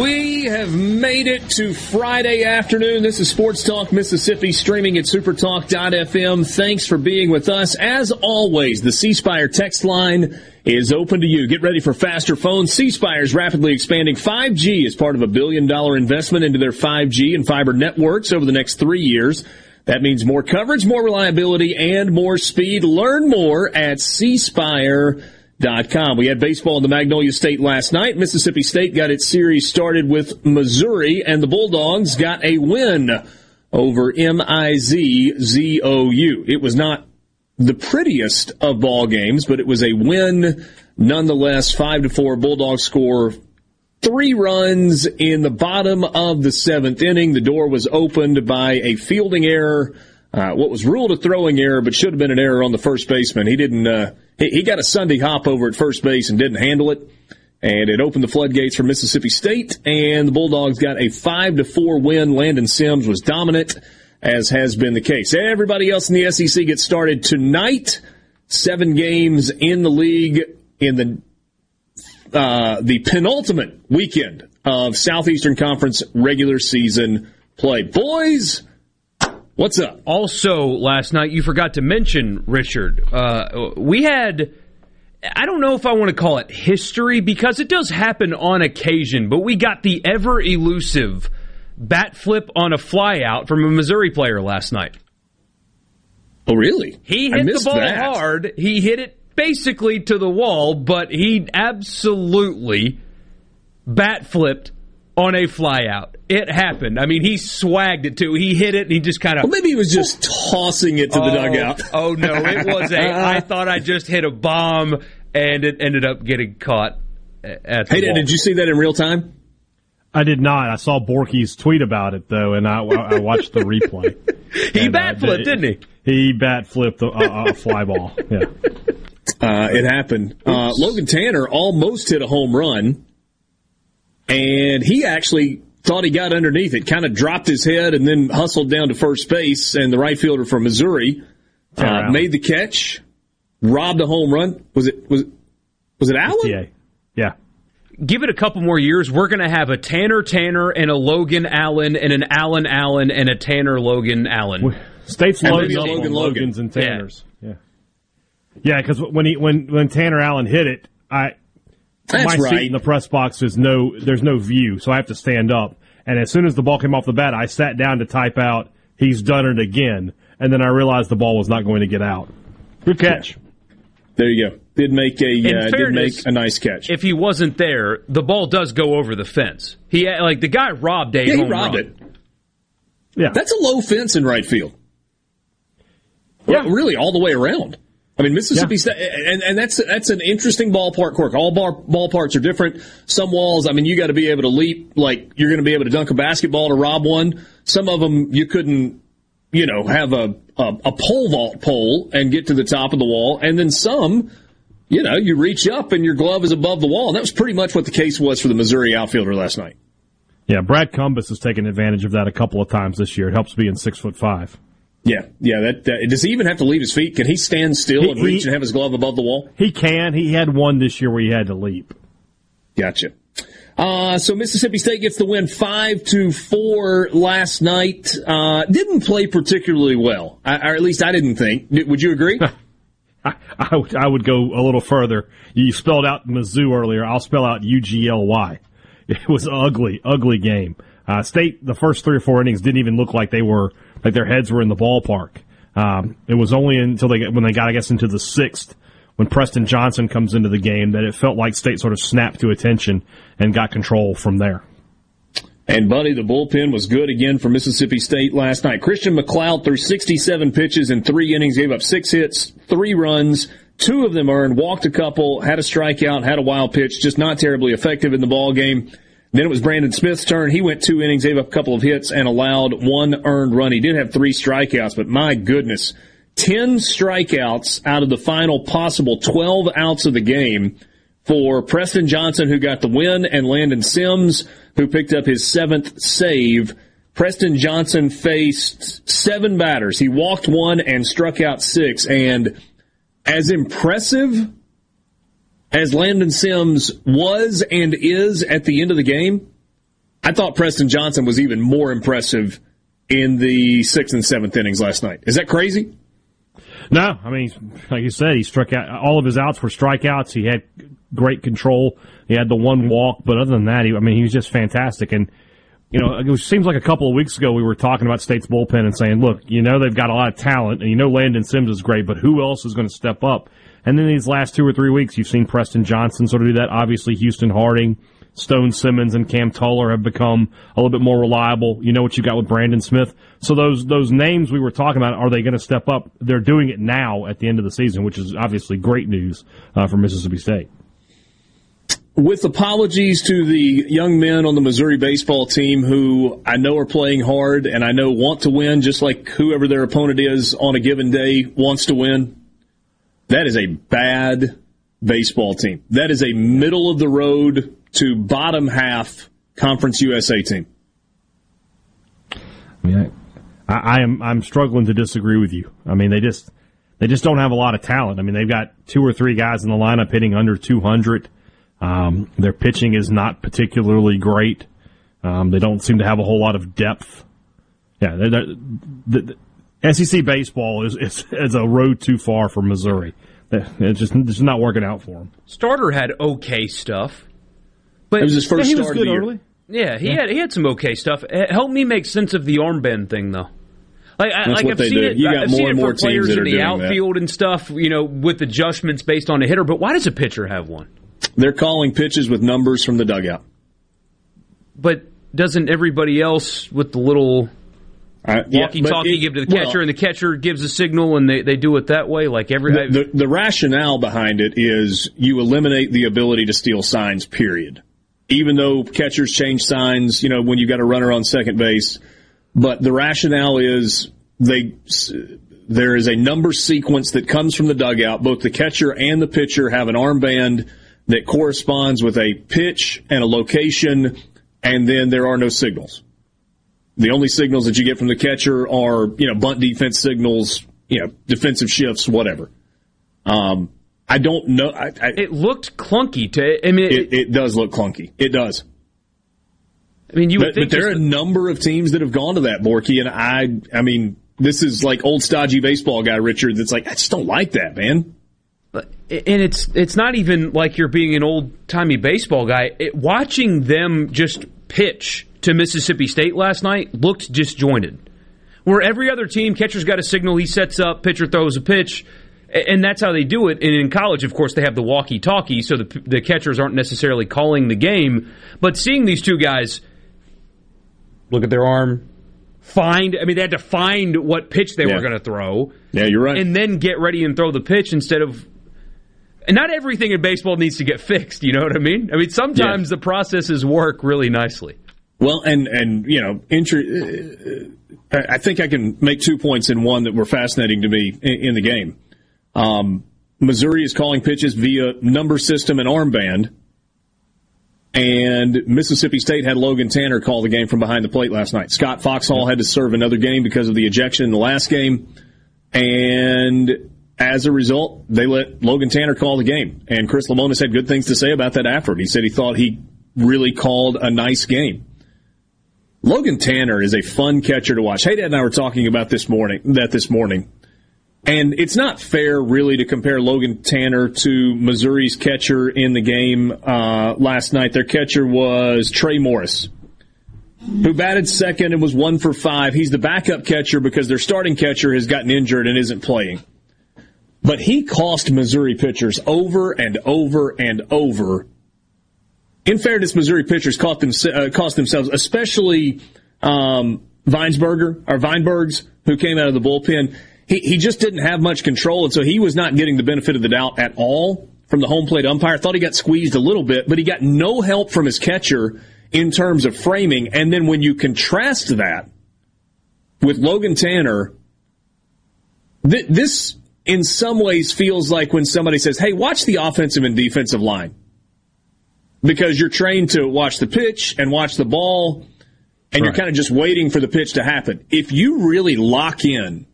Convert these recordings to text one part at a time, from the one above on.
We have made it to Friday afternoon. This is Sports Talk Mississippi, streaming at supertalk.fm. Thanks for being with us. As always, the C Spire text line is open to you. Get ready for faster phones. C Spire is rapidly expanding 5G as part of $1 billion investment into their 5G and fiber networks over the next 3 years. That means more coverage, more reliability, and more speed. Learn more at cspire.com. We had baseball in the Magnolia State last night. Mississippi State got its series started with Missouri, and the Bulldogs got a win over Mizzou. It was not the prettiest of ball games, but it was a win nonetheless. 5-4, Bulldogs score 3 runs in the bottom of the 7th inning. The door was opened by a fielding error, what was ruled a throwing error, but should have been an error on the first baseman. He didn't. He got a Sunday hop over at first base and didn't handle it, and it opened the floodgates for Mississippi State. And the Bulldogs got a 5-4 win. Landon Sims was dominant, as has been the case. Everybody else in the SEC gets started tonight. 7 games in the league in the penultimate weekend of Southeastern Conference regular season play. Boys, what's up? Also, last night, you forgot to mention, Richard, we had, I don't know if I want to call it history, because it does happen on occasion, but we got the ever-elusive bat flip on a flyout from a Missouri player last night. Oh, really? He hit the ball hard. He hit it basically to the wall, but he absolutely bat flipped on a flyout. It happened. I mean, he swagged it too. He hit it, and he just kind of... Well, maybe he was just tossing it to the dugout. Oh, no. It was I thought I just hit a bomb, and it ended up getting caught at the wall. Did you see that in real time? I did not. I saw Borky's tweet about it, though, and I watched the replay. He bat-flipped, didn't he? He bat-flipped a fly ball. Yeah. It happened. Logan Tanner almost hit a home run, and he actually thought he got underneath it, kind of dropped his head, and then hustled down to first base, and the right fielder from Missouri made the catch, robbed a home run. Was it Allen? Yeah. Give it a couple more years, we're going to have a Tanner and a Logan Allen and an Allen and a Tanner Logan Allen. State's loaded up on Logans and Tanners. Yeah, because when Tanner Allen hit it, seat in the press box there's no view, so I have to stand up. And as soon as the ball came off the bat, I sat down to type out, "He's done it again," and then I realized the ball was not going to get out. Good catch. There you go. Did make a nice catch. If he wasn't there, the ball does go over the fence. He the guy robbed a home run. It. Yeah, that's a low fence in right field. Yeah, really all the way around. I mean, Mississippi State, and that's an interesting ballpark quirk. All ballparks are different. Some walls, I mean, you got to be able to leap like you're going to be able to dunk a basketball to rob one. Some of them you couldn't, have a pole vault pole and get to the top of the wall, and then some. You reach up and your glove is above the wall. That was pretty much what the case was for the Missouri outfielder last night. Yeah, Brad Cumbus has taken advantage of that a couple of times this year. It helps being 6'5". Yeah. Does he even have to leave his feet? Can he stand still and reach and have his glove above the wall? He can. He had one this year where he had to leap. Gotcha. So Mississippi State gets the win 5-4 last night. Didn't play particularly well, or at least I didn't think. Would you agree? I would go a little further. You spelled out Mizzou earlier. I'll spell out UGLY. It was an ugly game. State, the first 3 or 4 innings didn't even look like they were, like their heads were in the ballpark. It was only until they got into the 6th, when Preston Johnson comes into the game, that it felt like State sort of snapped to attention and got control from there. And, buddy, the bullpen was good again for Mississippi State last night. Christian McLeod threw 67 pitches in 3 innings, gave up 6 hits, 3 runs, 2 of them earned, walked a couple, had a strikeout, had a wild pitch, just not terribly effective in the ball game. Then it was Brandon Smith's turn. He went 2 innings, gave up a couple of hits, and allowed 1 earned run. He did have 3 strikeouts, but my goodness, 10 strikeouts out of the final possible 12 outs of the game for Preston Johnson, who got the win, and Landon Sims, who picked up his 7th save. Preston Johnson faced 7 batters. He walked 1 and struck out 6. And as impressive as Landon Sims was and is at the end of the game, I thought Preston Johnson was even more impressive in the 6th and 7th innings last night. Is that crazy? No, I mean, like you said, he struck out. All of his outs were strikeouts. He had great control. He had the 1 walk, but other than that, he was just fantastic. And, it seems like a couple of weeks ago we were talking about State's bullpen and saying, look, they've got a lot of talent, and Landon Sims is great, but who else is going to step up? And then these last 2 or 3 weeks, you've seen Preston Johnson sort of do that. Obviously, Houston Harding, Stone Simmons, and Cam Tuller have become a little bit more reliable. You know what you got with Brandon Smith. So those names we were talking about, are they going to step up? They're doing it now at the end of the season, which is obviously great news for Mississippi State. With apologies to the young men on the Missouri baseball team who I know are playing hard and I know want to win, just like whoever their opponent is on a given day wants to win, that is a bad baseball team. That is a middle-of-the-road to bottom half Conference USA team. I'm struggling to disagree with you. They just don't have a lot of talent. They've got 2 or 3 guys in the lineup hitting under 200. Their pitching is not particularly great. They don't seem to have a whole lot of depth. Yeah, the SEC baseball is a road too far for Missouri. It's just not working out for them. Starter had okay stuff. But it was his first start of the year. Yeah, he had some okay stuff. Help me make sense of the armband thing, though. I've seen it for players in the outfield and stuff, with adjustments based on a hitter. But why does a pitcher have one? They're calling pitches with numbers from the dugout. But doesn't everybody else with the little walkie-talkie give to the catcher, and the catcher gives a signal, and they do it that way? The rationale behind it is you eliminate the ability to steal signs, period. Even though catchers change signs, when you got a runner on second base. But the rationale is there is a number sequence that comes from the dugout. Both the catcher and the pitcher have an armband that corresponds with a pitch and a location, and then there are no signals. The only signals that you get from the catcher are, bunt defense signals, defensive shifts, whatever. I don't know. It looked clunky. It does look clunky. It does. But there are a number of teams that have gone to that, Borky, and this is like old stodgy baseball guy Richard. That's like, I just don't like that, man. And it's not even like you're being an old timey baseball guy. Watching them just pitch to Mississippi State last night looked disjointed. Where every other team, catcher's got a signal, he sets up, pitcher throws a pitch. And that's how they do it. And in college, of course, they have the walkie-talkie, so the catchers aren't necessarily calling the game. But seeing these two guys look at their arm, they had to find what pitch they were going to throw. Yeah, you're right. And then get ready and throw the pitch instead of... And not everything in baseball needs to get fixed, you know what I mean? Sometimes the processes work really nicely. Well, I think I can make 2 points in one that were fascinating to me in the game. Missouri is calling pitches via number system and armband. And Mississippi State had Logan Tanner call the game from behind the plate last night. Scott Foxhall had to serve another game because of the ejection in the last game. And as a result, they let Logan Tanner call the game. And Chris Lamonis had good things to say about that afterward. He said he thought he really called a nice game. Logan Tanner is a fun catcher to watch. Hey, Dad and I were talking about this morning. And it's not fair, really, to compare Logan Tanner to Missouri's catcher in the game last night. Their catcher was Trey Morris, who batted second and was 1 for 5. He's the backup catcher because their starting catcher has gotten injured and isn't playing. But he cost Missouri pitchers over and over and over. In fairness, Missouri pitchers cost themselves, especially Weinbergs, who came out of the bullpen. He just didn't have much control, and so he was not getting the benefit of the doubt at all from the home plate umpire. Thought he got squeezed a little bit, but he got no help from his catcher in terms of framing. And then when you contrast that with Logan Tanner, this in some ways feels like when somebody says, hey, watch the offensive and defensive line, because you're trained to watch the pitch and watch the ball, and you're kind of just waiting for the pitch to happen. If you really lock in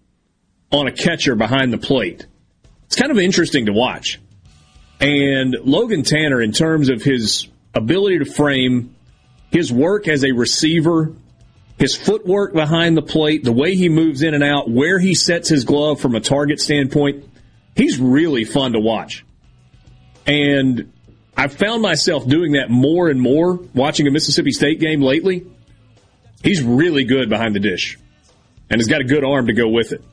on a catcher behind the plate, it's kind of interesting to watch. And Logan Tanner, in terms of his ability to frame, his work as a receiver, his footwork behind the plate, the way he moves in and out, where he sets his glove from a target standpoint, he's really fun to watch. And I've found myself doing that more and more, watching a Mississippi State game lately. He's really good behind the dish, and he's got a good arm to go with it.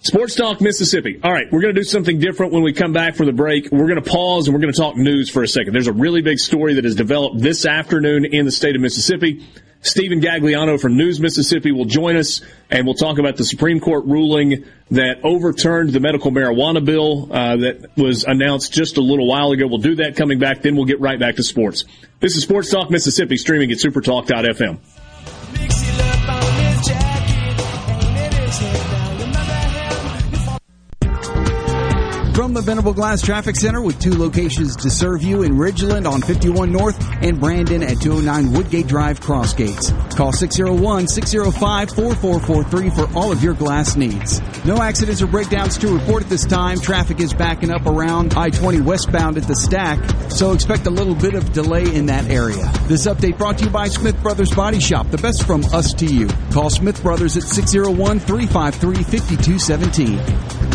Sports Talk Mississippi. All right, we're going to do something different when we come back from the break. We're going to pause and we're going to talk news for a second. There's a really big story that has developed this afternoon in the state of Mississippi. Stephen Gagliano from News Mississippi will join us, and we'll talk about the Supreme Court ruling that overturned the medical marijuana bill that was announced just a little while ago. We'll do that coming back, then we'll get right back to sports. This is Sports Talk Mississippi, streaming at supertalk.fm. From the Venable Glass Traffic Center, with two locations to serve you in Ridgeland on 51 North and Brandon at 209 Woodgate Drive, Crossgates. Call 601-605-4443 for all of your glass needs. No accidents or breakdowns to report at this time. Traffic is backing up around I-20 westbound at the Stack, so expect a little bit of delay in that area. This update brought to you by Smith Brothers Body Shop, the best from us to you. Call Smith Brothers at 601-353-5217.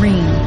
Rheem.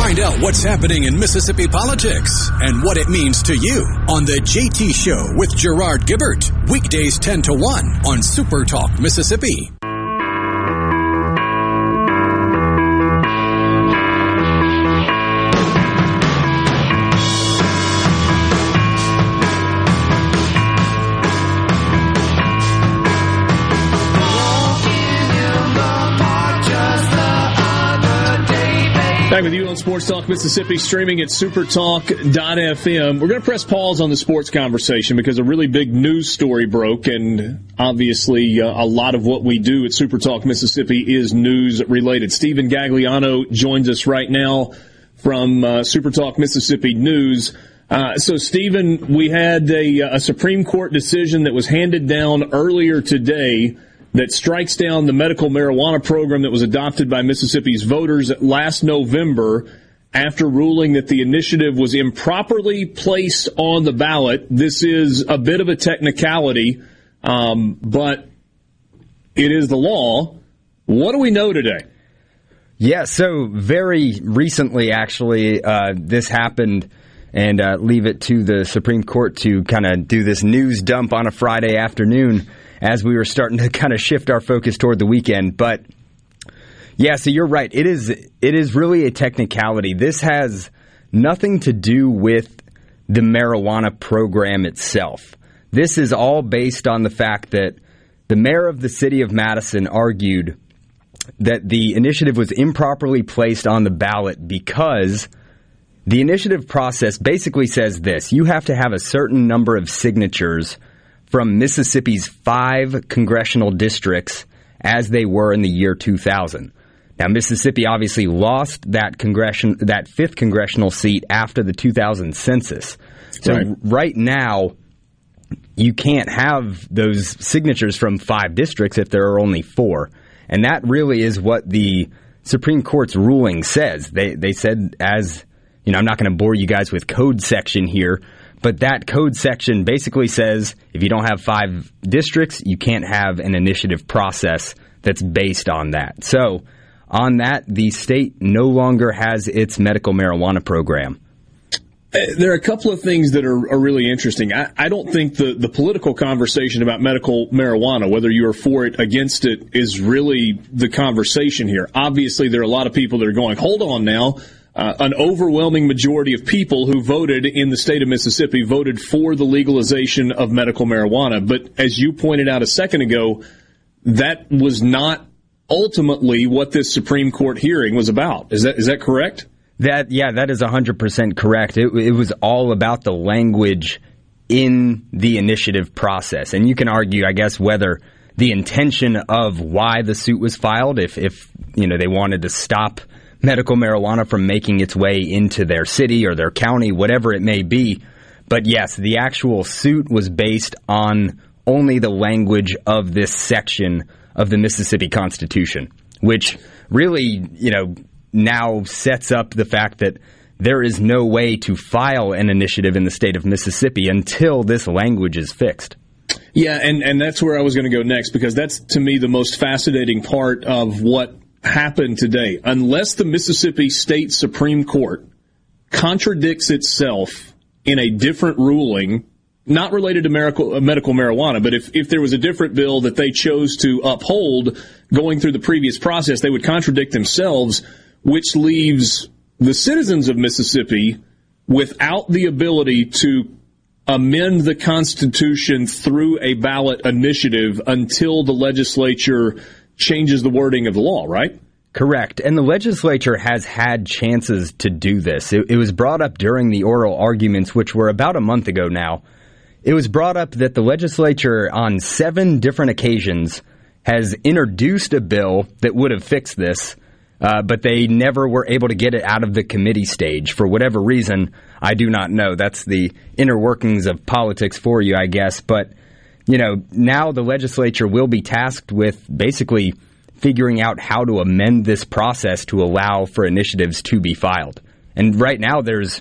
Find out what's happening in Mississippi politics and what it means to you on The JT Show with Gerard Gibbert. Weekdays 10 to 1 on Super Talk Mississippi. Back with you on Sports Talk Mississippi, streaming at supertalk.fm. We're going to press pause on the sports conversation because a really big news story broke, and obviously a lot of what we do at Super Talk Mississippi is news-related. Stephen Gagliano joins us right now from Super Talk Mississippi News. So, Stephen, we had a Supreme Court decision that was handed down earlier today that strikes down the medical marijuana program that was adopted by Mississippi's voters last November after ruling that the initiative was improperly placed on the ballot. This is a bit of a technicality, but it is the law. What do we know today? Yeah, so very recently, actually, this happened, and leave it to the Supreme Court to kind of do this news dump on a Friday afternoon as we were starting to kind of shift our focus toward the weekend. But, yeah, so you're right. It is really a technicality. This has nothing to do with the marijuana program itself. This is all based on the fact that the mayor of the city of Madison argued that the initiative was improperly placed on the ballot because the initiative process basically says this: you have to have a certain number of signatures from Mississippi's 5 congressional districts as they were in the year 2000. Now, Mississippi obviously lost that 5th congressional seat after the 2000 census. So right now, you can't have those signatures from 5 districts if there are only 4. And that really is what the Supreme Court's ruling says. They said, as you know, I'm not going to bore you guys with code section here, but that code section basically says if you don't have 5 districts, you can't have an initiative process that's based on that. So on that, the state no longer has its medical marijuana program. There are a couple of things that are really interesting. I don't think the political conversation about medical marijuana, whether you are for it, against it, is really the conversation here. Obviously, there are a lot of people that are going, hold on now. An overwhelming majority of people who voted in the state of Mississippi voted for the legalization of medical marijuana. But as you pointed out a second ago, that was not ultimately what this Supreme Court hearing was about. Is that correct? That is 100% correct. It was all about the language in the initiative process. And you can argue, I guess, whether the intention of why the suit was filed, if you know, they wanted to stop medical marijuana from making its way into their city or their county, whatever it may be. But yes, the actual suit was based on only the language of this section of the Mississippi Constitution, which really, you know, now sets up the fact that there is no way to file an initiative in the state of Mississippi until this language is fixed. Yeah, and that's where I was going to go next, because that's, to me, the most fascinating part of what happened today. Unless the Mississippi State Supreme Court contradicts itself in a different ruling, not related to medical marijuana, but if there was a different bill that they chose to uphold going through the previous process, they would contradict themselves, which leaves the citizens of Mississippi without the ability to amend the Constitution through a ballot initiative until the legislature changes the wording of the law, right? Correct. And the legislature has had chances to do this. It was brought up during the oral arguments, which were about a month ago now. It was brought up that the legislature on 7 different occasions has introduced a bill that would have fixed this, but they never were able to get it out of the committee stage for whatever reason. I do not know. That's the inner workings of politics for you, I guess. But, you know, now the legislature will be tasked with basically figuring out how to amend this process to allow for initiatives to be filed. And right now there's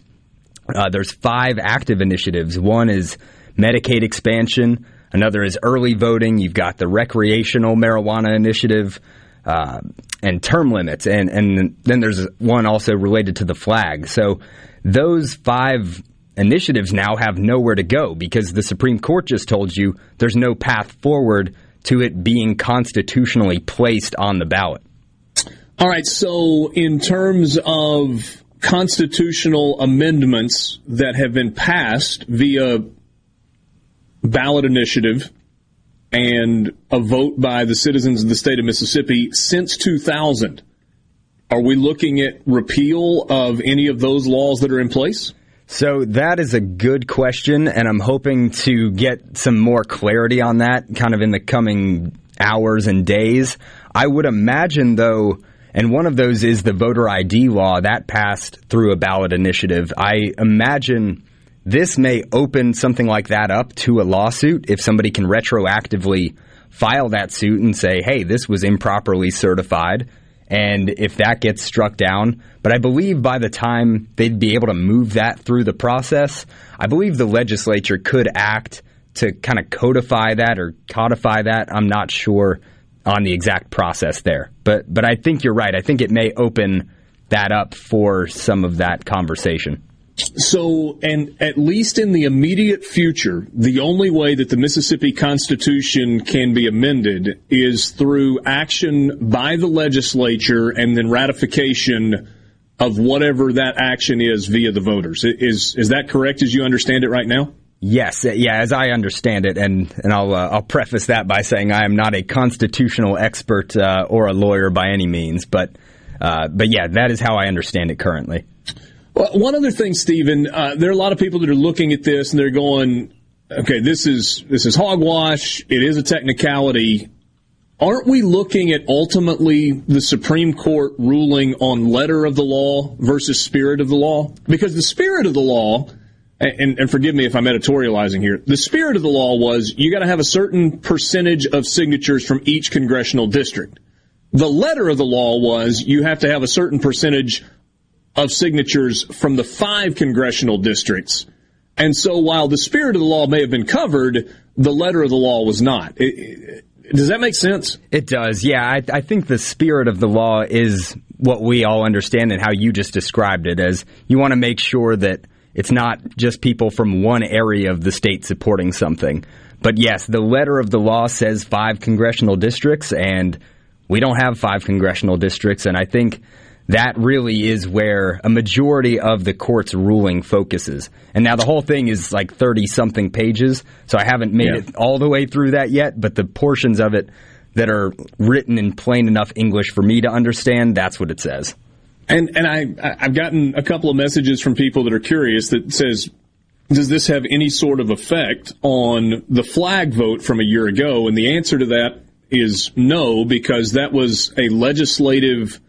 5 active initiatives. One is Medicaid expansion. Another is early voting. You've got the recreational marijuana initiative and term limits. And then there's one also related to the flag. So those 5 initiatives now have nowhere to go because the Supreme Court just told you there's no path forward to it being constitutionally placed on the ballot. All right. So in terms of constitutional amendments that have been passed via ballot initiative and a vote by the citizens of the state of Mississippi since 2000, are we looking at repeal of any of those laws that are in place? So that is a good question, and I'm hoping to get some more clarity on that kind of in the coming hours and days. I would imagine, though, and one of those is the voter ID law that passed through a ballot initiative. I imagine this may open something like that up to a lawsuit if somebody can retroactively file that suit and say, hey, this was improperly certified, and if that gets struck down. But I believe by the time they'd be able to move that through the process, I believe the legislature could act to kind of codify that or codify that. I'm not sure on the exact process there. But I think you're right. I think it may open that up for some of that conversation. So, and at least in the immediate future, the only way that the Mississippi Constitution can be amended is through action by the legislature and then ratification of whatever that action is via the voters. Is that correct as you understand it right now? Yes, yeah, as I understand it, and I'll preface that by saying I am not a constitutional expert or a lawyer by any means, but yeah, that is how I understand it currently. Well, one other thing, Stephen, there are a lot of people that are looking at this and they're going, okay, this is hogwash. It is a technicality. Aren't we looking at ultimately the Supreme Court ruling on letter of the law versus spirit of the law? Because the spirit of the law, and forgive me if I'm editorializing here, the spirit of the law was you got to have a certain percentage of signatures from each congressional district. The letter of the law was you have to have a certain percentage of signatures from the 5 congressional districts. And so while the spirit of the law may have been covered, the letter of the law was not. Does that make sense? It does, yeah. I think the spirit of the law is what we all understand and how you just described it, as you want to make sure that it's not just people from one area of the state supporting something. But yes, the letter of the law says 5 congressional districts, and we don't have 5 congressional districts. And I think that really is where a majority of the court's ruling focuses. And now the whole thing is like 30-something pages, so I haven't made it all the way through that yet, but the portions of it that are written in plain enough English for me to understand, that's what it says. And I've gotten a couple of messages from people that are curious that says, does this have any sort of effect on the flag vote from a year ago? And the answer to that is no, because that was a legislative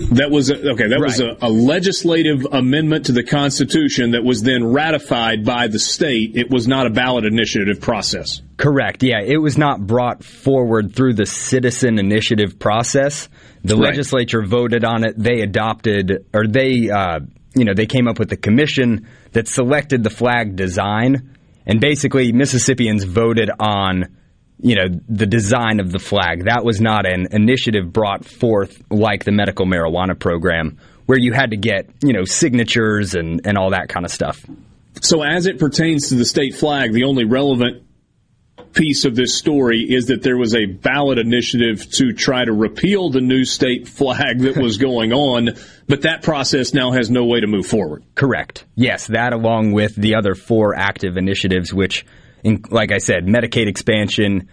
was a legislative amendment to the Constitution that was then ratified by the state. It was not a ballot initiative process. Correct, yeah. It was not brought forward through the citizen initiative process. The legislature voted on it. They adopted, or they came up with a commission that selected the flag design. And basically, Mississippians voted on the design of the flag. That was not an initiative brought forth like the medical marijuana program, where you had to get, signatures and all that kind of stuff. So as it pertains to the state flag, the only relevant piece of this story is that there was a ballot initiative to try to repeal the new state flag that was going on, but that process now has no way to move forward. Correct. Yes, that along with the other 4 active initiatives, which, like I said, Medicaid expansion,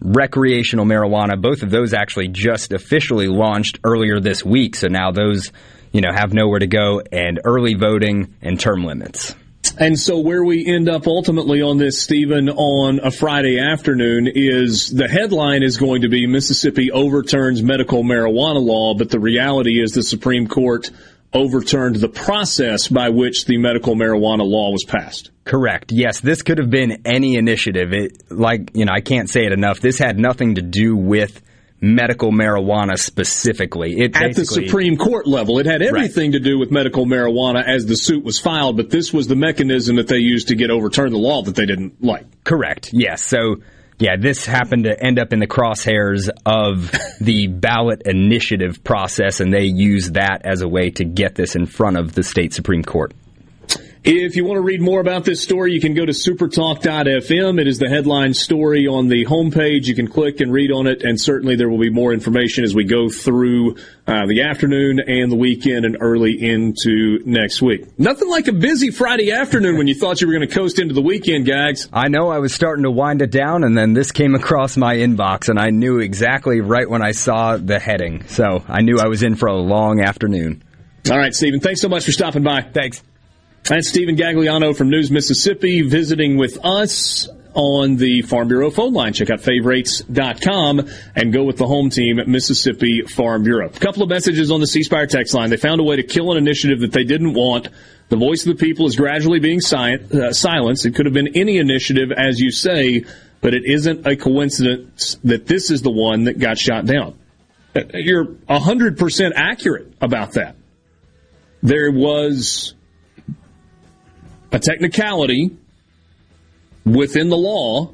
recreational marijuana, both of those actually just officially launched earlier this week. So now those, have nowhere to go, and early voting and term limits. And so where we end up ultimately on this, Stephen, on a Friday afternoon is the headline is going to be Mississippi overturns medical marijuana law, but the reality is the Supreme Court overturned the process by which the medical marijuana law was passed. Correct. Yes, this could have been any initiative. I can't say it enough. This had nothing to do with medical marijuana specifically. At the Supreme Court level, it had everything to do with medical marijuana as the suit was filed, but this was the mechanism that they used to get overturned the law that they didn't like. Correct. Yes. So, yeah, this happened to end up in the crosshairs of the ballot initiative process, and they used that as a way to get this in front of the state Supreme Court. If you want to read more about this story, you can go to supertalk.fm. It is the headline story on the homepage. You can click and read on it, and certainly there will be more information as we go through the afternoon and the weekend and early into next week. Nothing like a busy Friday afternoon when you thought you were going to coast into the weekend, Gags. I know I was starting to wind it down, and then this came across my inbox, and I knew exactly right when I saw the heading. So I knew I was in for a long afternoon. All right, Stephen, thanks so much for stopping by. Thanks. That's Stephen Gagliano from News Mississippi visiting with us on the Farm Bureau phone line. Check out favorites.com and go with the home team at Mississippi Farm Bureau. A couple of messages on the C Spire text line. They found a way to kill an initiative that they didn't want. The voice of the people is gradually being silenced. It could have been any initiative, as you say, but it isn't a coincidence that this is the one that got shot down. You're 100% accurate about that. There was a technicality within the law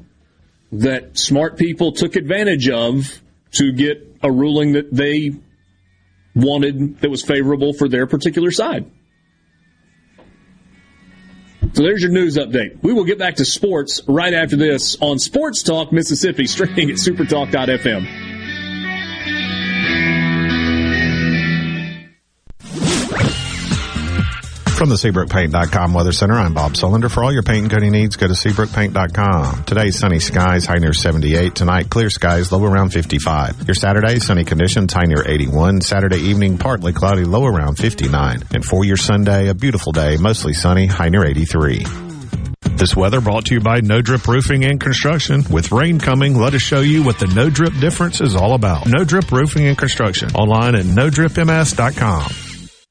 that smart people took advantage of to get a ruling that they wanted that was favorable for their particular side. So there's your news update. We will get back to sports right after this on Sports Talk Mississippi, streaming at supertalk.fm. From the SeabrookPaint.com Weather Center, I'm Bob Sullender. For all your paint and coating needs, go to SeabrookPaint.com. Today, sunny skies, high near 78. Tonight, clear skies, low around 55. Your Saturday, sunny conditions, high near 81. Saturday evening, partly cloudy, low around 59. And for your Sunday, a beautiful day, mostly sunny, high near 83. This weather brought to you by No Drip Roofing and Construction. With rain coming, let us show you what the No Drip difference is all about. No Drip Roofing and Construction. Online at NoDripMS.com.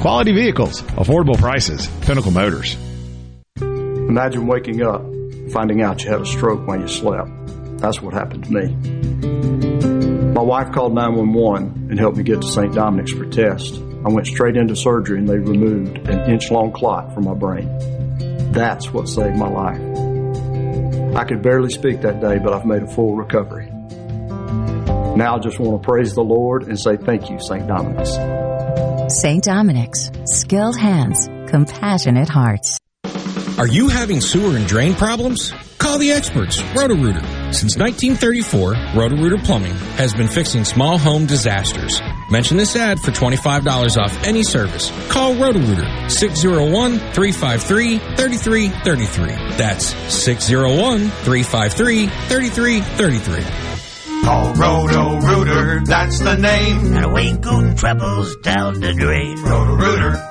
Quality vehicles, affordable prices. Pinnacle Motors. Imagine waking up and finding out you had a stroke when you slept. That's what happened to me. My wife called 911 and helped me get to St. Dominic's for tests. I went straight into surgery and they removed an inch-long clot from my brain. That's what saved my life. I could barely speak that day, but I've made a full recovery. Now I just want to praise the Lord and say thank you, St. Dominic's. St. Dominic's. Skilled hands, compassionate hearts. Are you having sewer and drain problems? Call the experts, Roto-Rooter. Since 1934, Roto-Rooter Plumbing has been fixing small home disasters. Mention this ad for $25 off any service. Call Roto-Rooter, 601-353-3333. That's 601-353-3333. Call Roto-Rooter, that's the name. Now we go troubles down the drain. Roto-Rooter.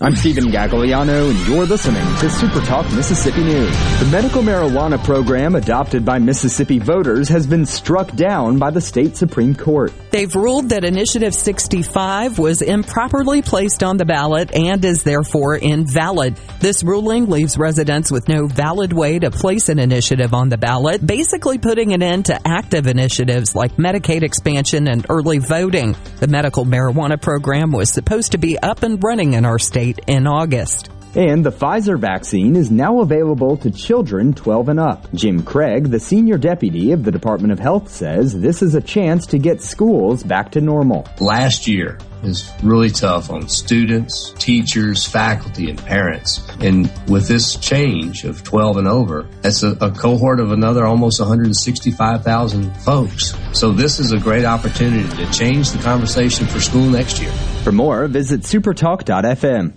I'm Stephen Gagliano, and you're listening to Super Talk Mississippi News. The medical marijuana program adopted by Mississippi voters has been struck down by the state Supreme Court. They've ruled that Initiative 65 was improperly placed on the ballot and is therefore invalid. This ruling leaves residents with no valid way to place an initiative on the ballot, basically putting an end to active initiatives like Medicaid expansion and early voting. The medical marijuana program was supposed to be up and running in our state in August. And the Pfizer vaccine is now available to children 12 and up. Jim Craig, the senior deputy of the Department of Health, says this is a chance to get schools back to normal. Last year is really tough on students, teachers, faculty, and parents. And with this change of 12 and over, that's a cohort of another almost 165,000 folks. So this is a great opportunity to change the conversation for school next year. For more, visit supertalk.fm.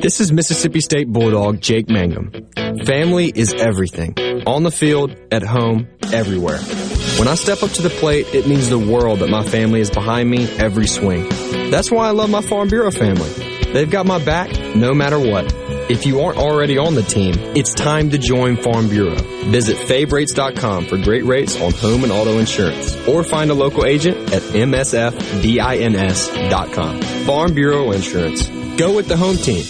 This is Mississippi State Bulldog Jake Mangum. Family is everything. On the field, at home, everywhere. When I step up to the plate, it means the world that my family is behind me every swing. That's why I love my Farm Bureau family. They've got my back no matter what. If you aren't already on the team, it's time to join Farm Bureau. Visit favrates.com for great rates on home and auto insurance. Or find a local agent at msfbins.com. Farm Bureau Insurance. Go with the home team.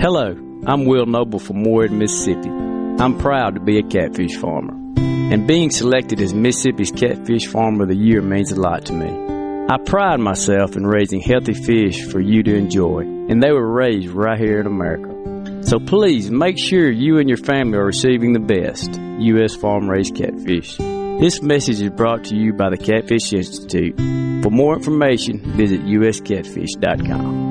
Hello, I'm Will Noble from Moorhead, Mississippi. I'm proud to be a catfish farmer, and being selected as Mississippi's Catfish Farmer of the Year means a lot to me. I pride myself in raising healthy fish for you to enjoy, and they were raised right here in America. So please make sure you and your family are receiving the best U.S. farm-raised catfish. This message is brought to you by the Catfish Institute. For more information, visit uscatfish.com.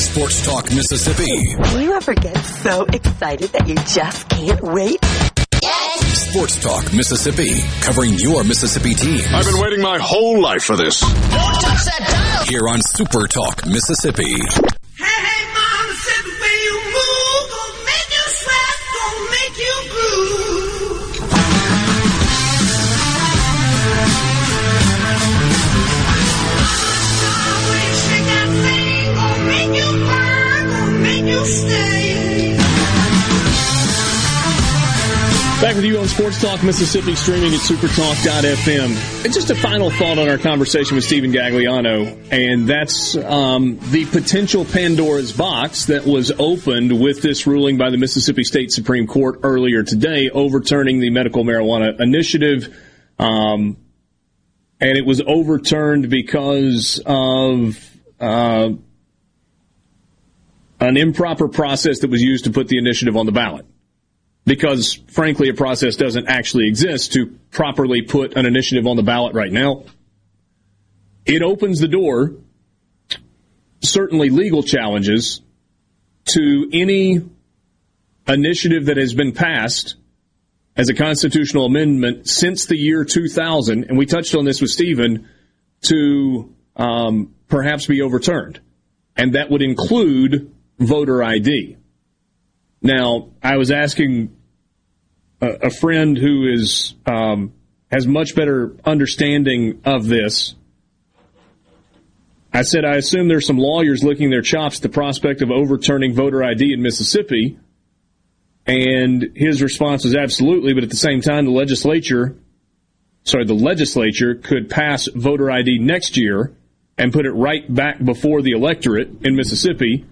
Sports Talk Mississippi. Do you ever get so excited that you just can't wait? Yes! Sports Talk Mississippi, covering your Mississippi teams. I've been waiting my whole life for this. Don't touch that dial! Here on Super Talk Mississippi. Hey, hey, Mom, said the way you move, gonna make you sweat, gonna make you groove. Back with you on Sports Talk Mississippi, streaming at supertalk.fm. And just a final thought on our conversation with Stephen Gagliano, and that's the potential Pandora's box that was opened with this ruling by the Mississippi State Supreme Court earlier today, overturning the medical marijuana initiative. And it was overturned because of an improper process that was used to put the initiative on the ballot. Because, frankly, a process doesn't actually exist to properly put an initiative on the ballot right now. It opens the door, certainly legal challenges, to any initiative that has been passed as a constitutional amendment since the year 2000, and we touched on this with Stephen, to perhaps be overturned. And that would include voter ID. Now, I was asking a friend who is has much better understanding of this. I said, I assume there's some lawyers licking their chops at the prospect of overturning voter ID in Mississippi. And his response was absolutely, but at the same time, the legislature could pass voter ID next year and put it right back before the electorate in Mississippi,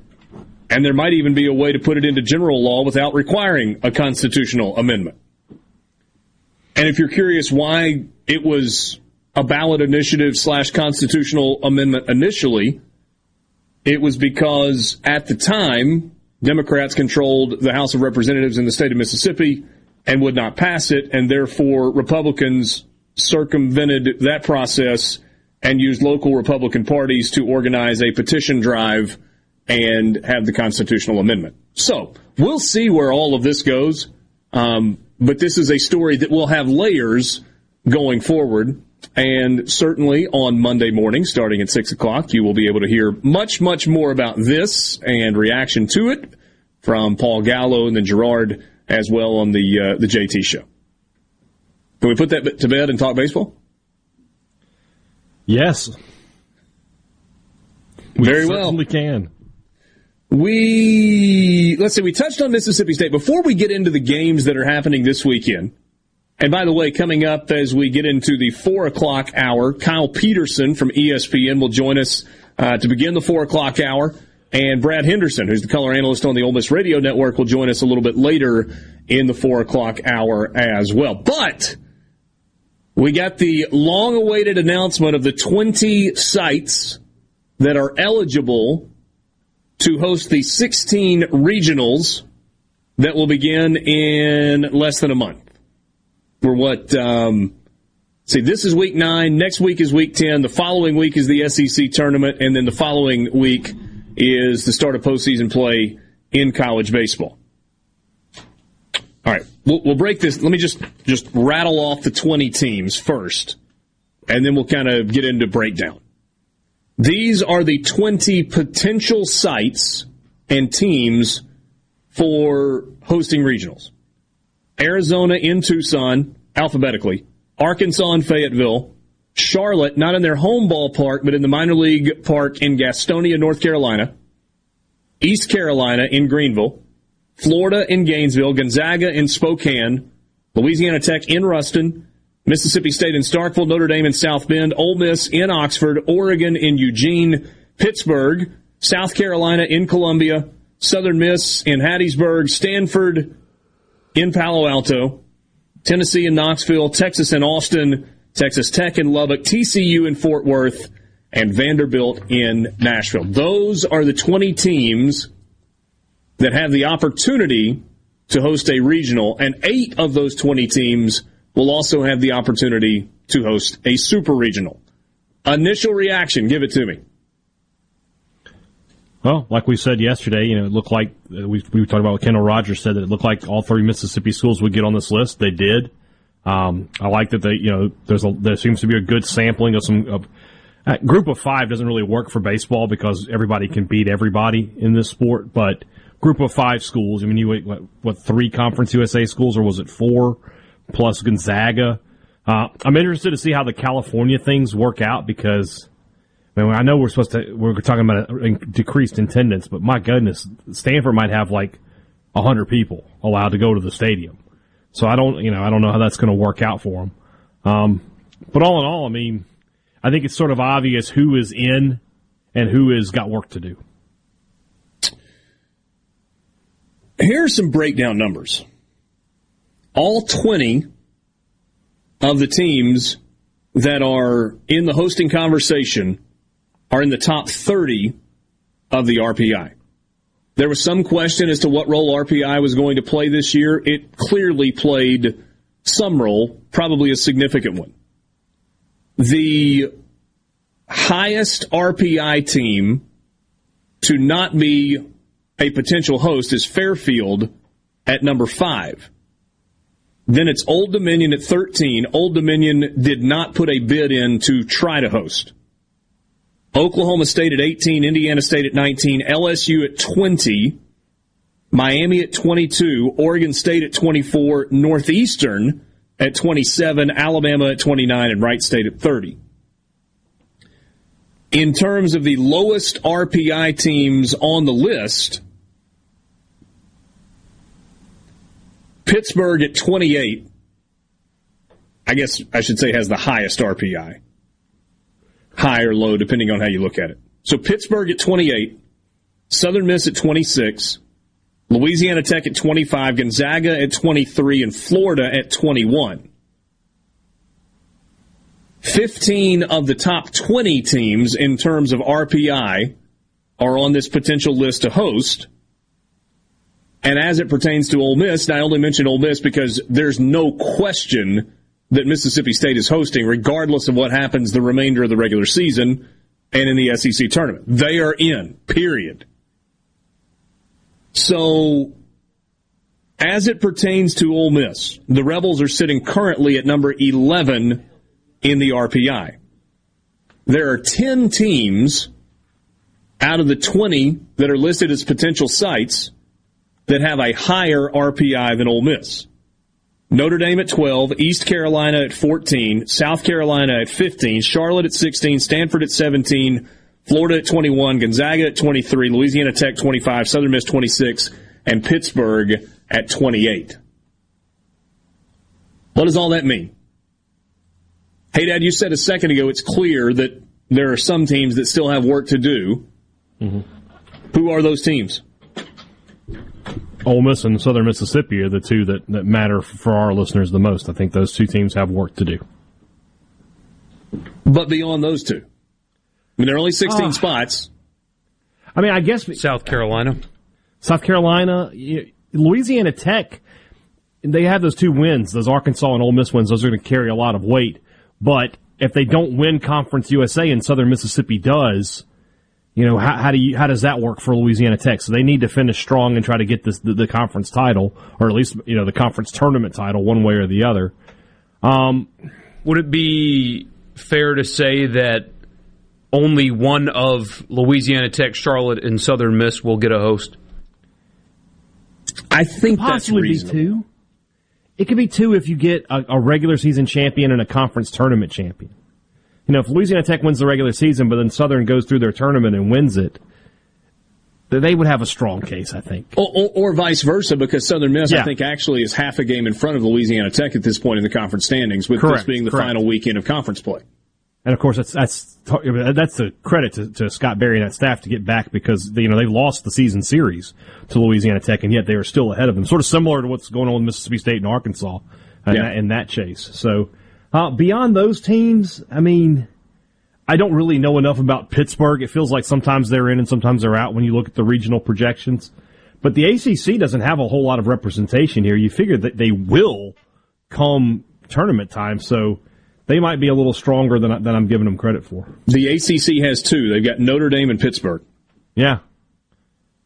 and there might even be a way to put it into general law without requiring a constitutional amendment. And if you're curious why it was a ballot initiative / constitutional amendment initially, it was because at the time, Democrats controlled the House of Representatives in the state of Mississippi and would not pass it, and therefore Republicans circumvented that process and used local Republican parties to organize a petition drive and have the constitutional amendment. So we'll see where all of this goes, but this is a story that will have layers going forward. And certainly on Monday morning, starting at 6 o'clock, you will be able to hear much, much more about this and reaction to it from Paul Gallo and then Gerard as well on the JT Show. Can we put that to bed and talk baseball? Yes. Very well. We certainly can. Let's see, we touched on Mississippi State. Before we get into the games that are happening this weekend, and by the way, coming up as we get into the 4 o'clock hour, Kyle Peterson from ESPN will join us to begin the 4 o'clock hour. And Brad Henderson, who's the color analyst on the Ole Miss Radio Network, will join us a little bit later in the 4 o'clock hour as well. But we got the long-awaited announcement of the 20 sites that are eligible to host the 16 regionals that will begin in less than a month. We're what, this is week 9, next week is week 10, the following week is the SEC tournament, and then the following week is the start of postseason play in college baseball. All right, we'll break this. Let me just rattle off the 20 teams first, and then we'll kind of get into breakdown. These are the 20 potential sites and teams for hosting regionals. Arizona in Tucson, alphabetically. Arkansas in Fayetteville. Charlotte, not in their home ballpark, but in the minor league park in Gastonia, North Carolina. East Carolina in Greenville. Florida in Gainesville. Gonzaga in Spokane. Louisiana Tech in Ruston. Mississippi State in Starkville. Notre Dame in South Bend. Ole Miss in Oxford. Oregon in Eugene. Pittsburgh. South Carolina in Columbia. Southern Miss in Hattiesburg. Stanford in Palo Alto, Tennessee in Knoxville, Texas in Austin, Texas Tech in Lubbock, TCU in Fort Worth, and Vanderbilt in Nashville. Those are the 20 teams that have the opportunity to host a regional, and 8 of those 20 teams will also have the opportunity to host a super regional. Initial reaction, give it to me. Well, like we said yesterday, it looked like we were talking about what Kendall Rogers said, that it looked like all 3 Mississippi schools would get on this list. They did. I like that they, there seems to be a good sampling of some. Group of 5 doesn't really work for baseball because everybody can beat everybody in this sport. But group of 5 schools, you had, what 3 Conference USA schools, or was it 4 plus Gonzaga? I'm interested to see how the California things work out because. I know we're talking about a decreased attendance, but my goodness, Stanford might have 100 people allowed to go to the stadium. So I don't know how that's going to work out for them. But all in all, I think it's sort of obvious who is in and who has got work to do. Here are some breakdown numbers. All 20 of the teams that are in the hosting conversation are in the top 30 of the RPI. There was some question as to what role RPI was going to play this year. It clearly played some role, probably a significant one. The highest RPI team to not be a potential host is Fairfield at number 5. Then it's Old Dominion at 13. Old Dominion did not put a bid in to try to host. Oklahoma State at 18, Indiana State at 19, LSU at 20, Miami at 22, Oregon State at 24, Northeastern at 27, Alabama at 29, and Wright State at 30. In terms of the lowest RPI teams on the list, Pittsburgh at 28, I guess I should say has the highest RPI. high or low, depending on how you look at it. So Pittsburgh at 28, Southern Miss at 26, Louisiana Tech at 25, Gonzaga at 23, and Florida at 21. 15 of the top 20 teams in terms of RPI are on this potential list to host. And as it pertains to Ole Miss, and I only mention Ole Miss because there's no question that Mississippi State is hosting, regardless of what happens the remainder of the regular season and in the SEC tournament. They are in, period. So, as it pertains to Ole Miss, the Rebels are sitting currently at number 11 in the RPI. There are 10 teams out of the 20 that are listed as potential sites that have a higher RPI than Ole Miss. Notre Dame at 12, East Carolina at 14, South Carolina at 15, Charlotte at 16, Stanford at 17, Florida at 21, Gonzaga at 23, Louisiana Tech 25, Southern Miss 26, and Pittsburgh at 28. What does all that mean? Hey, Dad, you said a second ago it's clear that there are some teams that still have work to do. Mm-hmm. Who are those teams? Ole Miss and Southern Mississippi are the two that matter for our listeners the most. I think those two teams have work to do. But beyond those two? I mean, there are only 16 spots. I mean, I guess... South Carolina. Louisiana Tech, they have those two wins, those Arkansas and Ole Miss wins. Those are going to carry a lot of weight. But if they don't win Conference USA and Southern Mississippi does... You know, how does that work for Louisiana Tech? So they need to finish strong and try to get the conference title, or at least, you know, the conference tournament title, one way or the other. Would it be fair to say that only one of Louisiana Tech, Charlotte, and Southern Miss will get a host? I think that's reasonable. Possibly be two. It could be two if you get a regular season champion and a conference tournament champion. You know, if Louisiana Tech wins the regular season, but then Southern goes through their tournament and wins it, they would have a strong case, I think. Or vice versa, because Southern Miss, yeah, I think, actually is half a game in front of Louisiana Tech at this point in the conference standings, with this being the final weekend of conference play. And, of course, that's a credit to Scott Barry and that staff to get back, because, you know, they lost the season series to Louisiana Tech, and yet they are still ahead of them. Sort of similar to what's going on with Mississippi State and Arkansas in that chase. So... beyond those teams, I mean, I don't really know enough about Pittsburgh. It feels like sometimes they're in and sometimes they're out when you look at the regional projections. But the ACC doesn't have a whole lot of representation here. You figure that they will come tournament time, so they might be a little stronger than I'm giving them credit for. The ACC has two. They've got Notre Dame and Pittsburgh. Yeah.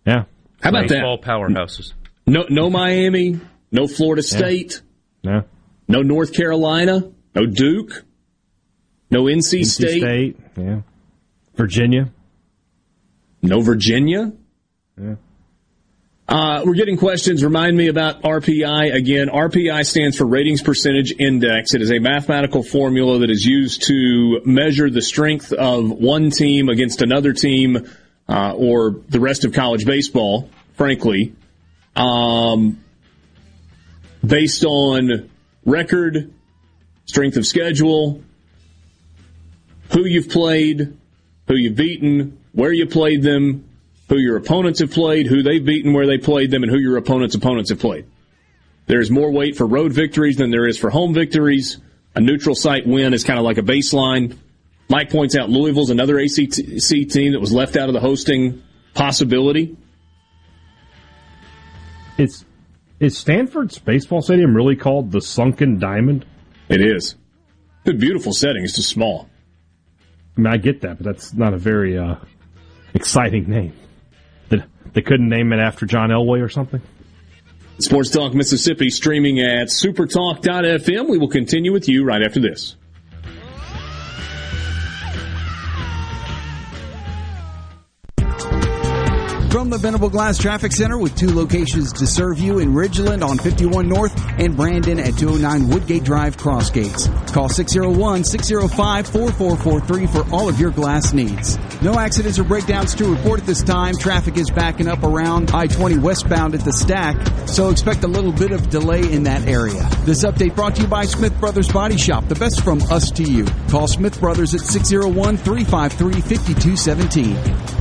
How about that? All powerhouses. No Miami, no Florida State, no North Carolina. No Duke, no NC State. Virginia. No Virginia. Yeah. We're getting questions. Remind me about RPI again. RPI stands for Ratings Percentage Index. It is a mathematical formula that is used to measure the strength of one team against another team, or the rest of college baseball, frankly, based on record, strength of schedule, who you've played, who you've beaten, where you played them, who your opponents have played, who they've beaten, where they played them, and who your opponents have played. There's more weight for road victories than there is for home victories. A neutral site win is kind of like a baseline. Mike points out Louisville's another ACC team that was left out of the hosting possibility. Is Stanford's baseball stadium really called the Sunken Diamond? It is. It's a beautiful setting. It's just small. I mean, I get that, but that's not a very exciting name. They couldn't name it after John Elway or something? Sports Talk Mississippi, streaming at supertalk.fm. We will continue with you right after this. From the Venable Glass Traffic Center with two locations to serve you in Ridgeland on 51 North and Brandon at 209 Woodgate Drive, Crossgates. Call 601-605-4443 for all of your glass needs. No accidents or breakdowns to report at this time. Traffic is backing up around I-20 westbound at the stack, so expect a little bit of delay in that area. This update brought to you by Smith Brothers Body Shop, the best from us to you. Call Smith Brothers at 601-353-5217.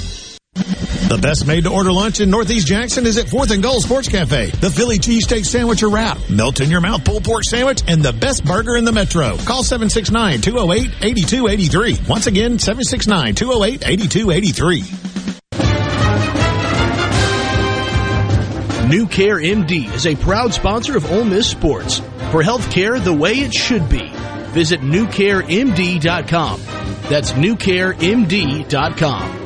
The best made-to-order lunch in Northeast Jackson is at 4th and Gold Sports Cafe. The Philly cheesesteak sandwich or wrap, melt-in-your-mouth pulled pork sandwich, and the best burger in the metro. Call 769-208-8283. Once again, 769-208-8283. NewCareMD is a proud sponsor of Ole Miss Sports. For health care the way it should be, visit NewCareMD.com. That's NewCareMD.com.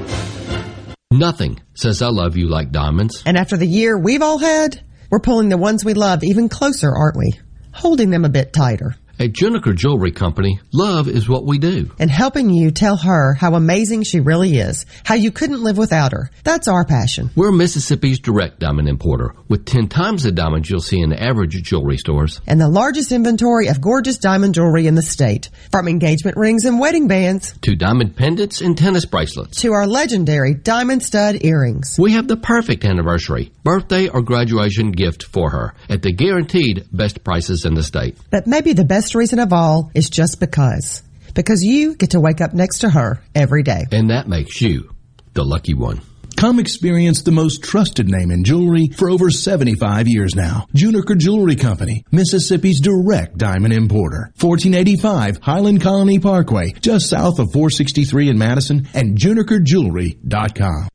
Nothing says I love you like diamonds. And after the year we've all had, we're pulling the ones we love even closer, aren't we? Holding them a bit tighter. At Juniker Jewelry Company, love is what we do. And helping you tell her how amazing she really is, how you couldn't live without her. That's our passion. We're Mississippi's direct diamond importer, with 10 times the diamonds you'll see in the average jewelry stores. And the largest inventory of gorgeous diamond jewelry in the state. From engagement rings and wedding bands, to diamond pendants and tennis bracelets, to our legendary diamond stud earrings. We have the perfect anniversary, birthday, or graduation gift for her at the guaranteed best prices in the state. But maybe the best reason of all is just because you get to wake up next to her every day, and that makes you the lucky one. Come experience the most trusted name in jewelry for over 75 years now. Juniker Jewelry Company, Mississippi's direct diamond importer. 1485 Highland Colony Parkway, just south of 463 in Madison, and JunikerJewelry.com.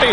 Hey,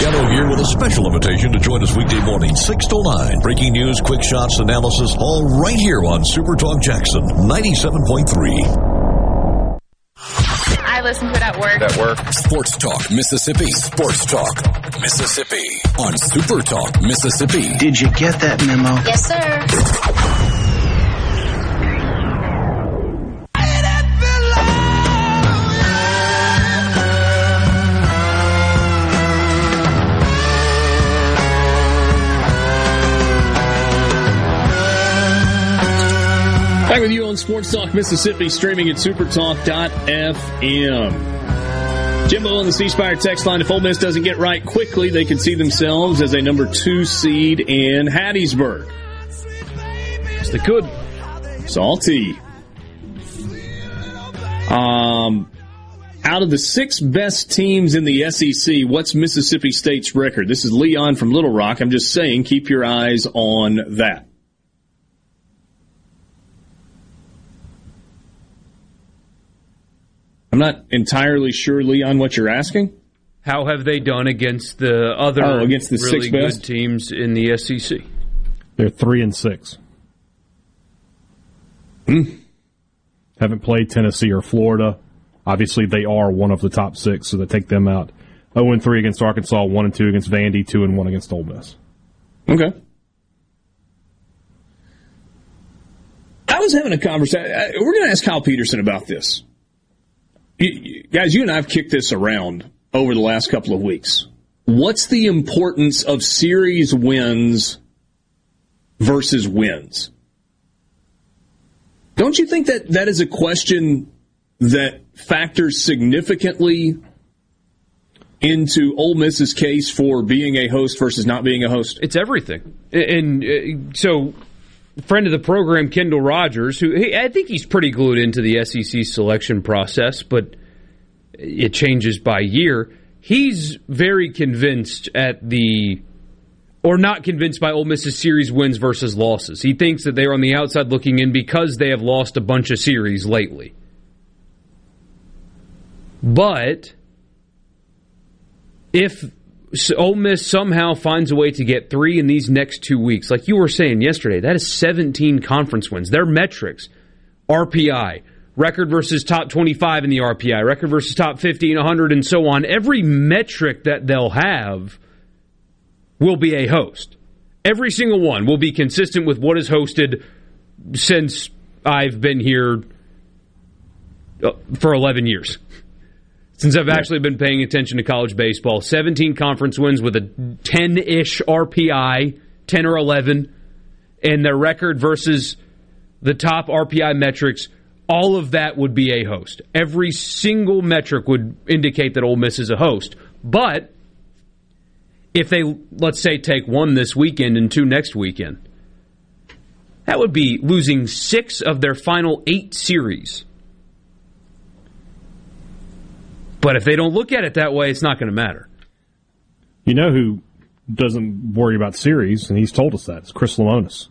Gallo here with a special invitation to join us weekday morning, 6 to 9. Breaking news, quick shots, analysis, all right here on Super Talk Jackson 97.3. I listen to it at work. Sports Talk Mississippi. Sports Talk Mississippi. On Super Talk Mississippi. Did you get that memo? Yes, sir. Back with you on Sports Talk Mississippi, streaming at supertalk.fm. Jimbo on the C Spire text line. If Ole Miss doesn't get right quickly, they can see themselves as a number 2 seed in Hattiesburg. Yes, they could. Salty. Out of the six best teams in the SEC, what's Mississippi State's record? This is Leon from Little Rock. I'm just saying, keep your eyes on that. I'm not entirely sure, Leon, what you're asking. How have they done against the other against the really good best teams in the SEC? They're 3-6. Haven't played Tennessee or Florida. Obviously, they are one of the top six, so they take them out. 0-3 against Arkansas, 1-2 against Vandy, 2-1 against Ole Miss. Okay. I was having a conversation. We're going to ask Kyle Peterson about this. Guys, you and I have kicked this around over the last couple of weeks. What's the importance of series wins versus wins? Don't you think that that is a question that factors significantly into Ole Miss's case for being a host versus not being a host? It's everything. And so, friend of the program, Kendall Rogers, who I think he's pretty glued into the SEC selection process, but it changes by year. He's very convinced at the, or not convinced by Ole Miss's series wins versus losses. He thinks that they're on the outside looking in because they have lost a bunch of series lately. But if Ole Miss somehow finds a way to get 3 in these next 2 weeks, like you were saying yesterday, that is 17 conference wins. Their metrics, RPI, record versus top 25 in the RPI, record versus top 50 and 100, and so on. Every metric that they'll have will be a host. Every single one will be consistent with what is hosted since I've been here for 11 years. Since I've actually been paying attention to college baseball, 17 conference wins with a 10-ish RPI, 10 or 11, and their record versus the top RPI metrics, all of that would be a host. Every single metric would indicate that Ole Miss is a host. But if they, let's say, take 1 this weekend and 2 next weekend, that would be losing 6 of their final 8 series. But if they don't look at it that way, it's not going to matter. You know who doesn't worry about series, and he's told us that, is Chris Lemonis.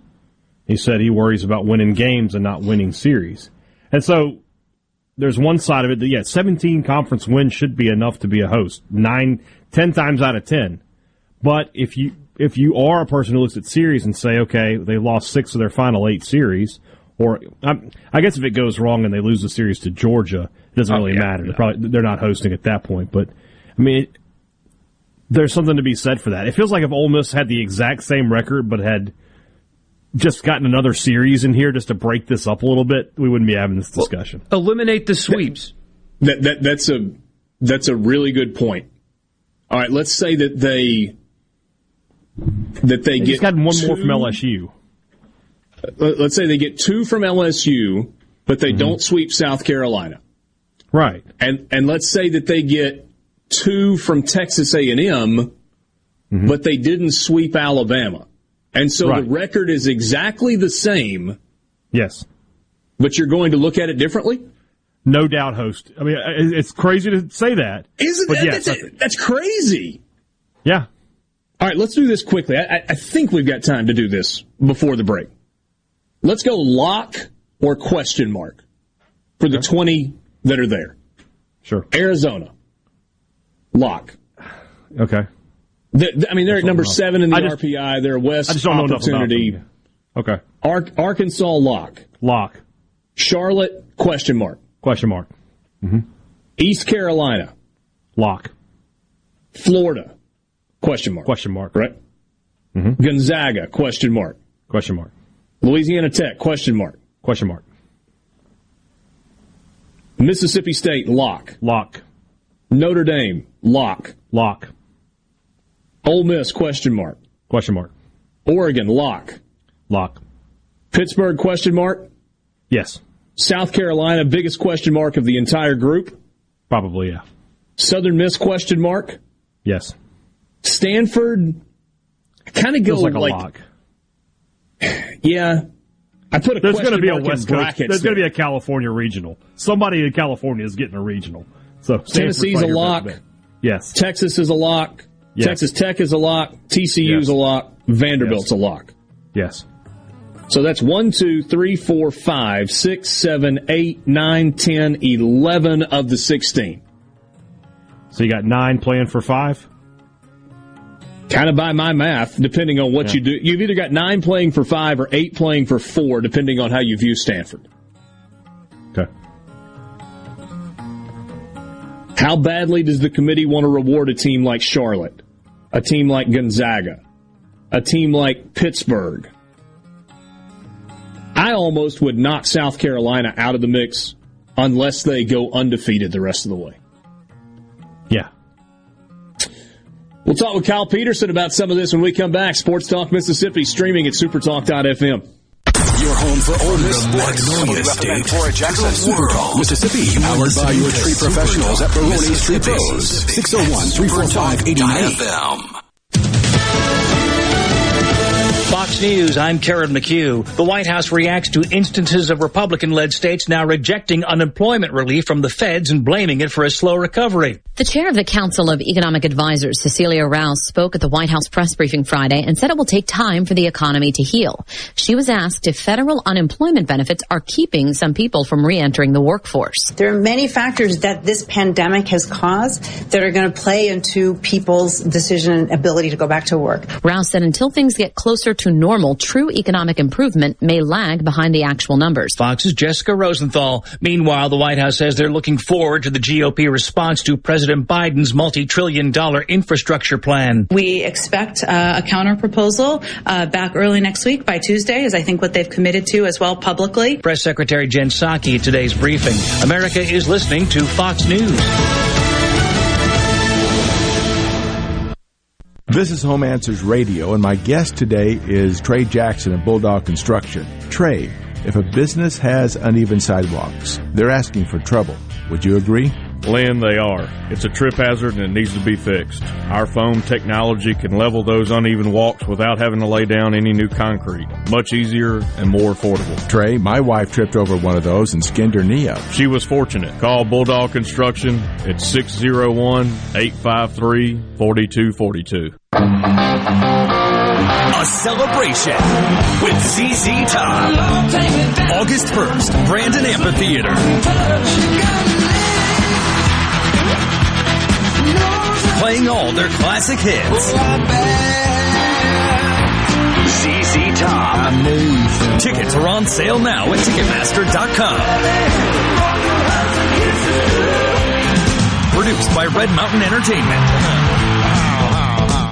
He said he worries about winning games and not winning series. And so there's one side of it that, 17 conference wins should be enough to be a host, 10 times out of 10. But if you are a person who looks at series and say, okay, they lost 6 of their final 8 series, or I guess if it goes wrong and they lose the series to Georgia, it doesn't really matter. They're not hosting at that point. But, I mean, there's something to be said for that. It feels like if Ole Miss had the exact same record but had just gotten another series in here just to break this up a little bit, we wouldn't be having this discussion. Eliminate the sweeps. That's a really good point. All right, let's say that they get just got one more from LSU. Let's say they get 2 from LSU, but they don't sweep South Carolina. Right. And let's say that they get 2 from Texas A&M, but they didn't sweep Alabama. And so the record is exactly the same. Yes. But you're going to look at it differently? No doubt, host. I mean, it's crazy to say that. Isn't that? Yes, that's crazy. Yeah. All right, let's do this quickly. I think we've got time to do this before the break. Let's go lock or question mark for the 20 that are there. Sure. Arizona. Lock. Okay. They're at number 7 in the RPI. They're West opportunity. Okay. Arkansas, lock. Lock. Charlotte, question mark. Question mark. Mm-hmm. East Carolina. Lock. Florida, question mark. Question mark. Right? Mm-hmm. Gonzaga, question mark. Question mark. Louisiana Tech, question mark. Question mark. Mississippi State, lock. Lock. Notre Dame, lock. Lock. Ole Miss, question mark. Question mark. Oregon, lock. Lock. Pittsburgh, question mark? Yes. South Carolina, biggest question mark of the entire group? Probably, yeah. Southern Miss, question mark? Yes. Stanford, kind of goes like a lock. Yeah. I put a question mark in brackets. There's going to be a California regional. Somebody in California is getting a regional. So Tennessee's a lock. Yes. Texas is a lock. Yes. Texas Tech is a lock. TCU's yes. a lock. Vanderbilt's yes. a lock. Yes. So that's 1, 2, 3, 4, 5, 6, 7, 8, 9, 10, 11 of the 16. So you got 9 playing for 5? Kind of by my math, depending on what yeah. you do. You've either got 9 playing for 5 or 8 playing for 4, depending on how you view Stanford. Okay. How badly does the committee want to reward a team like Charlotte, a team like Gonzaga, a team like Pittsburgh? I almost would knock South Carolina out of the mix unless they go undefeated the rest of the way. Yeah. We'll talk with Kyle Peterson about some of this when we come back. Sports Talk Mississippi, streaming at supertalk.fm. Your home for Ole Miss sports. Magnolia State. Super Talk Mississippi. Powered by your tree professionals at Baroni's Tree Pros. 601-345-89FM. Fox News, I'm Karen McHugh. The White House reacts to instances of Republican-led states now rejecting unemployment relief from the feds and blaming it for a slow recovery. The chair of the Council of Economic Advisors, Cecilia Rouse, spoke at the White House press briefing Friday and said it will take time for the economy to heal. She was asked if federal unemployment benefits are keeping some people from re-entering the workforce. There are many factors that this pandemic has caused that are going to play into people's decision and ability to go back to work. Rouse said until things get closer to normal, true economic improvement may lag behind the actual numbers. Fox's Jessica Rosenthal. Meanwhile, the White House says they're looking forward to the GOP response to President Biden's multi-multi-trillion-dollar infrastructure plan. We expect a counterproposal back early next week by Tuesday, is I think what they've committed to as well publicly. Press Secretary Jen Psaki at today's briefing. America is listening to Fox News. This is Home Answers Radio, and my guest today is Trey Jackson of Bulldog Construction. Trey, if a business has uneven sidewalks, they're asking for trouble. Would you agree? Lynn, they are. It's a trip hazard and it needs to be fixed. Our foam technology can level those uneven walks without having to lay down any new concrete. Much easier and more affordable. Trey, my wife tripped over one of those and skinned her knee up. She was fortunate. Call Bulldog Construction at 601-853-4242. A celebration with ZZ Top. August 1st, Brandon Amphitheater. Playing all their classic hits. ZZ Top. Tickets are on sale now at Ticketmaster.com. Produced by Red Mountain Entertainment.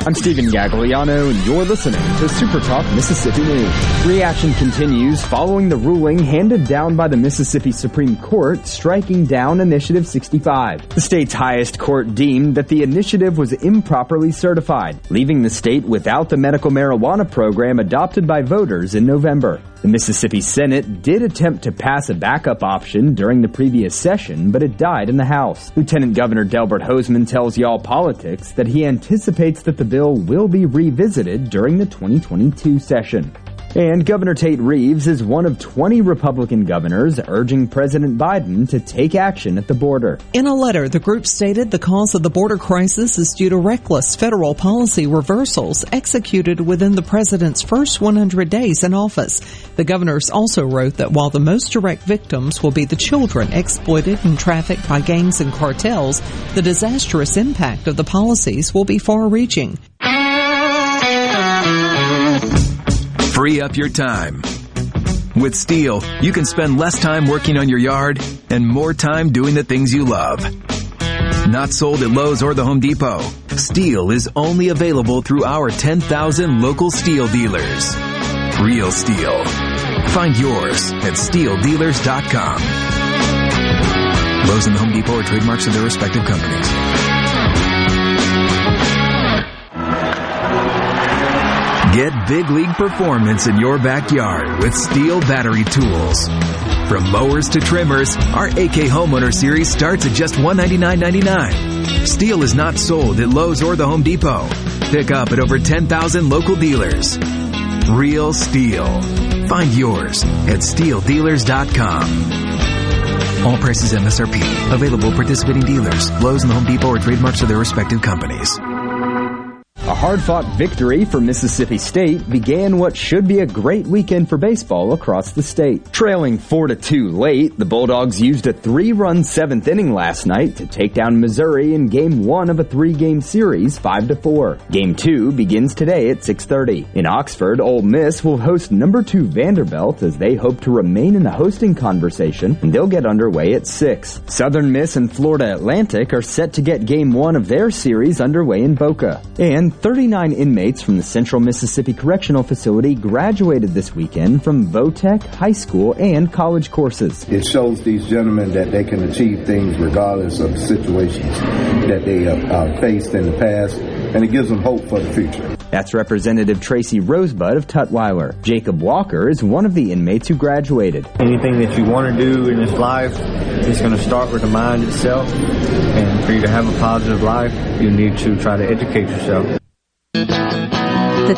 I'm Stephen Gagliano, and you're listening to Super Talk Mississippi News. Reaction continues following the ruling handed down by the Mississippi Supreme Court striking down Initiative 65. The state's highest court deemed that the initiative was improperly certified, leaving the state without the medical marijuana program adopted by voters in November. The Mississippi Senate did attempt to pass a backup option during the previous session, but it died in the House. Lieutenant Governor Delbert Hosemann tells Y'all Politics that he anticipates that the bill will be revisited during the 2022 session. And Governor Tate Reeves is one of 20 Republican governors urging President Biden to take action at the border. In a letter, the group stated the cause of the border crisis is due to reckless federal policy reversals executed within the president's first 100 days in office. The governors also wrote that while the most direct victims will be the children exploited and trafficked by gangs and cartels, the disastrous impact of the policies will be far-reaching. Free up your time. With Steel, you can spend less time working on your yard and more time doing the things you love. Not sold at Lowe's or the Home Depot, Steel is only available through our 10,000 local Steel dealers. Real Steel. Find yours at steeldealers.com. Lowe's and the Home Depot are trademarks of their respective companies. Get big league performance in your backyard with Steel battery tools. From mowers to trimmers, our AK Homeowner Series starts at just $199.99. Steel is not sold at Lowe's or the Home Depot. Pick up at over 10,000 local dealers. Real Steel. Find yours at steeldealers.com. All prices MSRP. Available participating dealers. Lowe's and the Home Depot are trademarks of their respective companies. A hard-fought victory for Mississippi State began what should be a great weekend for baseball across the state. Trailing 4-2 late, the Bulldogs used a 3-run 7th inning last night to take down Missouri in Game 1 of a 3-game series 5-4. Game 2 begins today at 6:30. In Oxford, Ole Miss will host number 2 Vanderbilt as they hope to remain in the hosting conversation, and they'll get underway at 6. Southern Miss and Florida Atlantic are set to get Game 1 of their series underway in Boca. And 39 inmates from the Central Mississippi Correctional Facility graduated this weekend from Vo-Tech, high school, and college courses. It shows these gentlemen that they can achieve things regardless of situations that they faced in the past, and it gives them hope for the future. That's Representative Tracy Rosebud of Tutwiler. Jacob Walker is one of the inmates who graduated. Anything that you want to do in this life is going to start with the mind itself, and for you to have a positive life, you need to try to educate yourself. The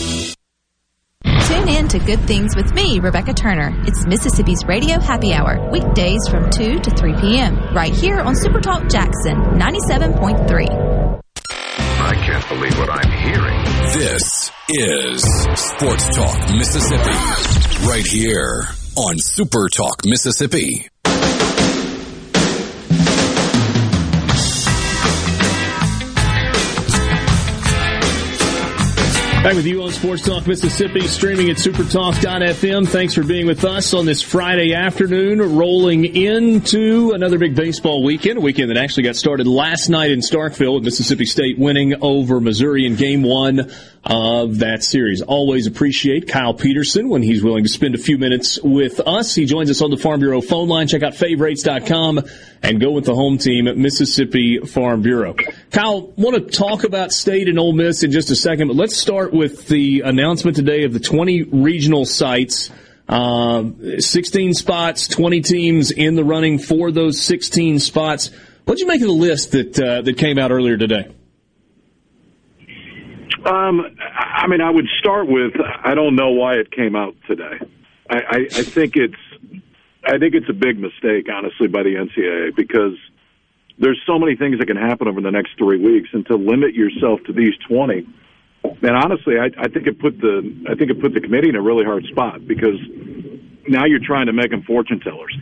Tune in to Good Things with me, Rebecca Turner. It's Mississippi's Radio Happy Hour, weekdays from 2 to 3 p.m., right here on Super Talk Jackson 97.3. I can't believe what I'm hearing. This is Sports Talk Mississippi, right here on Super Talk Mississippi. Back with you on Sports Talk Mississippi, streaming at supertalk.fm. Thanks for being with us on this Friday afternoon, rolling into another big baseball weekend, a weekend that actually got started last night in Starkville with Mississippi State winning over Missouri in Game 1 of that series. Always appreciate Kyle Peterson when he's willing to spend a few minutes with us. He joins us on the Farm Bureau phone line. Check out favrates.com and go with the home team at Mississippi Farm Bureau. Kyle, want to talk about State and Ole Miss in just a second, but let's start with the announcement today of the 20 regional sites, 16 spots, 20 teams in the running for those 16 spots. What did you make of the list that came out earlier today? I would start with I don't know why it came out today. I think it's a big mistake, honestly, by the NCAA, because there's so many things that can happen over the next 3 weeks, and to limit yourself to these 20. And honestly, I think it put the committee in a really hard spot, because now you're trying to make them fortune tellers,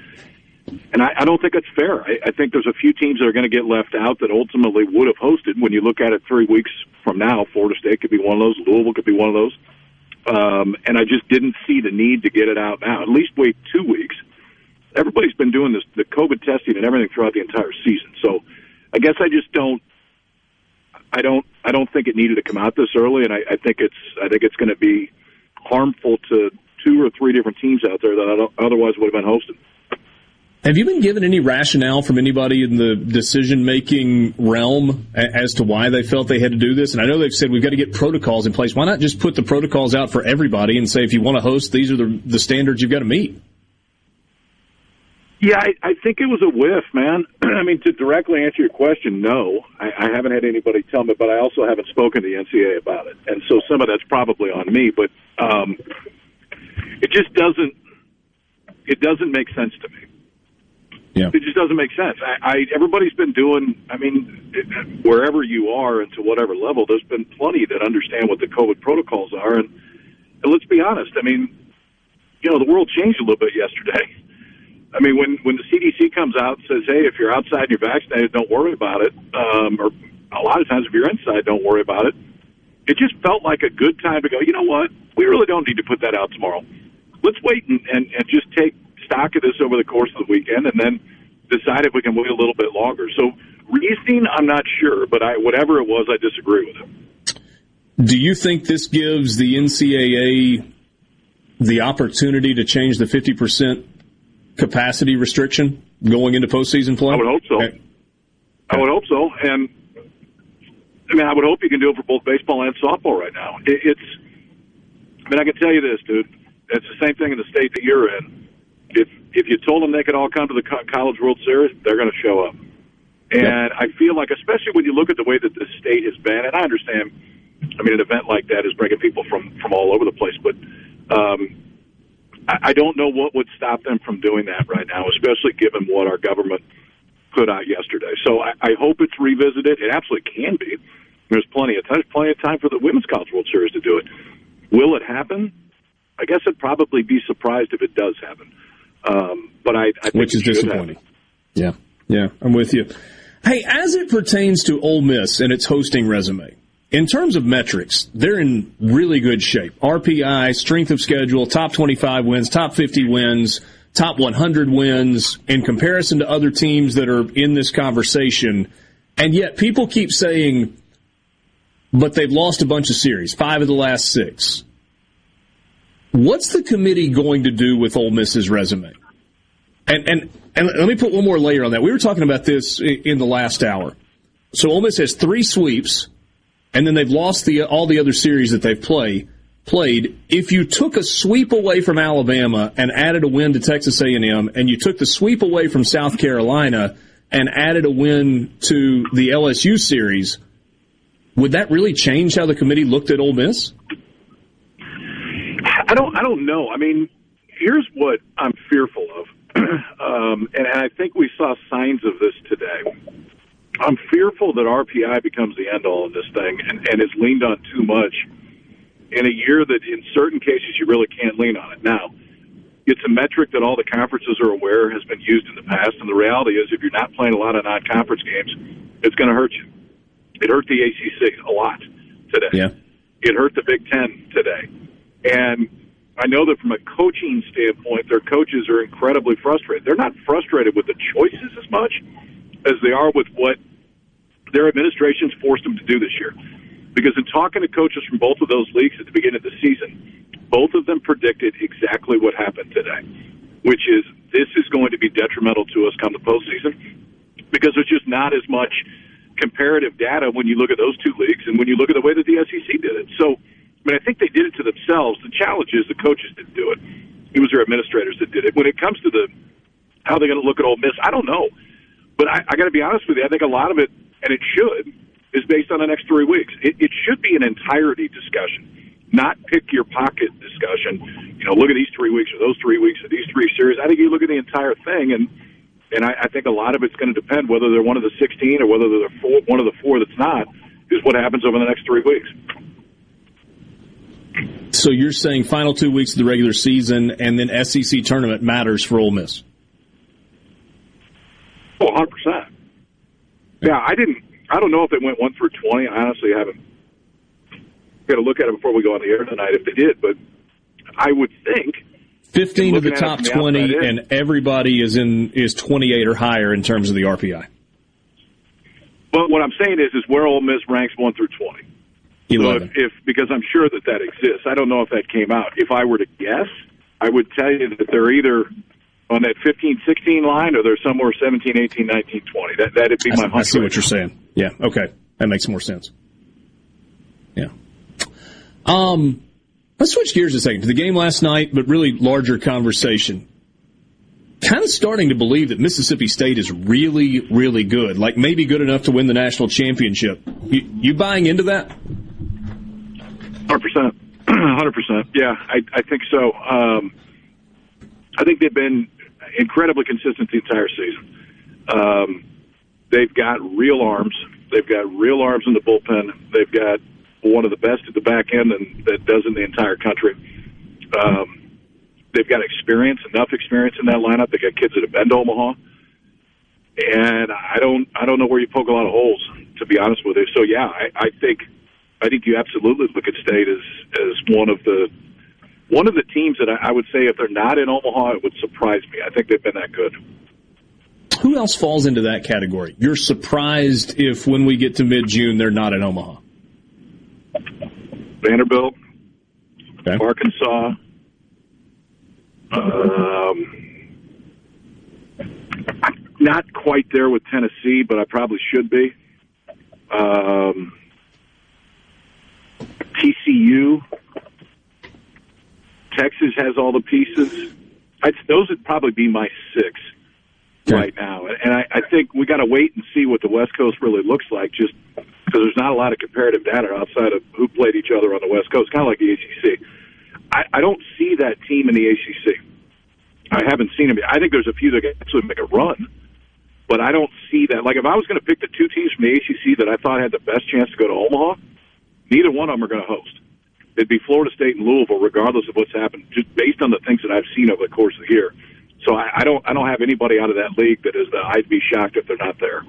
and I don't think it's fair. I think there's a few teams that are going to get left out that ultimately would have hosted. When you look at it 3 weeks from now, Florida State could be one of those, Louisville could be one of those, and I just didn't see the need to get it out now. At least wait 2 weeks. Everybody's been doing this, the COVID testing and everything, throughout the entire season. So I guess I don't think it needed to come out this early, and I think it's going to be harmful to 2 or 3 different teams out there that otherwise would have been hosted. Have you been given any rationale from anybody in the decision-making realm as to why they felt they had to do this? And I know they've said we've got to get protocols in place. Why not just put the protocols out for everybody and say, if you want to host, these are the standards you've got to meet? Yeah, I think it was a whiff, man. I mean, to directly answer your question, no. I haven't had anybody tell me, but I also haven't spoken to the NCAA about it. And so some of that's probably on me, but it just doesn't make sense to me. Yeah. It just doesn't make sense. Everybody's been doing, wherever you are and to whatever level, there's been plenty that understand what the COVID protocols are. And let's be honest, the world changed a little bit yesterday. I mean, when the CDC comes out and says, hey, if you're outside and you're vaccinated, don't worry about it, or a lot of times if you're inside, don't worry about it, it just felt like a good time to go, you know what, we really don't need to put that out tomorrow. Let's wait and just take stock of this over the course of the weekend and then decide if we can wait a little bit longer. So reasoning, I'm not sure, but whatever it was, I disagree with it. Do you think this gives the NCAA the opportunity to change the 50% capacity restriction going into postseason play? I would hope so. Okay. I would hope so. And, I mean, I would hope you can do it for both baseball and softball right now. I mean, I can tell you this, dude. It's the same thing in the state that you're in. If you told them they could all come to the College World Series, they're going to show up. And I feel like, especially when you look at the way that this state has been, and I understand, I mean, an event like that is bringing people from all over the place, but I don't know what would stop them from doing that right now, especially given what our government put out yesterday. So I hope it's revisited. It absolutely can be. There's plenty of time for the Women's College World Series to do it. Will it happen? I guess I'd probably be surprised if it does happen. But I think which is disappointing. Yeah, I'm with you. Hey, as it pertains to Ole Miss and its hosting resume, in terms of metrics, they're in really good shape. RPI, strength of schedule, top 25 wins, top 50 wins, top 100 wins in comparison to other teams that are in this conversation. And yet people keep saying, but they've lost a bunch of series, 5 of the last 6. What's the committee going to do with Ole Miss's resume? And let me put one more layer on that. We were talking about this in the last hour. So Ole Miss has 3 sweeps, and then they've lost all the other series that they've played. If you took a sweep away from Alabama and added a win to Texas A&M, and you took the sweep away from South Carolina and added a win to the LSU series, would that really change how the committee looked at Ole Miss? I don't know. I mean, here's what I'm fearful of, and I think we saw signs of this today. I'm fearful that RPI becomes the end-all of this thing and is leaned on too much in a year that in certain cases you really can't lean on it. Now, it's a metric that all the conferences are aware has been used in the past, and the reality is if you're not playing a lot of non-conference games, it's going to hurt you. It hurt the ACC a lot today. Yeah. It hurt the Big Ten today. And I know that from a coaching standpoint, their coaches are incredibly frustrated. They're not frustrated with the choices as much as they are with what their administration's forced them to do this year. Because in talking to coaches from both of those leagues at the beginning of the season, both of them predicted exactly what happened today, which is this is going to be detrimental to us come the postseason because there's just not as much comparative data when you look at those two leagues and when you look at the way that the SEC did it. So, I mean, I think they did it to themselves. The challenge is the coaches didn't do it. It was their administrators that did it. When it comes to how they're going to look at Ole Miss, I don't know. But I got to be honest with you, I think a lot of it, and it should, is based on the next 3 weeks. It should be an entirety discussion, not pick-your-pocket discussion. You know, look at these 3 weeks or those 3 weeks or these 3 series. I think you look at the entire thing, and I think a lot of it's going to depend whether they're one of the 16 or whether they're one of the 4 that's not, is what happens over the next 3 weeks. So you're saying final 2 weeks of the regular season and then SEC tournament matters for Ole Miss? Oh, 100%. Yeah, I don't know if they went 1 through 20. I honestly haven't got to look at it before we go on the air tonight if they did, but I would think 15 of the top 20 and everybody is 28 or higher in terms of the RPI. But what I'm saying is where Ole Miss ranks 1 through 20. So if because I'm sure that exists. I don't know if that came out. If I were to guess, I would tell you that they're either on that 15-16 line or they're somewhere 17-18-19-20. That'd be my hunch. I see what you're saying. Yeah, okay. That makes more sense. Yeah. Let's switch gears a second to the game last night, but really larger conversation. Kind of starting to believe that Mississippi State is really, really good, like maybe good enough to win the national championship. You buying into that? 100%. 100%. Yeah, I think so. I think they've been incredibly consistent the entire season. They've got real arms. They've got real arms in the bullpen. They've got one of the best at the back end and that does in the entire country. They've got experience, enough experience in that lineup. They got kids that have been to Omaha, and I don't know where you poke a lot of holes, to be honest with you. So yeah, I think you absolutely look at State as one of the teams that I would say if they're not in Omaha, it would surprise me. I think they've been that good. Who else falls into that category? You're surprised if when we get to mid-June they're not in Omaha. Vanderbilt, okay. Arkansas. I'm not quite there with Tennessee, but I probably should be. TCU. Texas has all the pieces. Those would probably be my six right now. And I think we got to wait and see what the West Coast really looks like, just because there's not a lot of comparative data outside of who played each other on the West Coast, kind of like the ACC. I don't see that team in the ACC. I haven't seen them. I think there's a few that can actually make a run, but I don't see that. Like, if I was going to pick the two teams from the ACC that I thought had the best chance to go to Omaha, neither one of them are going to host. It'd be Florida State and Louisville, regardless of what's happened, just based on the things that I've seen over the course of the year. So I don't have anybody out of that league that is that I'd be shocked if they're not there.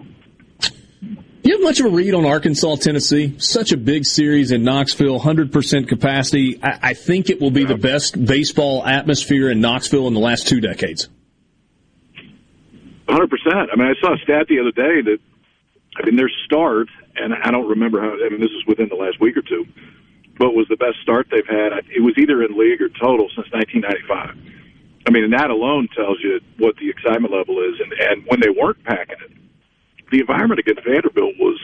Do you have much of a read on Arkansas, Tennessee? Such a big series in Knoxville, 100% capacity. I think it will be the best baseball atmosphere in Knoxville in the last 2 decades. 100%. I mean, I saw a stat the other day that, I mean, their start, and I don't remember how, I mean, this is within the last week or two, but was the best start they've had. It was either in league or total since 1995. I mean, and that alone tells you what the excitement level is, and when they weren't packing it. The environment against Vanderbilt was,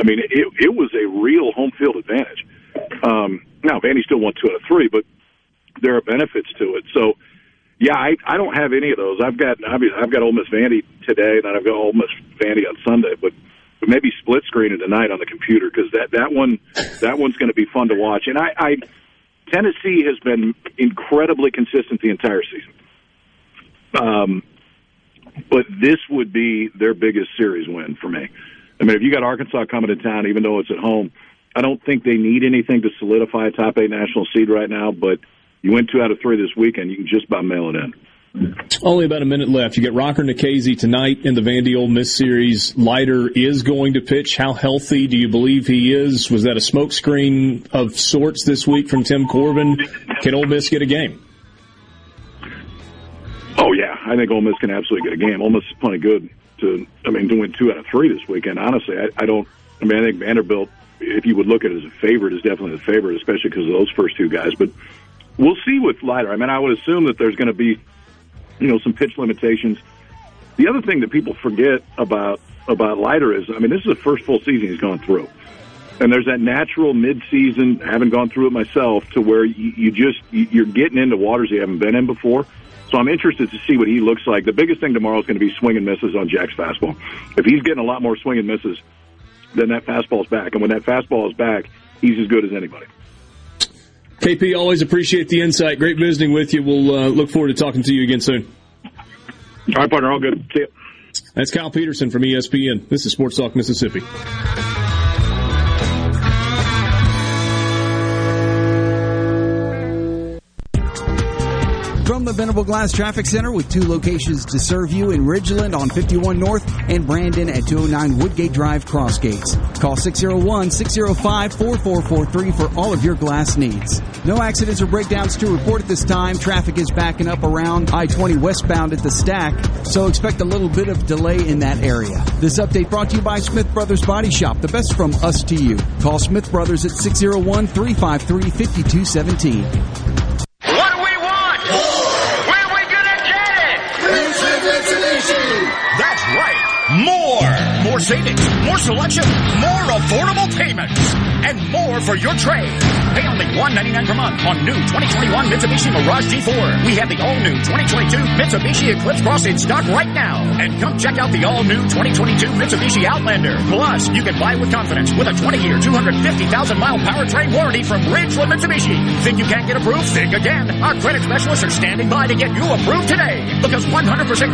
I mean, it was a real home field advantage. Now, Vandy still won 2 out of 3, but there are benefits to it. So, yeah, I don't have any of those. I've got Ole Miss Vandy today, and then I've got Ole Miss Vandy on Sunday. But maybe split screening tonight on the computer because that one's going to be fun to watch. And Tennessee has been incredibly consistent the entire season. But this would be their biggest series win for me. I mean, if you got Arkansas coming to town, even though it's at home, I don't think they need anything to solidify a top 8 national seed right now. But you win 2 out of 3 this weekend, you can just about mail it in. Only about a minute left. You get Rocker Nikhazy tonight in the Vandy Ole Miss series. Leiter is going to pitch. How healthy do you believe he is? Was that a smokescreen of sorts this week from Tim Corbin? Can Ole Miss get a game? Oh, yeah. I think Ole Miss can absolutely get a game. Ole Miss is plenty good to win 2 out of 3 this weekend. Honestly, I think Vanderbilt, if you would look at it as a favorite, is definitely the favorite, especially because of those first 2 guys. But we'll see with Leiter. I mean, I would assume that there's going to be, you know, some pitch limitations. The other thing that people forget about Leiter is, I mean, this is the first full season he's gone through. And there's that natural mid-season, I haven't gone through it myself, to where you're getting into waters you haven't been in before. So I'm interested to see what he looks like. The biggest thing tomorrow is going to be swing and misses on Jack's fastball. If he's getting a lot more swing and misses, then that fastball's back. And when that fastball is back, he's as good as anybody. KP, always appreciate the insight. Great visiting with you. We'll look forward to talking to you again soon. All right, partner. All good. See you. That's Kyle Peterson from ESPN. This is Sports Talk Mississippi. From the Venable Glass Traffic Center with 2 locations to serve you in Ridgeland on 51 North and Brandon at 209 Woodgate Drive, Crossgates. Call 601-605-4443 for all of your glass needs. No accidents or breakdowns to report at this time. Traffic is backing up around I-20 westbound at the Stack, so expect a little bit of delay in that area. This update brought to you by Smith Brothers Body Shop, the best from us to you. Call Smith Brothers at 601-353-5217. That's right. More savings, more selection, more affordable payments, and more for your trade. Pay only $199 per month on new 2021 Mitsubishi Mirage G4. We have the all-new 2022 Mitsubishi Eclipse Cross in stock right now. And come check out the all-new 2022 Mitsubishi Outlander. Plus, you can buy with confidence with a 20-year, 250,000-mile powertrain warranty from Ridgeland Mitsubishi. Think you can't get approved? Think again. Our credit specialists are standing by to get you approved today. Because 100%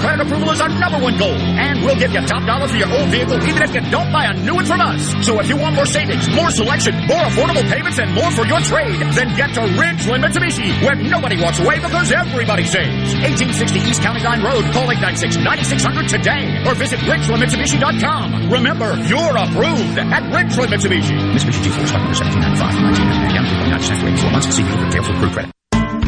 credit approval is our number 1 goal. And we'll give you top dollar for your old vehicle people even if you don't buy a new one from us. So if you want more savings, more selection, more affordable payments, and more for your trade, then get to Ridgeland Mitsubishi, where nobody walks away because everybody saves. 1860 East County Line Road, call 896-9600 today, or visit RidgelandMitsubishi.com. Remember, you're approved at Ridgeland Mitsubishi. Mitsubishi G-Force, 117.95, 1999, down to 2.9% rate, 4 months, see you for approved credit.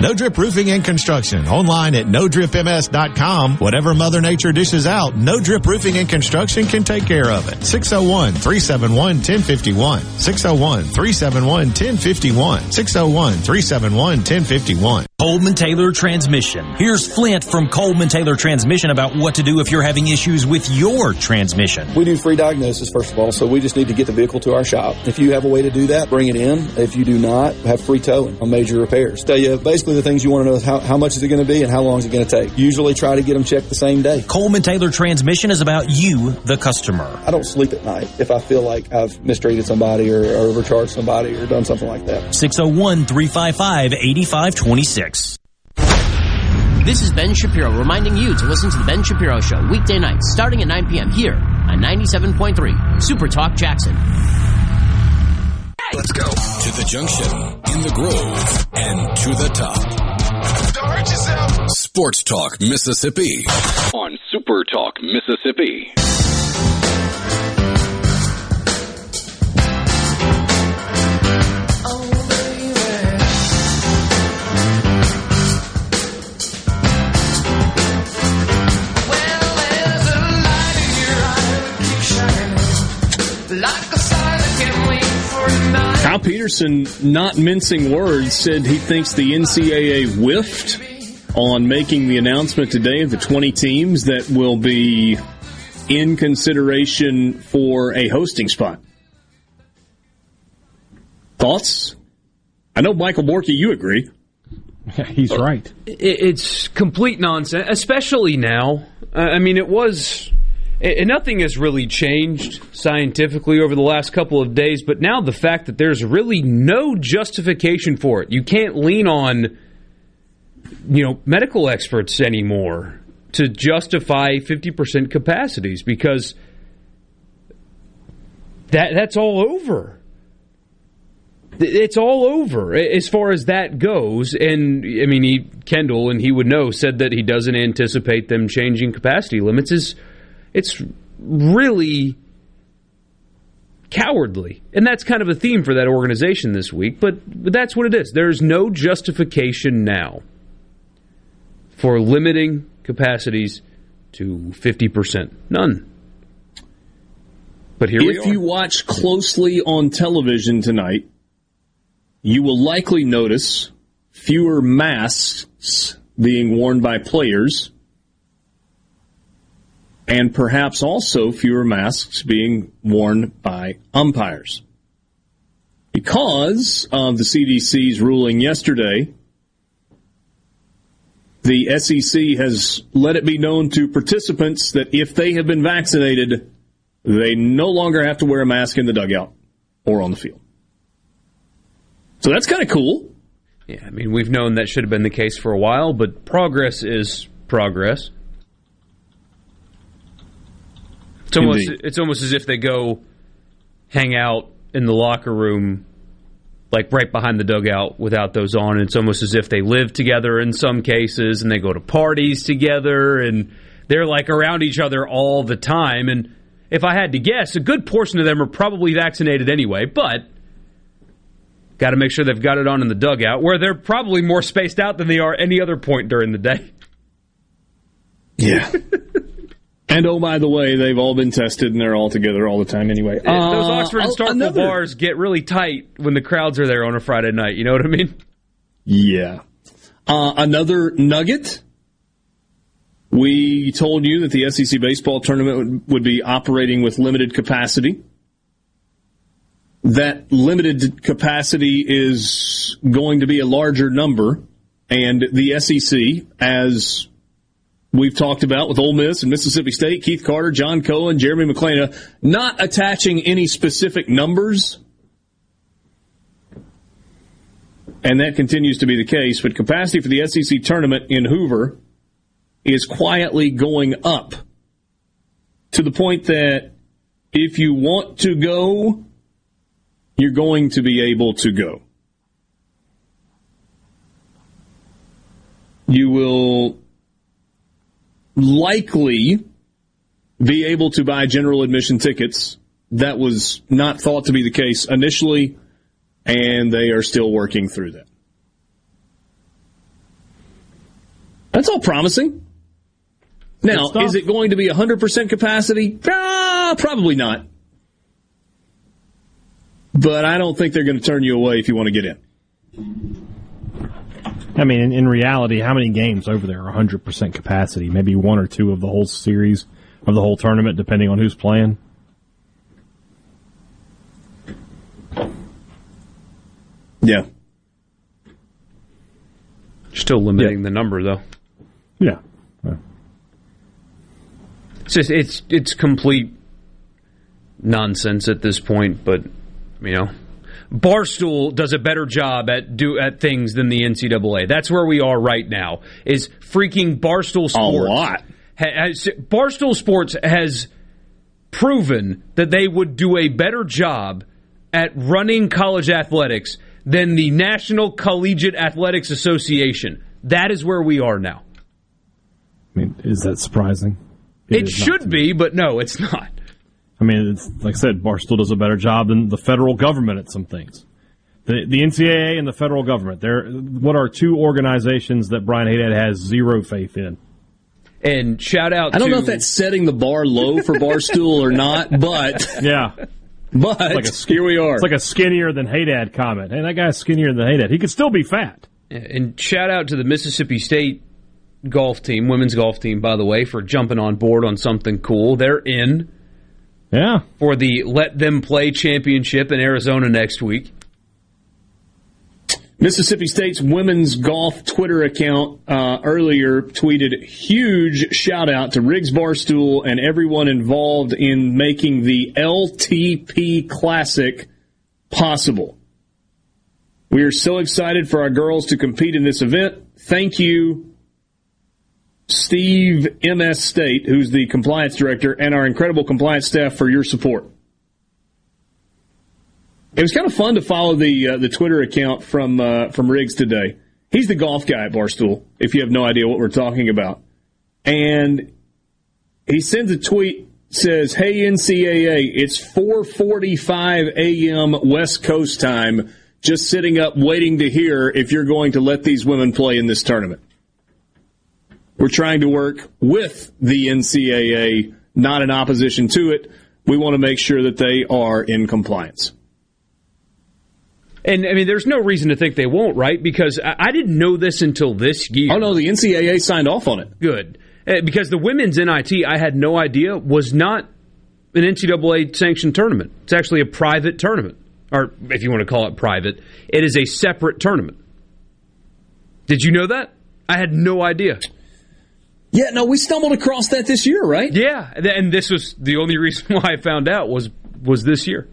No Drip Roofing and Construction. Online at NoDripMS.com. Whatever Mother Nature dishes out, No Drip Roofing and Construction can take care of it. 601-371-1051. 601-371-1051. 601-371-1051. Coleman Taylor Transmission. Here's Flint from Coleman Taylor Transmission about what to do if you're having issues with your transmission. We do free diagnosis, first of all, so we just need to get the vehicle to our shop. If you have a way to do that, bring it in. If you do not, have free towing on major repairs. Tell you basically the things you want to know is how much is it going to be and how long is it going to take. Usually try to get them checked the same day. Coleman Taylor Transmission is about you, the customer. I don't sleep at night if I feel like I've mistreated somebody or overcharged somebody or done something like that. 601-355-8526. This is Ben Shapiro reminding you to listen to The Ben Shapiro Show weekday nights starting at 9 p.m. here on 97.3 Super Talk Jackson. Let's go to the junction, in the grove, and to the top. Don't hurt yourself. Sports Talk Mississippi on Super Talk Mississippi. Kyle Peterson, not mincing words, said he thinks the NCAA whiffed on making the announcement today of the 20 teams that will be in consideration for a hosting spot. Thoughts? I know, Michael Borky, you agree. He's right. It's complete nonsense, especially now. I mean, it was... And nothing has really changed scientifically over the last couple of days, but now the fact that there's really no justification for it. You can't lean on, medical experts anymore to justify 50% capacities because that's all over. It's all over as far as that goes. And, I mean, Kendall, and he would know, said that he doesn't anticipate them changing capacity limits. It's really cowardly. And that's kind of a theme for that organization this week, but that's what it is. There's no justification now for limiting capacities to 50%. None. But here we are. If you watch closely on television tonight, you will likely notice fewer masks being worn by players and perhaps also fewer masks being worn by umpires. Because of the CDC's ruling yesterday, the SEC has let it be known to participants that if they have been vaccinated, they no longer have to wear a mask in the dugout or on the field. So that's kind of cool. Yeah, I mean, we've known that should have been the case for a while, but progress is progress. It's almost as if they go hang out in the locker room, like right behind the dugout without those on. It's almost as if they live together in some cases, and they go to parties together, and they're like around each other all the time. And if I had to guess, a good portion of them are probably vaccinated anyway, but got to make sure they've got it on in the dugout, where they're probably more spaced out than they are any other point during the day. Yeah. And oh, by the way, they've all been tested and they're all together all the time anyway. Those Oxford and Starkville bars get really tight when the crowds are there on a Friday night. You know what I mean? Yeah. Another nugget. We told you that the SEC baseball tournament would be operating with limited capacity. That limited capacity is going to be a larger number, and the SEC, as we've talked about with Ole Miss and Mississippi State, Keith Carter, John Cohen, Jeremy McClana, not attaching any specific numbers. And that continues to be the case, but capacity for the SEC tournament in Hoover is quietly going up to the point that if you want to go, you're going to be able to go. You will likely be able to buy general admission tickets. That was not thought to be the case initially, and they are still working through that. That's all promising. Now, is it going to be 100% capacity? Probably not. But I don't think they're going to turn you away if you want to get in. I mean, in reality, how many games over there are 100% capacity? Maybe one or two of the whole series, of the whole tournament, depending on who's playing? Yeah. Still limiting the number, though. Yeah. It's just, it's complete nonsense at this point, but, you know, Barstool does a better job at things than the NCAA. That's where we are right now, is freaking Barstool Sports. A lot. Barstool Sports has proven that they would do a better job at running college athletics than the National Collegiate Athletics Association. That is where we are now. I mean, is that surprising? It should be, but no, it's not. I mean, it's, like I said, Barstool does a better job than the federal government at some things. The NCAA and the federal government, they're what are two organizations that Brian Haydad has zero faith in. And shout out to... I don't know if that's setting the bar low for Barstool or not, but... Yeah. But it's like here we are. It's like a skinnier than Haydad comment. Hey, that guy's skinnier than Haydad. He could still be fat. And shout out to the Mississippi State golf team, women's golf team, by the way, for jumping on board on something cool. They're in for the Let Them Play Championship in Arizona next week. Mississippi State's women's golf Twitter account earlier tweeted, huge shout-out to Riggs Barstool and everyone involved in making the LTP Classic possible. We are so excited for our girls to compete in this event. Thank you, Steve M.S. State, who's the compliance director, and our incredible compliance staff for your support. It was kind of fun to follow the Twitter account from Riggs today. He's the golf guy at Barstool, if you have no idea what we're talking about. And he sends a tweet, says, hey, NCAA, it's 4:45 a.m. West Coast time, just sitting up waiting to hear if you're going to let these women play in this tournament. We're trying to work with the NCAA, not in opposition to it. We want to make sure that they are in compliance. And, I mean, there's no reason to think they won't, right? Because I didn't know this until this year. Oh, no, the NCAA signed off on it. Good. Because the women's NIT, I had no idea, was not an NCAA-sanctioned tournament. It's actually a private tournament, or if you want to call it private. It is a separate tournament. Did you know that? I had no idea. Yeah, no, we stumbled across that this year, right? Yeah, and this was the only reason why I found out was this year.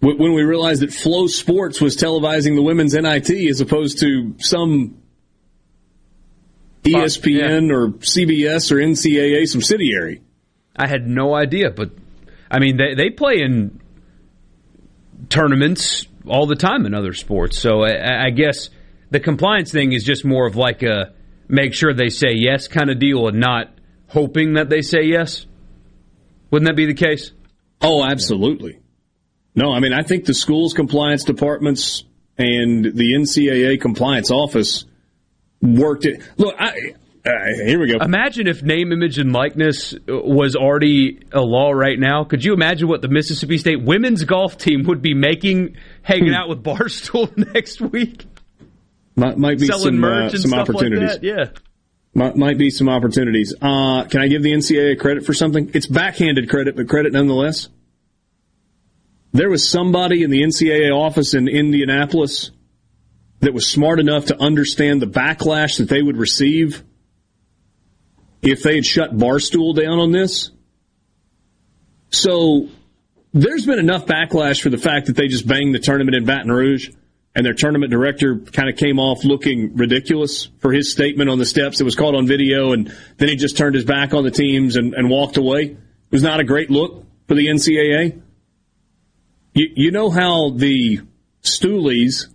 When we realized that Flow Sports was televising the women's NIT as opposed to some ESPN or CBS or NCAA subsidiary. I had no idea, but, I mean, they play in tournaments all the time in other sports, so I guess the compliance thing is just more of like a make sure they say yes kind of deal and not hoping that they say yes. Wouldn't that be the case? Oh, absolutely. No, I mean, I think the school's compliance departments and the NCAA compliance office worked it. Look, Here we go. Imagine if name, image, and likeness was already a law right now. Could you imagine what the Mississippi State women's golf team would be making, hanging out with Barstool next week? Might be some opportunities. Like yeah. Might be some opportunities. Can I give the NCAA credit for something? It's backhanded credit, but credit nonetheless. There was somebody in the NCAA office in Indianapolis that was smart enough to understand the backlash that they would receive if they had shut Barstool down on this. So there's been enough backlash for the fact that they just banged the tournament in Baton Rouge, and their tournament director kind of came off looking ridiculous for his statement on the steps. It was caught on video, and then he just turned his back on the teams and walked away. It was not a great look for the NCAA. You know how the Stoolies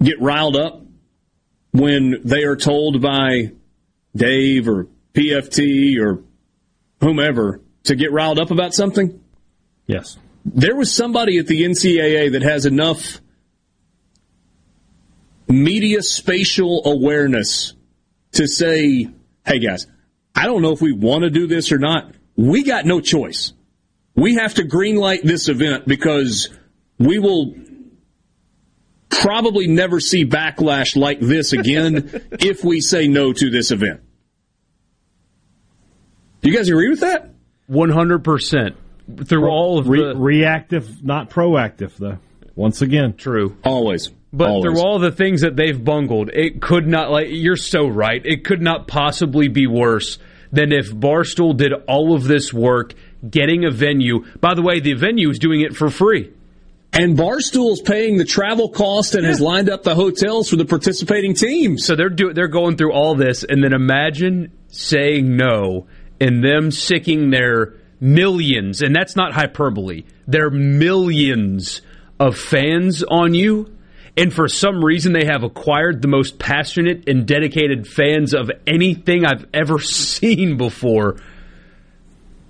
get riled up when they are told by Dave or PFT or whomever to get riled up about something? Yes. There was somebody at the NCAA that has enough media spatial awareness to say, hey, guys, I don't know if we want to do this or not. We got no choice. We have to green light this event because we will probably never see backlash like this again if we say no to this event. Do you guys agree with that? 100%. Through all of the... Reactive, not proactive, though. Once again. True. Always. But always. Through all the things that they've bungled, it could not, like, you're so right, it could not possibly be worse than if Barstool did all of this work getting a venue. By the way, the venue is doing it for free. And Barstool's paying the travel cost and has lined up the hotels for the participating teams. So they're going through all this, and then imagine saying no and them sicking their millions, and that's not hyperbole, their millions of fans on you. And for some reason, they have acquired the most passionate and dedicated fans of anything I've ever seen before.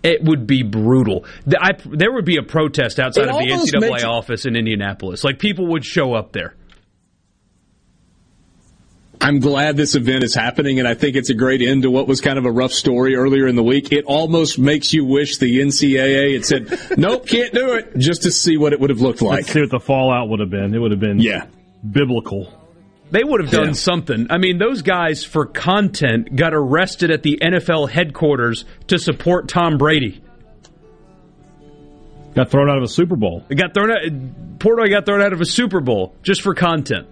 It would be brutal. There would be a protest outside of the NCAA office in Indianapolis. Like, people would show up there. I'm glad this event is happening, and I think it's a great end to what was kind of a rough story earlier in the week. It almost makes you wish the NCAA had said, nope, can't do it, just to see what it would have looked like. Let's see what the fallout would have been. It would have been biblical. They would have done something. I mean, those guys, for content, got arrested at the NFL headquarters to support Tom Brady. Got thrown out of a Super Bowl. Portnoy got thrown out of a Super Bowl just for content.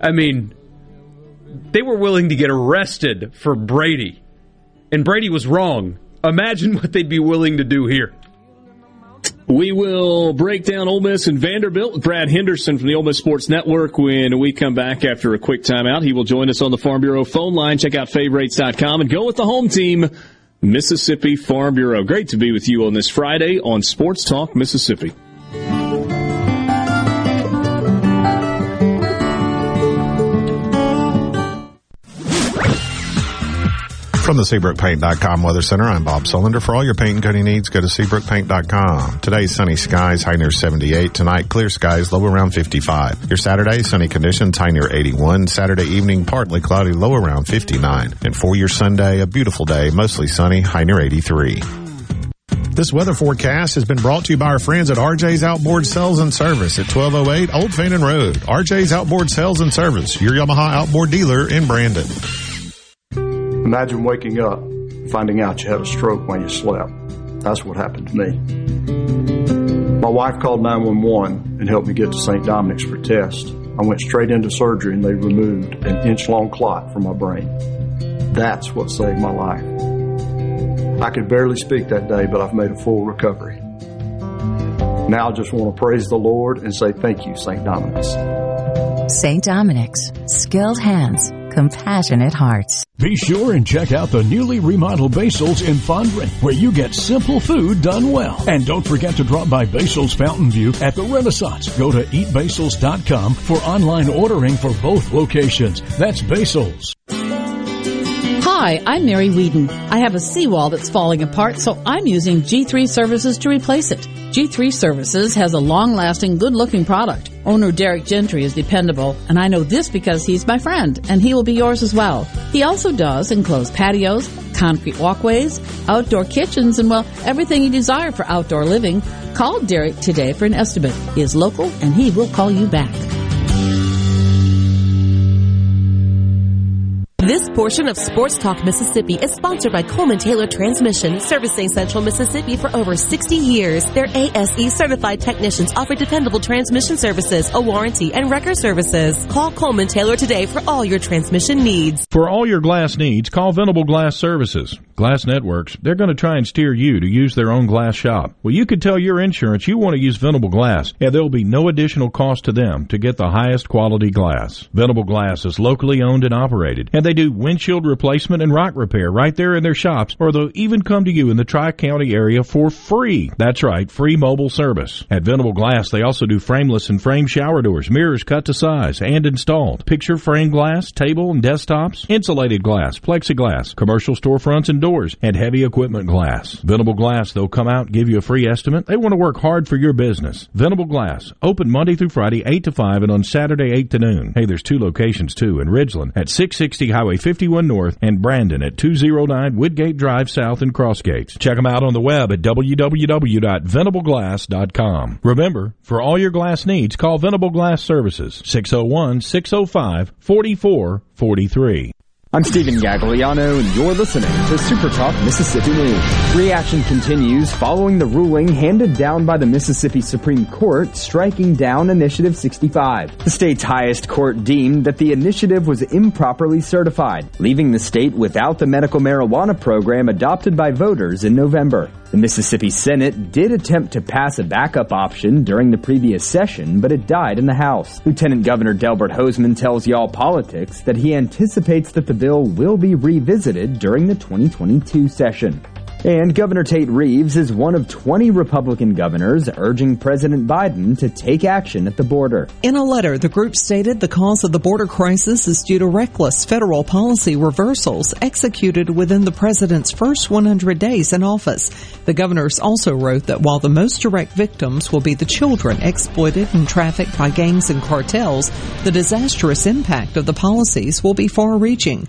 I mean, they were willing to get arrested for Brady. And Brady was wrong. Imagine what they'd be willing to do here. We will break down Ole Miss and Vanderbilt with Brad Henderson from the Ole Miss Sports Network when we come back after a quick timeout. He will join us on the Farm Bureau phone line. Check out favorites.com and go with the home team, Mississippi Farm Bureau. Great to be with you on this Friday on Sports Talk Mississippi. From the SeabrookPaint.com Weather Center, I'm Bob Sullender. For all your paint and coating needs, go to SeabrookPaint.com. Today, sunny skies, high near 78. Tonight, clear skies, low around 55. Your Saturday, sunny conditions, high near 81. Saturday evening, partly cloudy, low around 59. And for your Sunday, a beautiful day, mostly sunny, high near 83. This weather forecast has been brought to you by our friends at RJ's Outboard Sales and Service at 1208 Old Fannin Road. RJ's Outboard Sales and Service, your Yamaha outboard dealer in Brandon. Imagine waking up and finding out you had a stroke when you slept. That's what happened to me. My wife called 911 and helped me get to St. Dominic's for tests. I went straight into surgery and they removed an inch-long clot from my brain. That's what saved my life. I could barely speak that day, but I've made a full recovery. Now I just want to praise the Lord and say thank you, St. Dominic's. St. Dominic's. Skilled hands. Compassionate hearts. Be sure and check out the newly remodeled Basil's in Fondren, where you get simple food done well. And don't forget to drop by Basil's Fountain View at the Renaissance. Go to eatbasils.com for online ordering for both locations. That's Basil's. Hi, I'm Mary Whedon. I have a seawall that's falling apart, so I'm using G3 Services to replace it. G3 Services has a long-lasting, good-looking product. Owner Derek Gentry is dependable, and I know this because he's my friend, and he will be yours as well. He also does enclosed patios, concrete walkways, outdoor kitchens, and, well, everything you desire for outdoor living. Call Derek today for an estimate. He is local, and he will call you back. This portion of Sports Talk Mississippi is sponsored by Coleman Taylor Transmission, servicing Central Mississippi for over 60 years. Their ASE certified technicians offer dependable transmission services, a warranty, and wrecker services. Call Coleman Taylor today for all your transmission needs. For all your glass needs, call Venable Glass Services. Glass Networks, they're going to try and steer you to use their own glass shop. Well, you could tell your insurance you want to use Venable Glass, and there'll be no additional cost to them to get the highest quality glass. Venable Glass is locally owned and operated, and they do windshield replacement and rock repair right there in their shops, or they'll even come to you in the Tri-County area for free. That's right, free mobile service. At Venable Glass, they also do frameless and frame shower doors, mirrors cut to size and installed, picture frame glass, table and desktops, insulated glass, plexiglass, commercial storefronts and doors, and heavy equipment glass. Venable Glass, they'll come out and give you a free estimate. They want to work hard for your business. Venable Glass, open Monday through Friday, 8 to 5, and on Saturday, 8 to noon. Hey, there's two locations, too, in Ridgeland at 660 Highway 51 North and Brandon at 209 Woodgate Drive South in Crossgates. Check them out on the web at www.venableglass.com. Remember, for all your glass needs, call Venable Glass Services, 601-605-4443. I'm Stephen Gagliano, and you're listening to Super Talk Mississippi News. Reaction continues following the ruling handed down by the Mississippi Supreme Court striking down Initiative 65. The state's highest court deemed that the initiative was improperly certified, leaving the state without the medical marijuana program adopted by voters in November. The Mississippi Senate did attempt to pass a backup option during the previous session, but it died in the House. Lieutenant Governor Delbert Hosemann tells Y'all Politics that he anticipates that the bill will be revisited during the 2022 session. And Governor Tate Reeves is one of 20 Republican governors urging President Biden to take action at the border. In a letter, the group stated the cause of the border crisis is due to reckless federal policy reversals executed within the president's first 100 days in office. The governors also wrote that while the most direct victims will be the children exploited and trafficked by gangs and cartels, the disastrous impact of the policies will be far-reaching.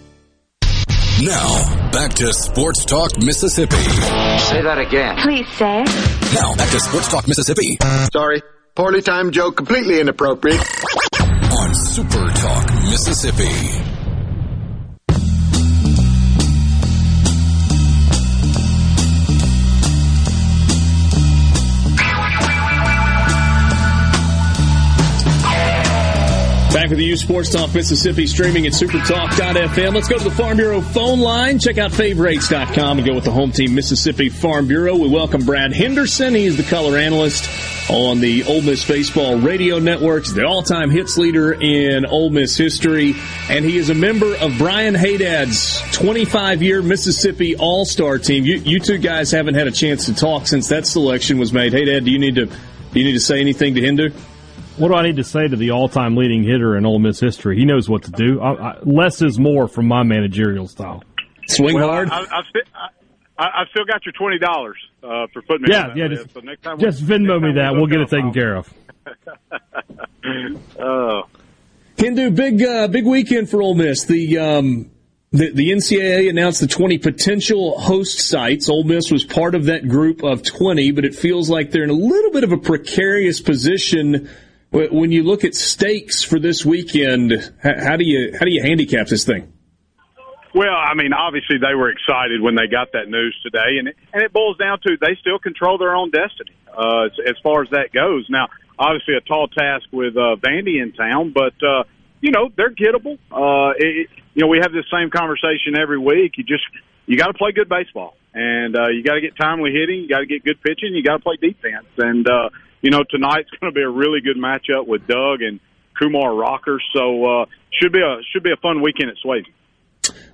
Now, back to Sports Talk Mississippi. Say that again. Please, sir. Now, back to Sports Talk Mississippi. Sorry, poorly timed joke, completely inappropriate. On Super Talk Mississippi. Back with you, Sports Talk Mississippi, streaming at supertalk.fm. Let's go to the Farm Bureau phone line. Check out favrates.com and go with the home team, Mississippi Farm Bureau. We welcome Brad Henderson. He is the color analyst on the Ole Miss Baseball Radio Network. He's the all-time hits leader in Ole Miss history. And he is a member of Brian Haydad's 25-year Mississippi All-Star team. You two guys haven't had a chance to talk since that selection was made. Haydad, do you need to say anything to Hinder? What do I need to say to the all-time leading hitter in Ole Miss history? He knows what to do. Less is more from my managerial style. Swing hard. I've still got your $20 for putting me on that list. Just, so next time just Venmo me that. We'll get it taken care of. Hindu, big weekend for Ole Miss. The NCAA announced the 20 potential host sites. Ole Miss was part of that group of 20, but it feels like they're in a little bit of a precarious position. When you look at stakes for this weekend, how do you handicap this thing? Well, I mean, obviously they were excited when they got that news today, and it boils down to they still control their own destiny as far as that goes. Now, obviously a tall task with Vandy in town, but they're gettable. We have this same conversation every week. You got to play good baseball, and you got to get timely hitting, you got to get good pitching, you got to play defense, and tonight's going to be a really good matchup with Doug and Kumar Rocker, so should be a fun weekend at Swayze.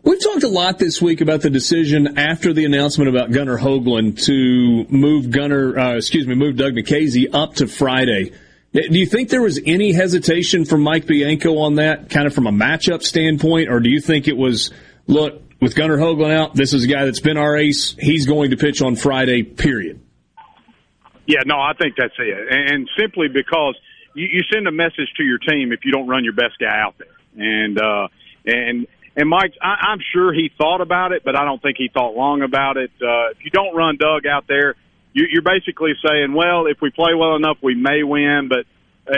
We've talked a lot this week about the decision after the announcement about Gunnar Hoagland to move Doug Nikhazy up to Friday. Do you think there was any hesitation from Mike Bianco on that, kind of from a matchup standpoint, or do you think it was, look, with Gunnar Hoagland out, this is a guy that's been our ace, he's going to pitch on Friday, period? Yeah, no, I think that's it. And simply because you send a message to your team if you don't run your best guy out there. And Mike, I'm sure he thought about it, but I don't think he thought long about it. If you don't run Doug out there, you're basically saying, well, if we play well enough, we may win, but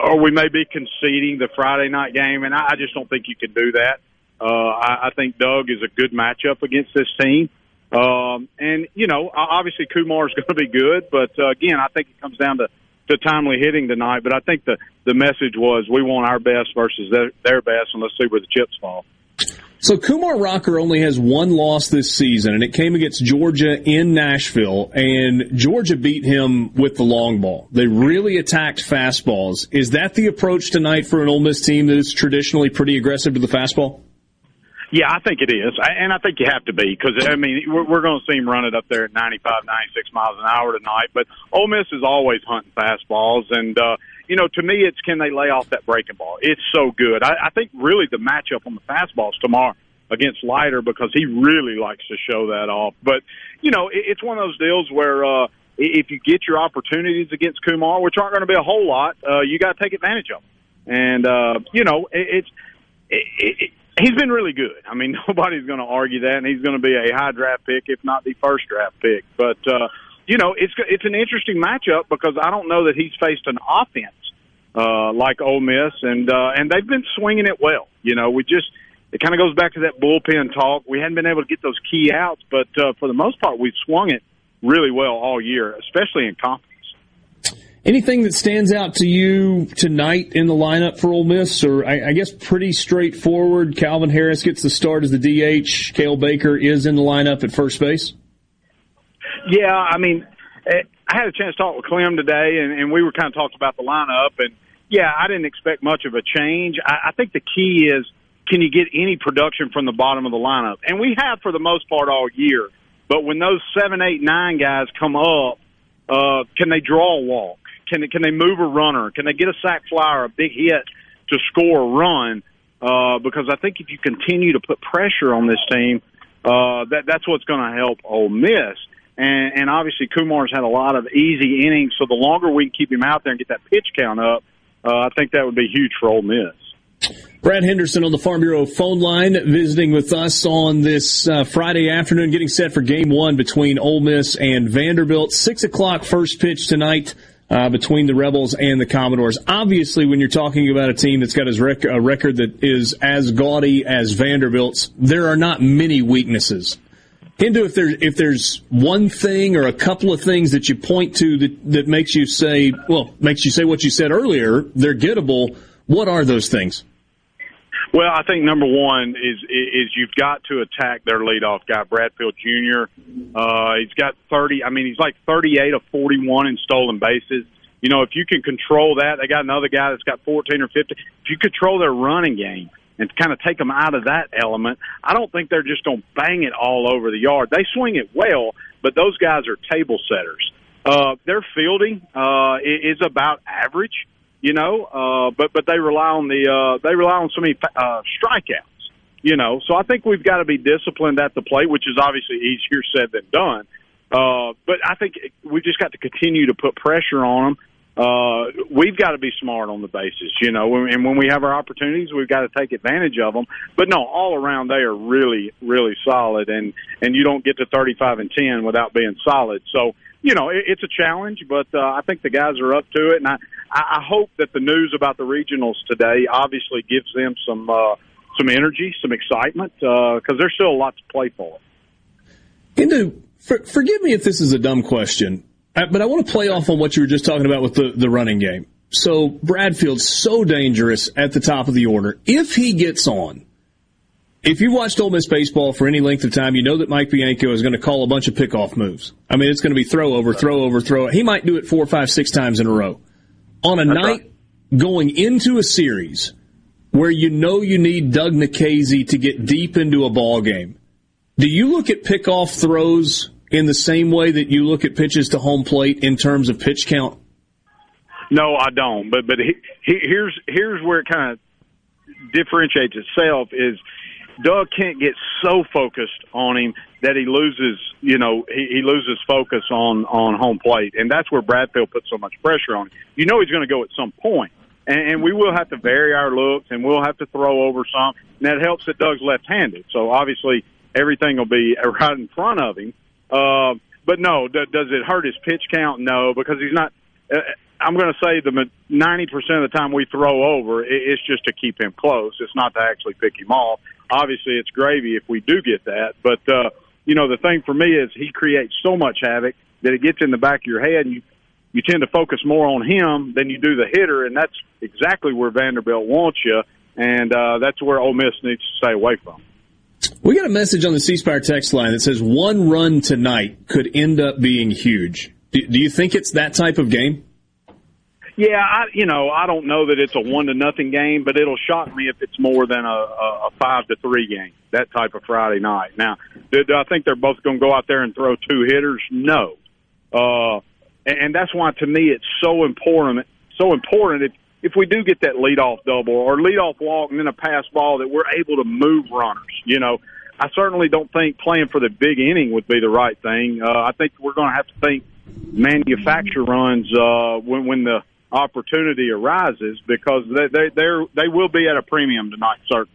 or we may be conceding the Friday night game. And I just don't think you can do that. I think Doug is a good matchup against this team. Obviously Kumar's going to be good, but again, I think it comes down to timely hitting tonight. But I think the message was we want our best versus their best, and let's see where the chips fall. So Kumar Rocker only has one loss this season, and it came against Georgia in Nashville, and Georgia beat him with the long ball. They really attacked fastballs. Is that the approach tonight for an Ole Miss team that is traditionally pretty aggressive to the fastball? Yeah, I think it is, and I think you have to be because, I mean, we're going to see him run it up there at 95, 96 miles an hour tonight. But Ole Miss is always hunting fastballs, and, to me it's can they lay off that breaking ball. It's so good. I think really the matchup on the fastballs tomorrow against Leiter because he really likes to show that off. But, it's one of those deals where if you get your opportunities against Kumar, which aren't going to be a whole lot, you got to take advantage of them. And, he's been really good. I mean, nobody's going to argue that, and he's going to be a high draft pick, if not the first draft pick. But, it's an interesting matchup because I don't know that he's faced an offense like Ole Miss, and they've been swinging it well. It kind of goes back to that bullpen talk. We hadn't been able to get those key outs, but for the most part, we've swung it really well all year, especially in conference. Anything that stands out to you tonight in the lineup for Ole Miss, or I guess pretty straightforward? Calvin Harris gets the start as the DH. Cale Baker is in the lineup at first base. Yeah, I mean, I had a chance to talk with Clem today, and we were kind of talking about the lineup. And, yeah, I didn't expect much of a change. I think the key is can you get any production from the bottom of the lineup? And we have for the most part all year. But when those 7, 8, 9 guys come up, can they draw a walk? Can they move a runner? Can they get a sac fly or a big hit to score a run? Because I think if you continue to put pressure on this team, that's what's going to help Ole Miss. And obviously Kumar's had a lot of easy innings, so the longer we can keep him out there and get that pitch count up, I think that would be huge for Ole Miss. Brad Henderson on the Farm Bureau phone line visiting with us on this Friday afternoon, getting set for Game 1 between Ole Miss and Vanderbilt. 6 o'clock first pitch tonight. Between the Rebels and the Commodores. Obviously, when you're talking about a team that's got a record that is as gaudy as Vanderbilt's, there are not many weaknesses. Hindu, if there's one thing or a couple of things that you point to that makes you say what you said earlier, they're gettable, What are those things? Well, I think number one is you've got to attack their leadoff guy, Bradfield Jr. He's got 30. I mean, he's like 38 of 41 in stolen bases. You know, if you can control that, they got another guy that's got 14 or 15. If you control their running game and kind of take them out of that element, I don't think they're just going to bang it all over the yard. They swing it well, but those guys are table setters. Their fielding is about average. You know, but they rely on so many strikeouts. You know, so I think we've got to be disciplined at the plate, which is obviously easier said than done. But I think we've just got to continue to put pressure on them. We've got to be smart on the bases, you know, and when we have our opportunities, we've got to take advantage of them. But no, all around they are really, really solid, and you don't get to 35-10 without being solid. So. You know, it's a challenge, but I think the guys are up to it, and I hope that the news about the regionals today obviously gives them some energy, some excitement, because there's still a lot to play for. And forgive me if this is a dumb question, but I want to play off on what you were just talking about with the running game. So Bradfield's so dangerous at the top of the order. If he gets on, if you've watched Ole Miss baseball for any length of time, you know that Mike Bianco is going to call a bunch of pickoff moves. I mean, it's going to be throw over, throw over, throw. He might do it 4, 5, 6 times in a row. On a night going into a series where you know you need Doug Nikhazy to get deep into a ball game, do you look at pickoff throws in the same way that you look at pitches to home plate in terms of pitch count? No, I don't. But here's where it kind of differentiates itself is – Doug can't get so focused on him that he loses, you know, he loses focus on home plate. And that's where Bradfield puts so much pressure on him. You know he's going to go at some point. And we will have to vary our looks, and we'll have to throw over some. And that helps that Doug's left-handed. So, obviously, everything will be right in front of him. But, no, does it hurt his pitch count? No, because he's not I'm going to say the 90% of the time we throw over, it's just to keep him close. It's not to actually pick him off. Obviously, it's gravy if we do get that. But, you know, the thing for me is he creates so much havoc that it gets in the back of your head, and you tend to focus more on him than you do the hitter, and that's exactly where Vanderbilt wants you, and that's where Ole Miss needs to stay away from. We got a message on the C Spire text line that says one run tonight could end up being huge. Do you think it's that type of game? Yeah, I don't know that it's a 1-0 game, but it'll shock me if it's more than a 5-3 game, that type of Friday night. Now, do I think they're both going to go out there and throw two hitters? No. And that's why, to me, it's so important if we do get that leadoff double or leadoff walk and then a pass ball that we're able to move runners. You know, I certainly don't think playing for the big inning would be the right thing. I think we're going to have to think manufacture runs when the opportunity arises, because they will be at a premium tonight, sir.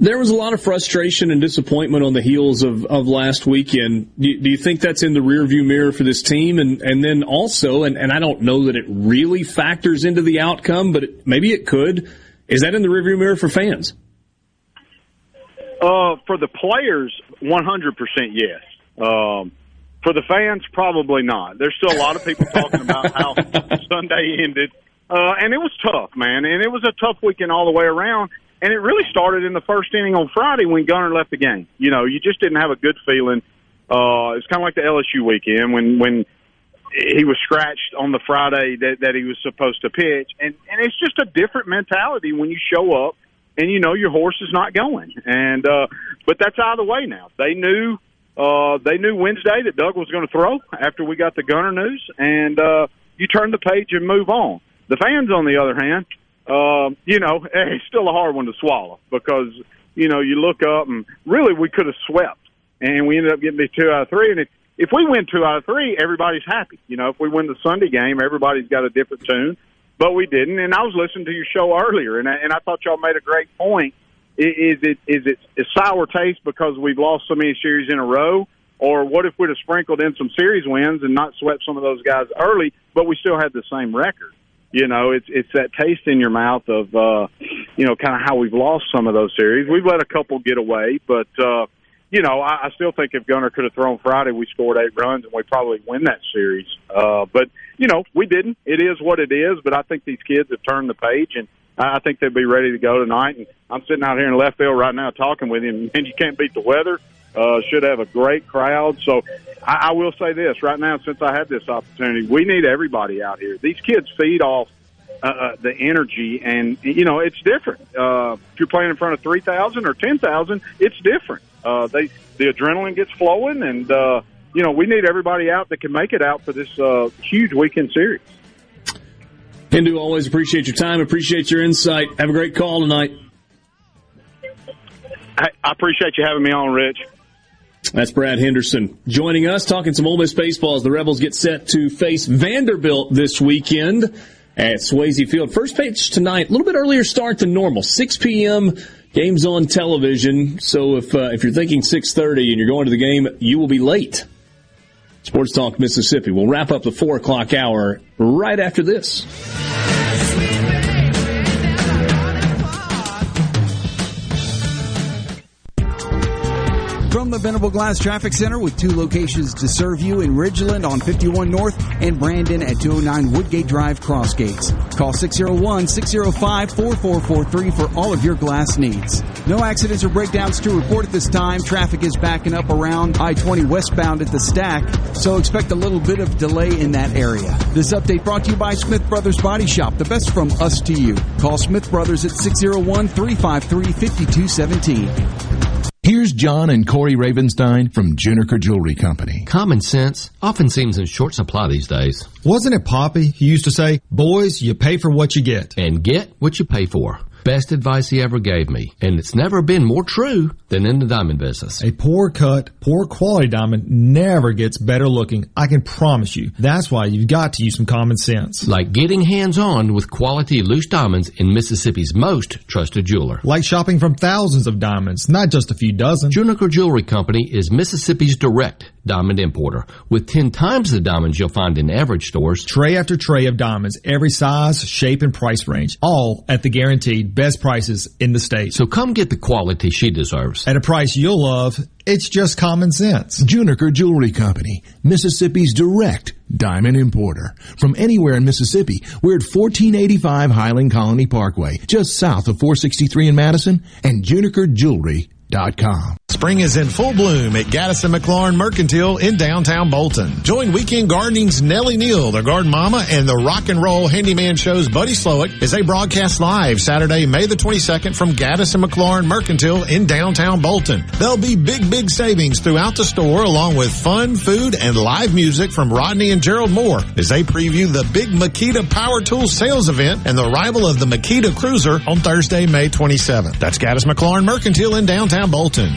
There was a lot of frustration and disappointment on the heels of last weekend. Do you think that's in the rearview mirror for this team? And then also, and I don't know that it really factors into the outcome, but maybe it could. Is that in the rearview mirror for fans? For the players, 100% yes. For the fans, probably not. There's still a lot of people talking about how Sunday ended. And it was tough, man. And it was a tough weekend all the way around. And it really started in the first inning on Friday when Gunner left the game. You know, you just didn't have a good feeling. It's kind of like the LSU weekend when he was scratched on the Friday that he was supposed to pitch. And it's just a different mentality when you show up and you know your horse is not going. And but that's out of the way now. They knew Wednesday that Doug was going to throw after we got the Gunner news, and you turn the page and move on. The fans, on the other hand, you know, it's still a hard one to swallow because, you know, you look up and really we could have swept, and we ended up getting the 2 out of 3. And if we win 2 out of 3, everybody's happy. You know, if we win the Sunday game, everybody's got a different tune, but we didn't. And I was listening to your show earlier, and I thought y'all made a great point. Is it a sour taste because we've lost so many series in a row? Or what if we'd have sprinkled in some series wins and not swept some of those guys early, but we still had the same record? You know, it's that taste in your mouth of, you know, kind of how we've lost some of those series. We've let a couple get away, but, you know, I still think if Gunner could have thrown Friday, we scored 8 runs and we probably win that series. But, you know, we didn't. It is what it is, but I think these kids have turned the page, and I think they'd be ready to go tonight. And I'm sitting out here in left field right now talking with him, and you can't beat the weather. Should have a great crowd. So I will say this right now, since I had this opportunity, we need everybody out here. These kids feed off the energy, and, you know, it's different. If you're playing in front of 3,000 or 10,000, it's different. The adrenaline gets flowing, and, you know, we need everybody out that can make it out for this huge weekend series. Hindu, always appreciate your time, appreciate your insight. Have a great call tonight. I appreciate you having me on, Rich. That's Brad Henderson joining us, talking some Ole Miss baseball as the Rebels get set to face Vanderbilt this weekend at Swayze Field. First pitch tonight, a little bit earlier start than normal, 6 p.m., game's on television, so if you're thinking 6:30 and you're going to the game, you will be late. Sports Talk Mississippi. We'll wrap up the 4 o'clock hour right after this. From the Venable Glass Traffic Center with 2 locations to serve you in Ridgeland on 51 North and Brandon at 209 Woodgate Drive, Cross Gates. Call 601-605-4443 for all of your glass needs. No accidents or breakdowns to report at this time. Traffic is backing up around I-20 westbound at the stack, so expect a little bit of delay in that area. This update brought to you by Smith Brothers Body Shop, the best from us to you. Call Smith Brothers at 601-353-5217. Here's John and Corey Ravenstein from Juniker Jewelry Company. Common sense often seems in short supply these days. Wasn't it Poppy who used to say, boys, you pay for what you get. And get what you pay for. Best advice he ever gave me. And it's never been more true than in the diamond business. A poor cut, poor quality diamond never gets better looking. I can promise you. That's why you've got to use some common sense. Like getting hands-on with quality loose diamonds in Mississippi's most trusted jeweler. Like shopping from thousands of diamonds, not just a few dozen. Juniker Jewelry Company is Mississippi's direct diamond importer with 10 times the diamonds you'll find in average stores. Tray after tray of diamonds, every size, shape, and price range, all at the guaranteed best prices in the state. So come get the quality she deserves. At a price you'll love, it's just common sense. Juniker Jewelry Company, Mississippi's direct diamond importer. From anywhere in Mississippi, we're at 1485 Highland Colony Parkway, just south of 463 in Madison, and JunikerJewelry.com. Spring is in full bloom at Gaddison McLaurin Mercantile in downtown Bolton. Join Weekend Gardening's Nellie Neal, the Garden Mama, and the Rock and Roll Handyman Show's Buddy Slowick as they broadcast live Saturday, May the 22nd from Gaddison McLaurin Mercantile in downtown Bolton. There'll be big savings throughout the store along with fun, food, and live music from Rodney and Gerald Moore as they preview the big Makita Power Tools sales event and the arrival of the Makita Cruiser on Thursday, May 27th. That's Gaddison McLaurin Mercantile in downtown Bolton.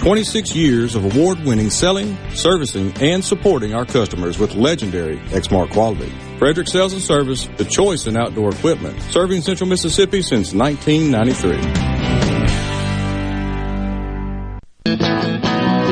26 years of award-winning selling, servicing, and supporting our customers with legendary Exmark quality. Frederick Sales and Service, the choice in outdoor equipment. Serving Central Mississippi since 1993.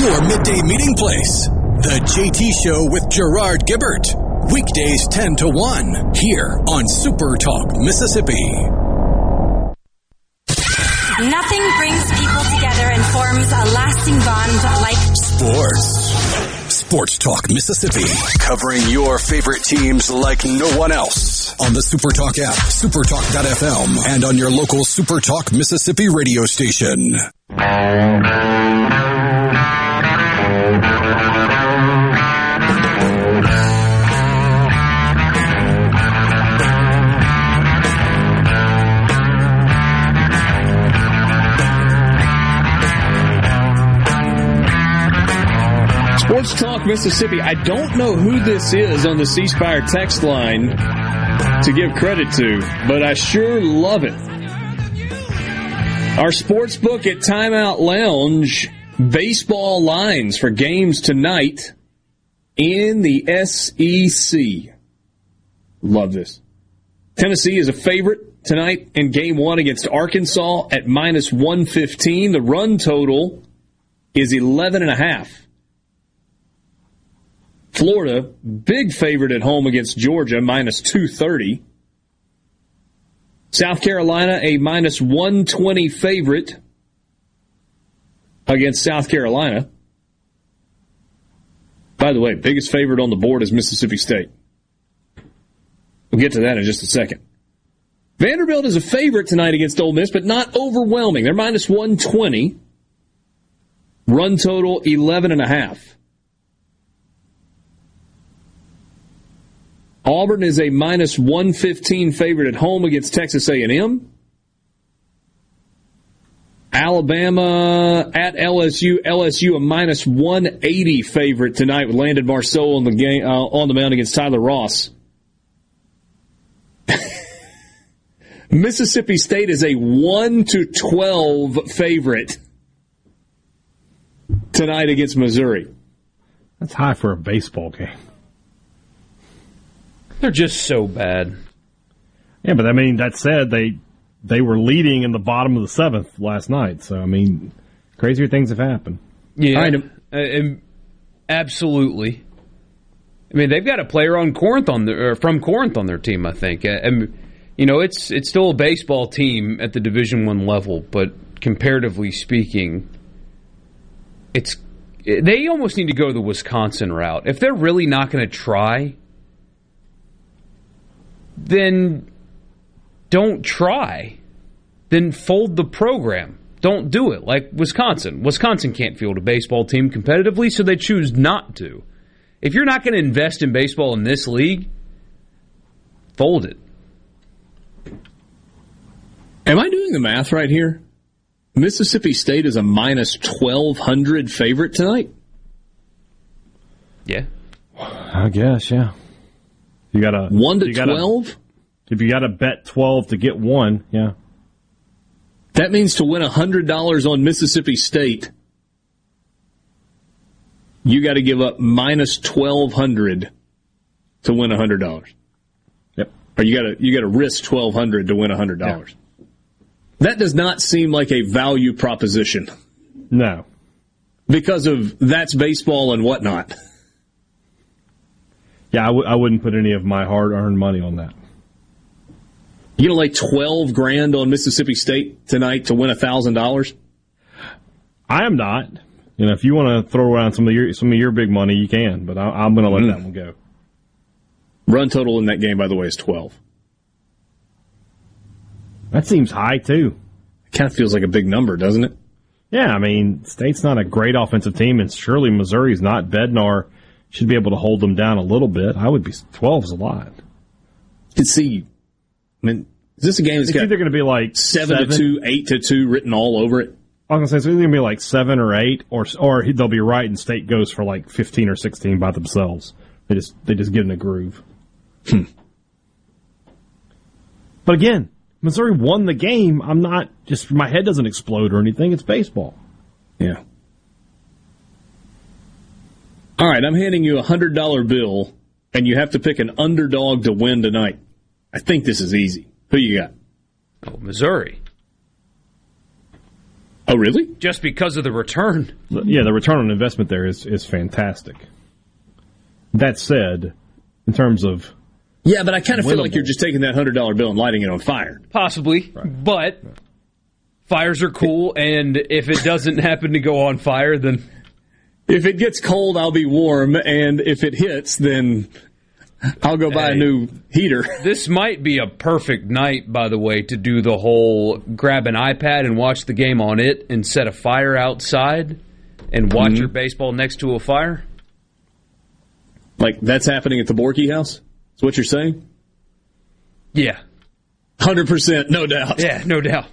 Your midday meeting place. The JT Show with Gerard Gibbert. Weekdays 10 to 1 here on Super Talk Mississippi. Nothing brings people together and forms a lasting bond like sports. Sports Talk Mississippi. Covering your favorite teams like no one else. On the Super Talk app, supertalk.fm, and on your local Super Talk Mississippi radio station. Sports Talk Mississippi. I don't know who this is on the C Spire text line to give credit to, but I sure love it. Our sports book at Timeout Lounge, baseball lines for games tonight in the SEC. Love this. Tennessee is a favorite tonight in game one against Arkansas at minus 115. The run total is 11.5. Florida, big favorite at home against Georgia, minus 230. South Carolina, a minus 120 favorite against South Carolina. By the way, biggest favorite on the board is Mississippi State. We'll get to that in just a second. Vanderbilt is a favorite tonight against Ole Miss, but not overwhelming. They're minus 120. Run total, 11.5. Auburn is a minus 115 favorite at home against Texas A&M. Alabama at LSU. LSU a minus 180 favorite tonight with Landon Marceau on the game on the mound against Tyler Ross. Mississippi State is a 1-12 favorite tonight against Missouri. That's high for a baseball game. They're just so bad. Yeah, but I mean, that said, they were leading in the bottom of the seventh last night. So, I mean, crazier things have happened. Yeah, absolutely. I mean, they've got a player on Corinth from Corinth on their team, I think. And you know, it's still a baseball team at the Division I level, but comparatively speaking, they almost need to go the Wisconsin route if they're really not going to try. Then don't try. Then fold the program. Don't do it like Wisconsin. Wisconsin can't field a baseball team competitively, so they choose not to. If you're not going to invest in baseball in this league, fold it. Am I doing the math right here? Mississippi State is a minus 1,200 favorite tonight? Yeah. I guess, yeah. You got a 1-12. If you got to bet 12 to get one, yeah. That means to win $100 on Mississippi State, you got to give up minus 1,200 to win $100. Yep. Or you got to risk 1,200 to win $100. Yeah. That does not seem like a value proposition. No. Because of that's baseball and whatnot. Yeah, I wouldn't put any of my hard-earned money on that. You know, like $12,000 on Mississippi State tonight to win $1,000. I am not. You know, if you want to throw around some of your big money, you can. But I'm going to let that one go. Run total in that game, by the way, is 12. That seems high too. It kind of feels like a big number, doesn't it? Yeah, I mean, State's not a great offensive team, and surely Missouri's not. Bednar should be able to hold them down a little bit. 12 is a lot. Let's see. I mean, is this a game that's got either going to be like 7-2, 8-2 written all over it? I was going to say it's either going to be like 7 or 8, or they'll be right and State goes for like 15 or 16 by themselves. They just get in a groove. But again, Missouri won the game. I'm not just my head doesn't explode or anything. It's baseball. Yeah. all right, I'm handing you a $100 bill, and you have to pick an underdog to win tonight. I think this is easy. Who you got? Oh, Missouri. Oh, really? Just because of the return. Yeah, the return on investment there is fantastic. That said, in terms of... Yeah, but I kind of feel like you're just taking that $100 bill and lighting it on fire. Possibly, right. But fires are cool, and if it doesn't happen to go on fire, then... If it gets cold, I'll be warm, and if it hits, then I'll go buy a new heater. This might be a perfect night, by the way, to do the whole grab an iPad and watch the game on it and set a fire outside and watch your baseball next to a fire. Like, that's happening at the Borky house? That's what you're saying? Yeah. 100%, no doubt. Yeah, no doubt.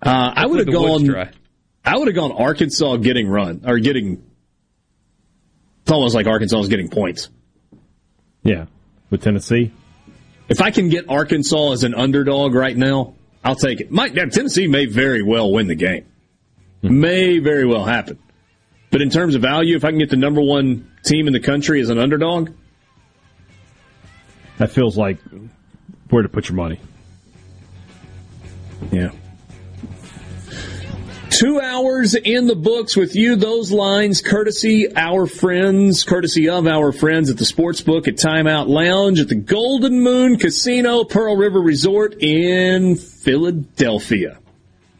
I would have gone... I would have gone Arkansas getting run, or getting... It's almost like Arkansas is getting points. Yeah, with Tennessee. If I can get Arkansas as an underdog right now, I'll take it. Tennessee may very well win the game. May very well happen. But in terms of value, if I can get the number one team in the country as an underdog... That feels like where to put your money. Yeah. 2 hours in the books with you. Those lines courtesy of our friends at the Sportsbook at Timeout Lounge at the Golden Moon Casino, Pearl River Resort in Philadelphia.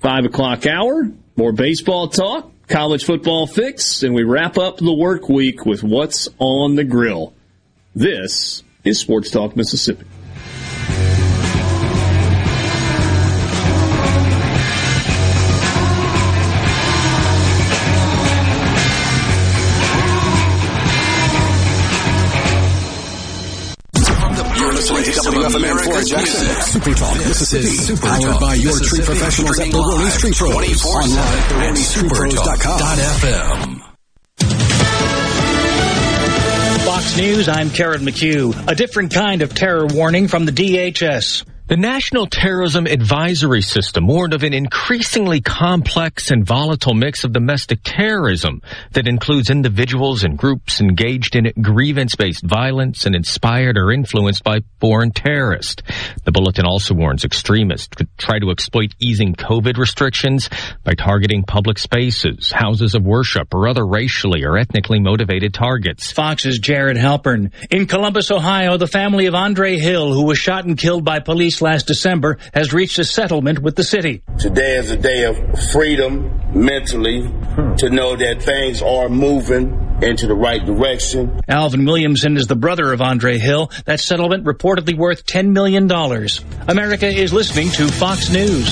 5 o'clock hour, more baseball talk, college football fix, and we wrap up the work week with what's on the grill. This is Sports Talk Mississippi. Super Talk Mississippi, powered by your tree professionals at Baroni's Tree Pros, online at Baroni'sTreePros.com. Fox News, I'm Karen McHugh. A different kind of terror warning from the DHS. The National Terrorism Advisory System warned of an increasingly complex and volatile mix of domestic terrorism that includes individuals and groups engaged in grievance-based violence and inspired or influenced by foreign terrorists. The bulletin also warns extremists could try to exploit easing COVID restrictions by targeting public spaces, houses of worship, or other racially or ethnically motivated targets. Fox's Jared Halpern. In Columbus, Ohio, the family of Andre Hill, who was shot and killed by police last December, has reached a settlement with the city. Today is a day of freedom mentally, to know that things are moving into the right direction. Alvin Williamson is the brother of Andre Hill. That settlement reportedly worth $10 million. America is listening to Fox News.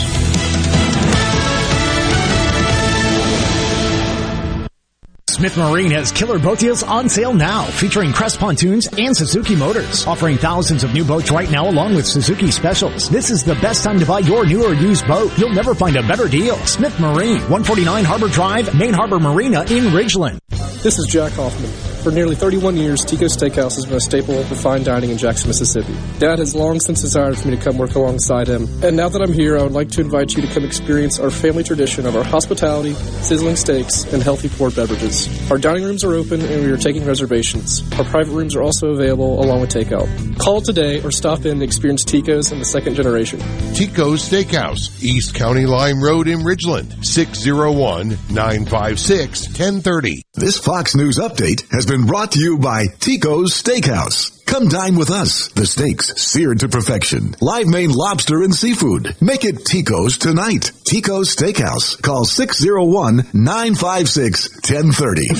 Smith Marine has killer boat deals on sale now, featuring Crest pontoons and Suzuki motors, offering thousands of new boats right now along with Suzuki specials. This is the best time to buy your new or used boat. You'll never find a better deal. Smith Marine, 149 Harbor Drive, Main Harbor Marina in Ridgeland. This is Jack Hoffman. For nearly 31 years, Tico's Steakhouse has been a staple of fine dining in Jackson, Mississippi. Dad has long since desired for me to come work alongside him. And now that I'm here, I would like to invite you to come experience our family tradition of our hospitality, sizzling steaks, and healthy poured beverages. Our dining rooms are open and we are taking reservations. Our private rooms are also available along with takeout. Call today or stop in to experience Tico's and the second generation. Tico's Steakhouse, East County Lime Road in Ridgeland, 601-956-1030. This Fox News update has been brought to you by Tico's Steakhouse. Come dine with us. The steaks seared to perfection. Live Maine lobster and seafood. Make it Tico's tonight. Tico's Steakhouse. Call 601-956-1030.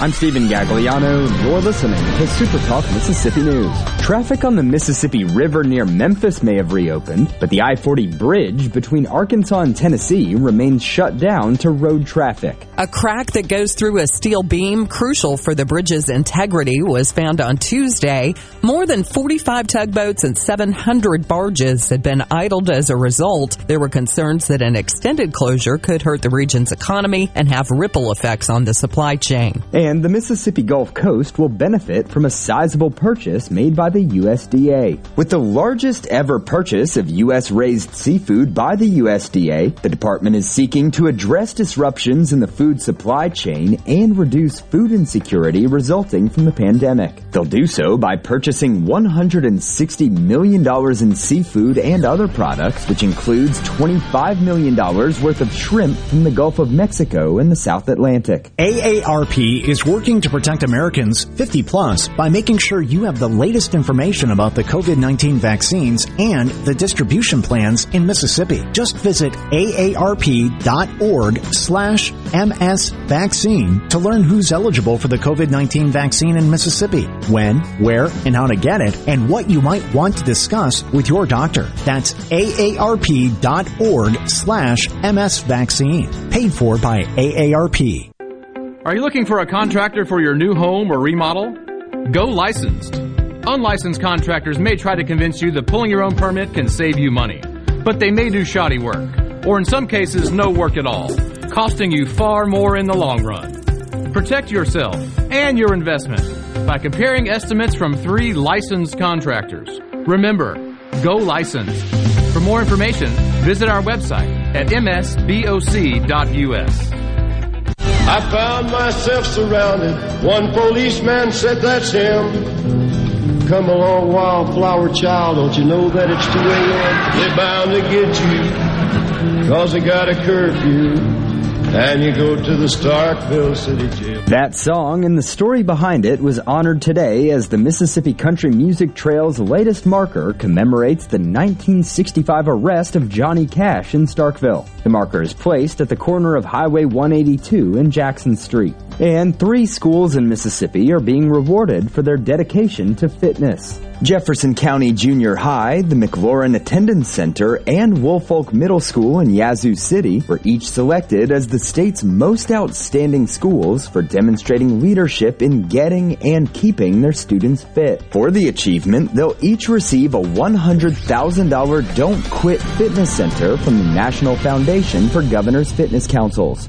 I'm Stephen Gagliano, and you're listening to Super Talk Mississippi News. Traffic on the Mississippi River near Memphis may have reopened, but the I-40 bridge between Arkansas and Tennessee remains shut down to road traffic. A crack that goes through a steel beam, crucial for the bridge's integrity, was found on Tuesday Tuesday. More than 45 tugboats and 700 barges had been idled as a result. There were concerns that an extended closure could hurt the region's economy and have ripple effects on the supply chain. And the Mississippi Gulf Coast will benefit from a sizable purchase made by the USDA. With the largest ever purchase of U.S.-raised seafood by the USDA, the department is seeking to address disruptions in the food supply chain and reduce food insecurity resulting from the pandemic. They'll do so by purchasing $160 million in seafood and other products, which includes $25 million worth of shrimp from the Gulf of Mexico and the South Atlantic. AARP is working to protect Americans 50 plus by making sure you have the latest information about the COVID-19 vaccines and the distribution plans in Mississippi. Just visit aarp.org/MSVaccine to learn who's eligible for the COVID-19 vaccine in Mississippi, when, where, and how to get it, and what you might want to discuss with your doctor. That's aarp.org/MSVaccine. Paid for by AARP. Are you looking for a contractor for your new home or remodel? Go licensed. Unlicensed contractors may try to convince you that pulling your own permit can save you money, but they may do shoddy work, or in some cases, no work at all, costing you far more in the long run. Protect yourself and your investment by comparing estimates from 3 licensed contractors. Remember, go licensed. For more information, visit our website at msboc.us. I found myself surrounded. One policeman said, "That's him. Come along, wildflower child, don't you know that it's 2 a.m.? They're bound to get you, cause they got a curfew, and you go to the Starkville City Jail." That song and the story behind it was honored today as the Mississippi Country Music Trail's latest marker commemorates the 1965 arrest of Johnny Cash in Starkville. The marker is placed at the corner of Highway 182 and Jackson Street. And 3 schools in Mississippi are being rewarded for their dedication to fitness. Jefferson County Junior High, the McLaurin Attendance Center, and Woolfolk Middle School in Yazoo City were each selected as the state's most outstanding schools for demonstrating leadership in getting and keeping their students fit. For the achievement, they'll each receive a $100,000 Don't Quit Fitness Center from the National Foundation for Governors Fitness Councils.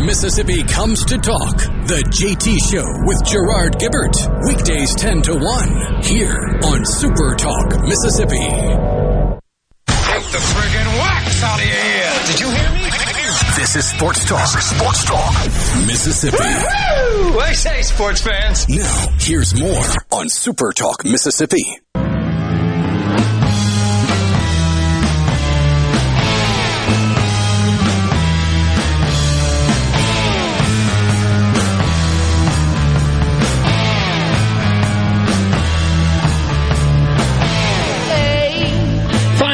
Mississippi comes to talk. The JT Show with Gerard Gibbert. Weekdays 10 to 1 here on Super Talk Mississippi. Take the friggin' wax out of your ear. Did you hear me? This is Sports Talk. This is Sports Talk Mississippi. Woo-hoo! I say, sports fans. Now, here's more on Super Talk Mississippi.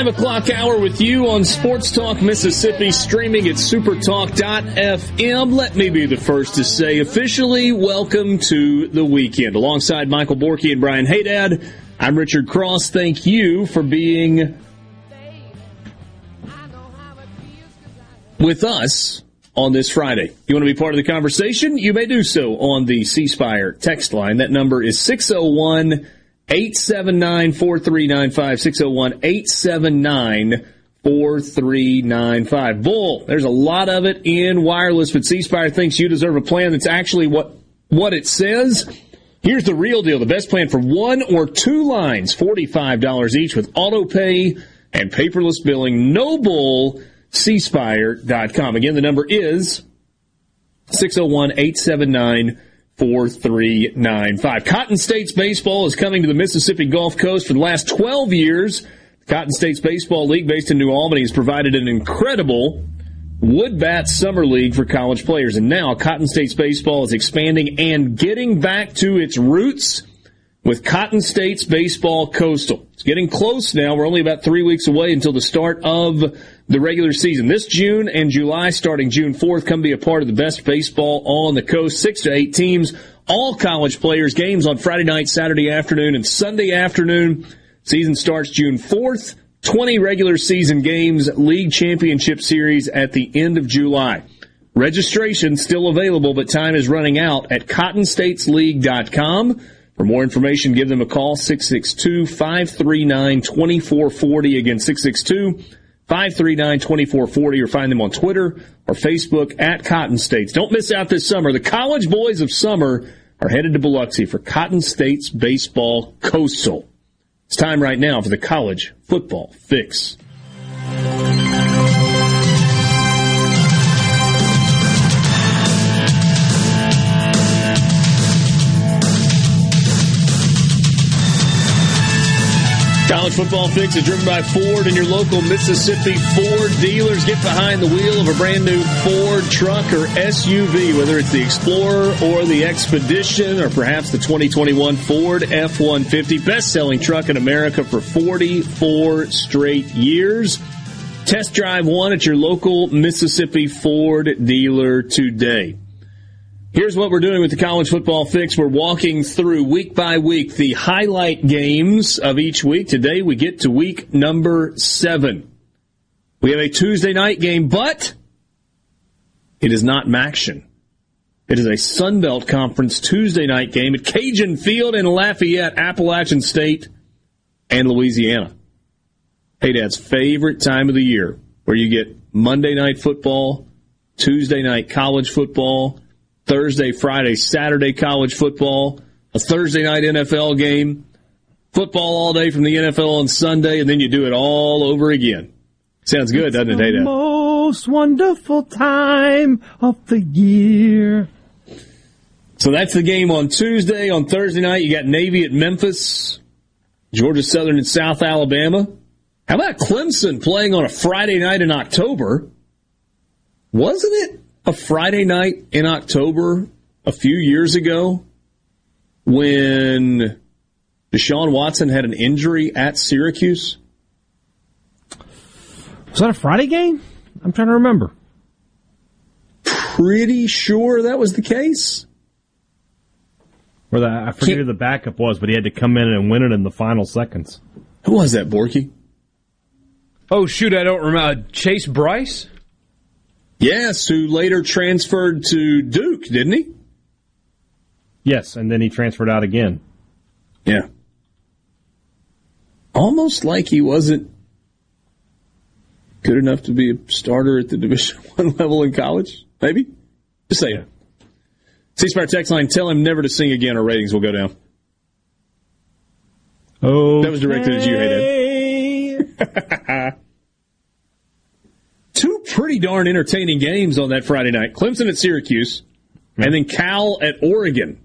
O'clock hour with you on Sports Talk Mississippi, streaming at supertalk.fm. Let me be the first to say officially welcome to the weekend. Alongside Michael Borky and Brian Haydad, I'm Richard Cross. Thank you for being with us on this Friday. You want to be part of the conversation? You may do so on the C Spire text line. That number is 601- 879-4395, 601-879-4395. Bull, there's a lot of it in wireless, but C Spire thinks you deserve a plan that's actually what what it says. Here's the real deal. The best plan for one or two lines, $45 each with auto pay and paperless billing. No bull, cspire.com. Again, the number is 601-879-4395. Cotton States baseball is coming to the Mississippi Gulf Coast for the last 12 years. The Cotton States Baseball League, based in New Albany, has provided an incredible Wood Bat Summer League for college players. And now Cotton States Baseball is expanding and getting back to its roots with Cotton States Baseball Coastal. It's getting close now. We're only about 3 weeks away until the start of the regular season. This June and July, starting June 4th, come be a part of the best baseball on the coast. 6 to 8 teams, all college players, games on Friday night, Saturday afternoon, and Sunday afternoon. Season starts June 4th. 20 regular season games, league championship series at the end of July. Registration still available, but time is running out at cottonstatesleague.com. For more information, give them a call, 662-539-2440. Again, 662-539-2440, or find them on Twitter or Facebook at Cotton States. Don't miss out this summer. The College Boys of Summer are headed to Biloxi for Cotton States Baseball Coastal. It's time right now for the College Football Fix. College Football Fix is driven by Ford and your local Mississippi Ford dealers. Get behind the wheel of a brand new Ford truck or SUV, whether it's the Explorer or the Expedition or perhaps the 2021 Ford F-150, best-selling truck in America for 44 straight years. Test drive one at your local Mississippi Ford dealer today. Here's what we're doing with the College Football Fix. We're walking through week by week the highlight games of each week. Today we get to week number 7. We have a Tuesday night game, but it is not Maction. It is a Sun Belt Conference Tuesday night game at Cajun Field in Lafayette, Appalachian State, and Louisiana. Hey, Dad's favorite time of the year, where you get Monday night football, Tuesday night college football, Thursday, Friday, Saturday college football, a Thursday night NFL game, football all day from the NFL on Sunday, and then you do it all over again. Sounds good, doesn't it, Dada? Most wonderful time of the year. So that's the game on Tuesday. On Thursday night, you got Navy at Memphis, Georgia Southern at South Alabama. How about Clemson playing on a Friday night in October? Wasn't it a Friday night in October a few years ago when Deshaun Watson had an injury at Syracuse? Was that a Friday game? I'm trying to remember. Pretty sure that was the case. Or I forget who the backup was, but he had to come in and win it in the final seconds. Who was that, Borky? Oh, shoot, I don't remember. Chase Bryce? Yes, who later transferred to Duke, didn't he? Yes, and then he transferred out again. Yeah. Almost like he wasn't good enough to be a starter at the Division I level in college, maybe? Just saying. Yeah. C-Spire text line, tell him never to sing again or ratings will go down. Oh, okay. That was directed at you, Hayden. Two pretty darn entertaining games on that Friday night. Clemson at Syracuse, and then Cal at Oregon.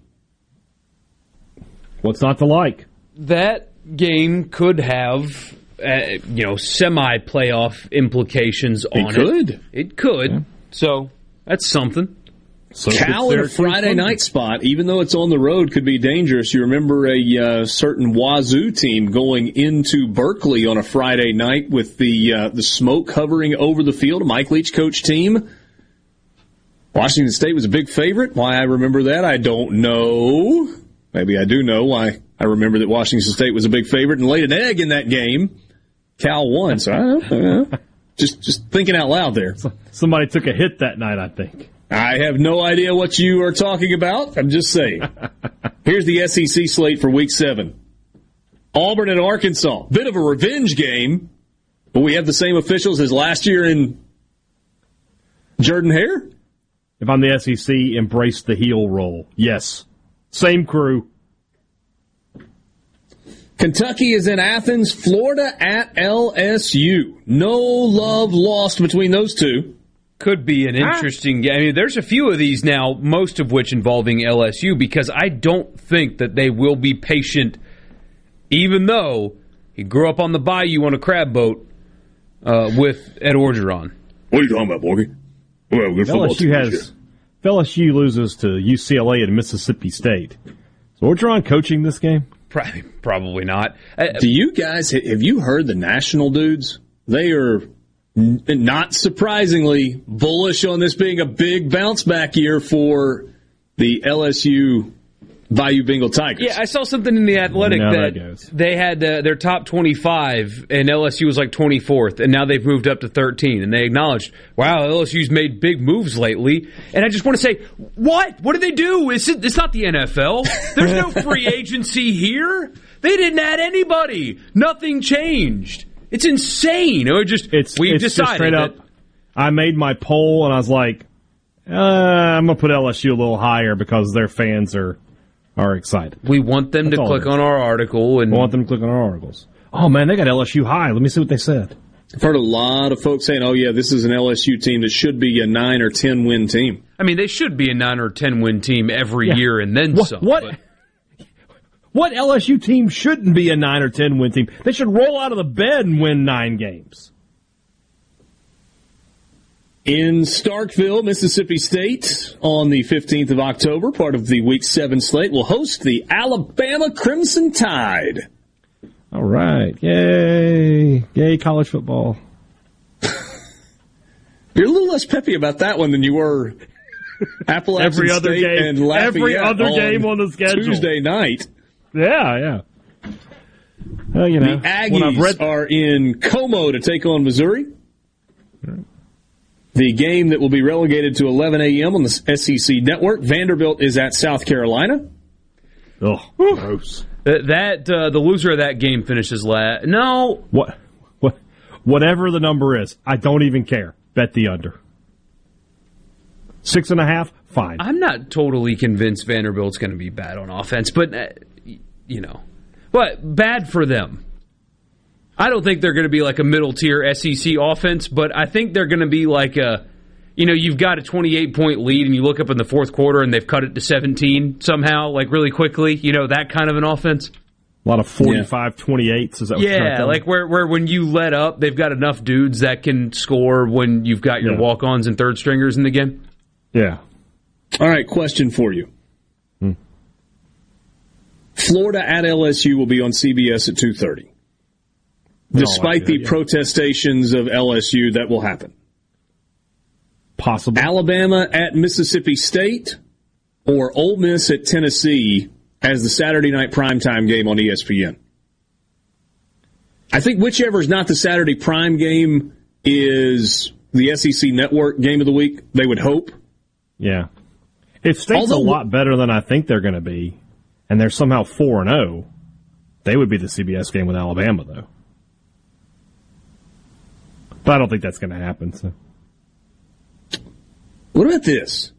What's not to like? That game could have, semi-playoff implications on it. It could. Yeah. So, that's something. So Cal in a Friday night spot, even though it's on the road, could be dangerous. You remember a certain Wazoo team going into Berkeley on a Friday night with the smoke hovering over the field. Mike Leach coach team. Washington State was a big favorite. Why I remember that, I don't know. Maybe I do know why I remember that Washington State was a big favorite and laid an egg in that game. Cal won, so I don't know. Just thinking out loud there. Somebody took a hit that night, I think. I have no idea what you are talking about. I'm just saying. Here's the SEC slate for Week 7. Auburn and Arkansas. Bit of a revenge game, but we have the same officials as last year in Jordan Hare. if I'm the SEC, embrace the heel role. Yes. Same crew. Kentucky is in Athens, Florida at LSU. No love lost between those two. Could be an interesting game. I mean, there's a few of these now, most of which involving LSU, because I don't think that they will be patient, even though he grew up on the bayou on a crab boat with Ed Orgeron. What are you talking about, Borky? LSU loses to UCLA and Mississippi State. Is Orgeron coaching this game? Probably not. Do you guys, have you heard the national dudes? They are not surprisingly bullish on this being a big bounce back year for the LSU Bayou Bengal Tigers. Yeah, I saw something in The Athletic that they had their top 25, and LSU was like 24th, and now they've moved up to 13, and they acknowledged, wow, LSU's made big moves lately. And I just want to say, what? What do they do? It's not the NFL. There's no free agency here. They didn't add anybody. Nothing changed. It's insane. We've decided I made my poll, and I was like, I'm going to put LSU a little higher because their fans are excited. We want them to click on our article. We want them to click on our articles. Oh, man, they got LSU high. Let me see what they said. I've heard a lot of folks saying, oh, yeah, this is an LSU team that should be a 9 or 10 win team. I mean, they should be a 9 or 10 win team every year and then some. What LSU team shouldn't be a 9 or 10 win team? They should roll out of the bed and win 9 games. In Starkville, Mississippi State, on the 15th of October, part of the Week 7 slate, will host the Alabama Crimson Tide. All right. Yay. Yay, college football. You're a little less peppy about that one than you were Appalachian every State other game, and Lafayette every other on game on the schedule. Tuesday night. Yeah. Well, you know, the Aggies are in Como to take on Missouri. All right. The game that will be relegated to 11 a.m. on the SEC network, Vanderbilt is at South Carolina. Oh, gross. The loser of that game finishes last. No. What? Whatever the number is, I don't even care. Bet the under. 6.5, fine. I'm not totally convinced Vanderbilt's going to be bad on offense, but, you know. But bad for them. I don't think they're going to be like a middle-tier SEC offense, but I think they're going to be like a, you know, you've got a 28-point lead and you look up in the fourth quarter and they've cut it to 17 somehow, like really quickly, you know, that kind of an offense. A lot of 45-28s, is that what you're talking about? Like where when you let up, they've got enough dudes that can score when you've got your walk-ons and third-stringers in the game. Yeah. All right, question for you. Florida at LSU will be on CBS at 2:30. Despite the protestations of LSU, that will happen. Possible. Alabama at Mississippi State or Ole Miss at Tennessee as the Saturday night primetime game on ESPN. I think whichever is not the Saturday prime game is the SEC Network game of the week, they would hope. Yeah. If State's a lot better than I think they're going to be, and they're somehow 4-0, they would be the CBS game with Alabama, though. But I don't think that's going to happen. So, what about this?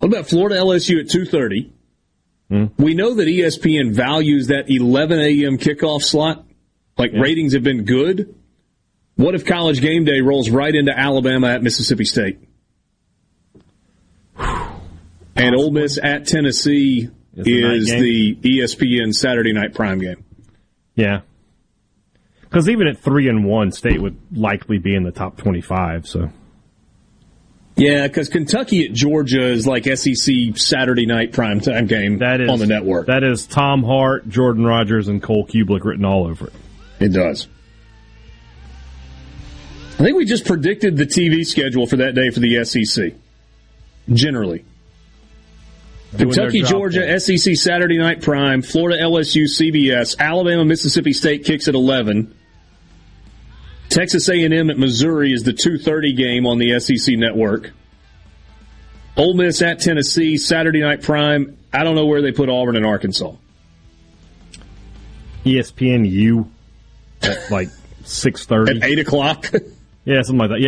What about Florida LSU at 2:30? We know that ESPN values that 11 a.m. kickoff slot. Ratings have been good. What if College Game Day rolls right into Alabama at Mississippi State? And Ole Miss at Tennessee is the ESPN Saturday night prime game. Yeah. Because even at 3-1, State would likely be in the top 25. So, yeah, because Kentucky at Georgia is like SEC Saturday night primetime game on the network. That is Tom Hart, Jordan Rogers, and Cole Kubelik written all over it. It does. I think we just predicted the TV schedule for that day for the SEC. Generally. Kentucky, Georgia, SEC Saturday night prime, Florida, LSU, CBS, Alabama, Mississippi State kicks at 11. Texas A&M at Missouri is the 2:30 game on the SEC network. Ole Miss at Tennessee, Saturday night prime. I don't know where they put Auburn and Arkansas. ESPNU at 6:30. At 8 o'clock? Yeah, something like that.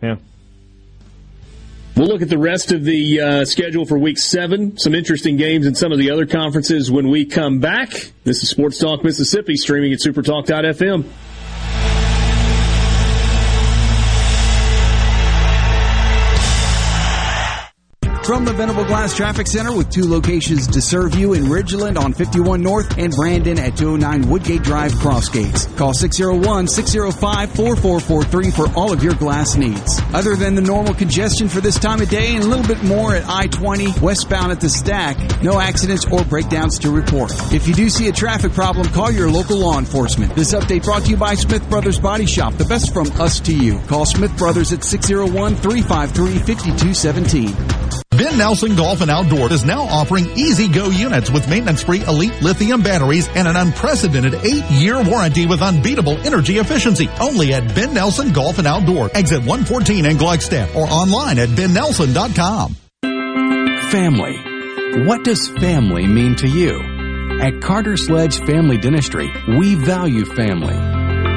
Yeah. We'll look at the rest of the schedule for Week 7, some interesting games in some of the other conferences when we come back. This is Sports Talk Mississippi, streaming at supertalk.fm. From the Venable Glass Traffic Center with two locations to serve you in Ridgeland on 51 North and Brandon at 209 Woodgate Drive, Crossgates. Call 601-605-4443 for all of your glass needs. Other than the normal congestion for this time of day and a little bit more at I-20 westbound at the Stack, no accidents or breakdowns to report. If you do see a traffic problem, call your local law enforcement. This update brought to you by Smith Brothers Body Shop, the best from us to you. Call Smith Brothers at 601-353-5217. Ben Nelson Golf and Outdoor is now offering Easy Go units with maintenance-free elite lithium batteries and an unprecedented 8-year warranty with unbeatable energy efficiency. Only at Ben Nelson Golf and Outdoor, exit 114 in Gluckstadt, or online at bennelson.com. Family. What does family mean to you? At Carter Sledge Family Dentistry, we value family.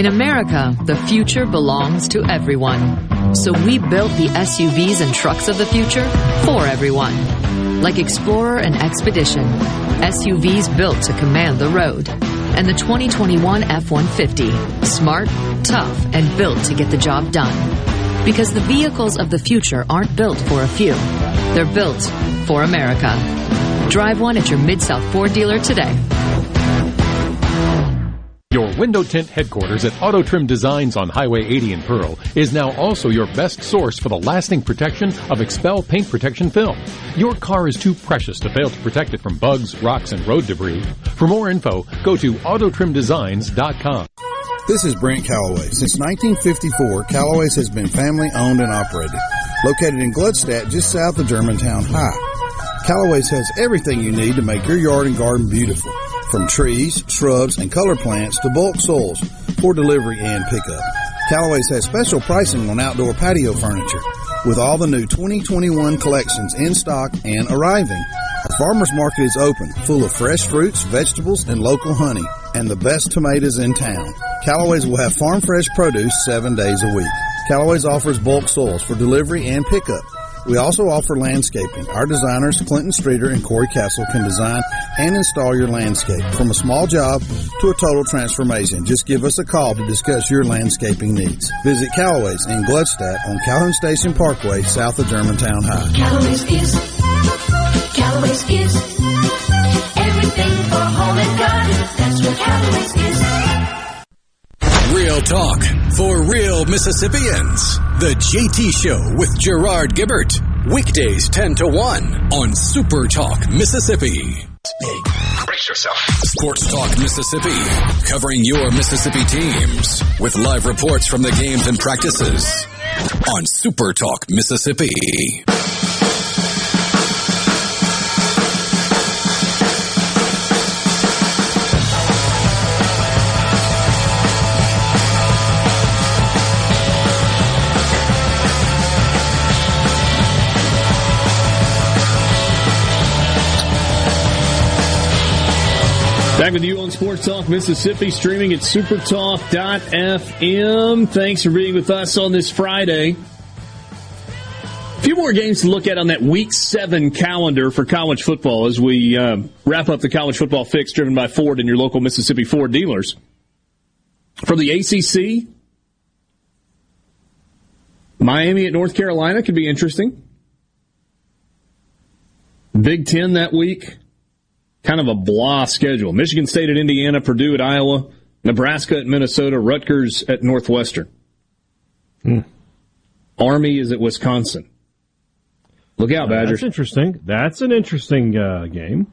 In America, the future belongs to everyone. So we built the SUVs and trucks of the future for everyone. Like Explorer and Expedition, SUVs built to command the road. And the 2021 F-150, smart, tough, and built to get the job done. Because the vehicles of the future aren't built for a few. They're built for America. Drive one at your Mid-South Ford dealer today. Your window tint headquarters at Auto Trim Designs on Highway 80 in Pearl is now also your best source for the lasting protection of Expel paint protection film. Your car is too precious to fail to protect it from bugs, rocks, and road debris. For more info, go to autotrimdesigns.com. This is Brent Callaway. Since 1954, Callaway's has been family owned and operated. Located in Gluckstadt, just south of Germantown High, Callaway's has everything you need to make your yard and garden beautiful. From trees, shrubs, and color plants to bulk soils for delivery and pickup. Callaway's has special pricing on outdoor patio furniture with all the new 2021 collections in stock and arriving. Our farmer's market is open, full of fresh fruits, vegetables, and local honey, and the best tomatoes in town. Callaway's will have farm fresh produce 7 days a week. Callaway's offers bulk soils for delivery and pickup. We also offer landscaping. Our designers, Clinton Streeter and Corey Castle, can design and install your landscape. From a small job to a total transformation, just give us a call to discuss your landscaping needs. Visit Callaway's in Gluckstadt on Calhoun Station Parkway, south of Germantown High. Callaway's is everything for home and garden. That's what Callaway's is. Real talk for real Mississippians. The JT Show with Gerard Gibbert. Weekdays 10 to 1 on Super Talk Mississippi. Brace yourself. Sports Talk Mississippi, covering your Mississippi teams with live reports from the games and practices on Super Talk Mississippi. Back with you on Sports Talk Mississippi, streaming at supertalk.fm. Thanks for being with us on this Friday. A few more games to look at on that Week 7 calendar for college football as we wrap up the college football fix driven by Ford and your local Mississippi Ford dealers. From the ACC, Miami at North Carolina could be interesting. Big Ten that week. Kind of a blah schedule. Michigan State at Indiana, Purdue at Iowa, Nebraska at Minnesota, Rutgers at Northwestern. Army is at Wisconsin. Look out, Badgers. That's interesting. That's an interesting game.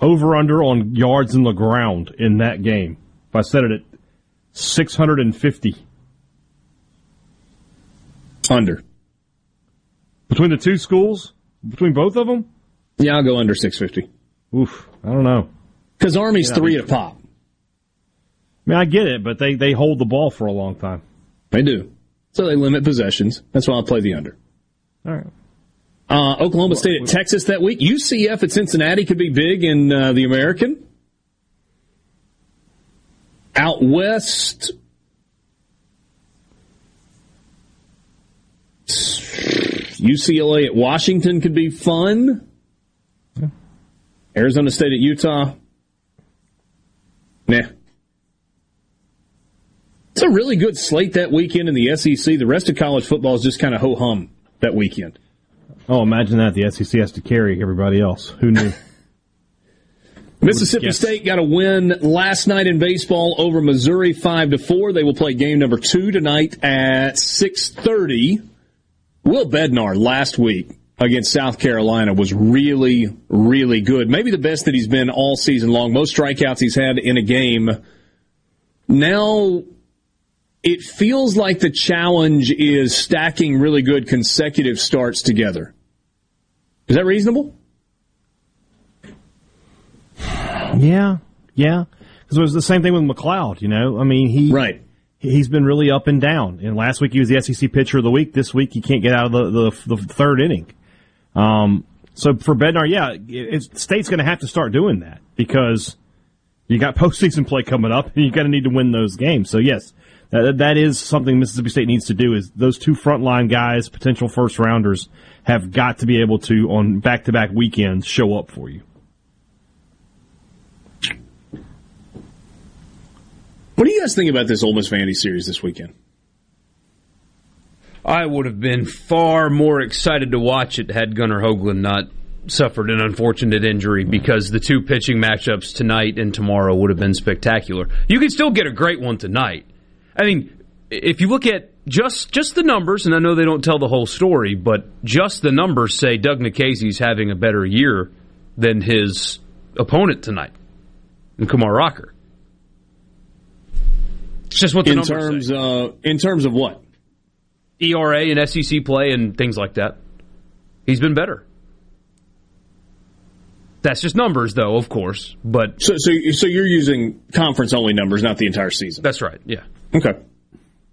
Over-under on yards in the ground in that game. If I set it at 650. Under. Between the two schools? Between both of them? Yeah, I'll go under 650. Oof, I don't know. Because Army's three to pop. I mean, I get it, but they hold the ball for a long time. They do. So they limit possessions. That's why I'll play the under. All right. Oklahoma State at Texas that week. UCF at Cincinnati could be big in the American. Out west, UCLA at Washington could be fun. Yeah. Arizona State at Utah. Nah. It's a really good slate that weekend in the SEC. The rest of college football is just kind of ho-hum that weekend. Oh, imagine that. The SEC has to carry everybody else. Who knew? Mississippi State got a win last night in baseball over Missouri 5-4. They will play game number 2 tonight at 6:30. Will Bednar last week against South Carolina was really, really good. Maybe the best that he's been all season long. Most strikeouts he's had in a game. Now, it feels like the challenge is stacking really good consecutive starts together. Is that reasonable? Yeah. Because it was the same thing with McLeod, you know. I mean, he's been really up and down. And last week he was the SEC pitcher of the week. This week he can't get out of the third inning. So for Bednar, State's going to have to start doing that because you got postseason play coming up and you're going to need to win those games. So, yes, that is something Mississippi State needs to do is those two frontline guys, potential first-rounders, have got to be able to, on back-to-back weekends, show up for you. What do you guys think about this Ole Miss Vandy series this weekend? I would have been far more excited to watch it had Gunnar Hoglund not suffered an unfortunate injury because the two pitching matchups tonight and tomorrow would have been spectacular. You could still get a great one tonight. I mean, if you look at just the numbers, and I know they don't tell the whole story, but just the numbers say Doug Nikhazy's having a better year than his opponent tonight, and Kumar Rocker. It's just what the numbers say. In terms of what? ERA and SEC play and things like that. He's been better. That's just numbers, though, of course. But so you're using conference-only numbers, not the entire season. That's right, yeah. Okay.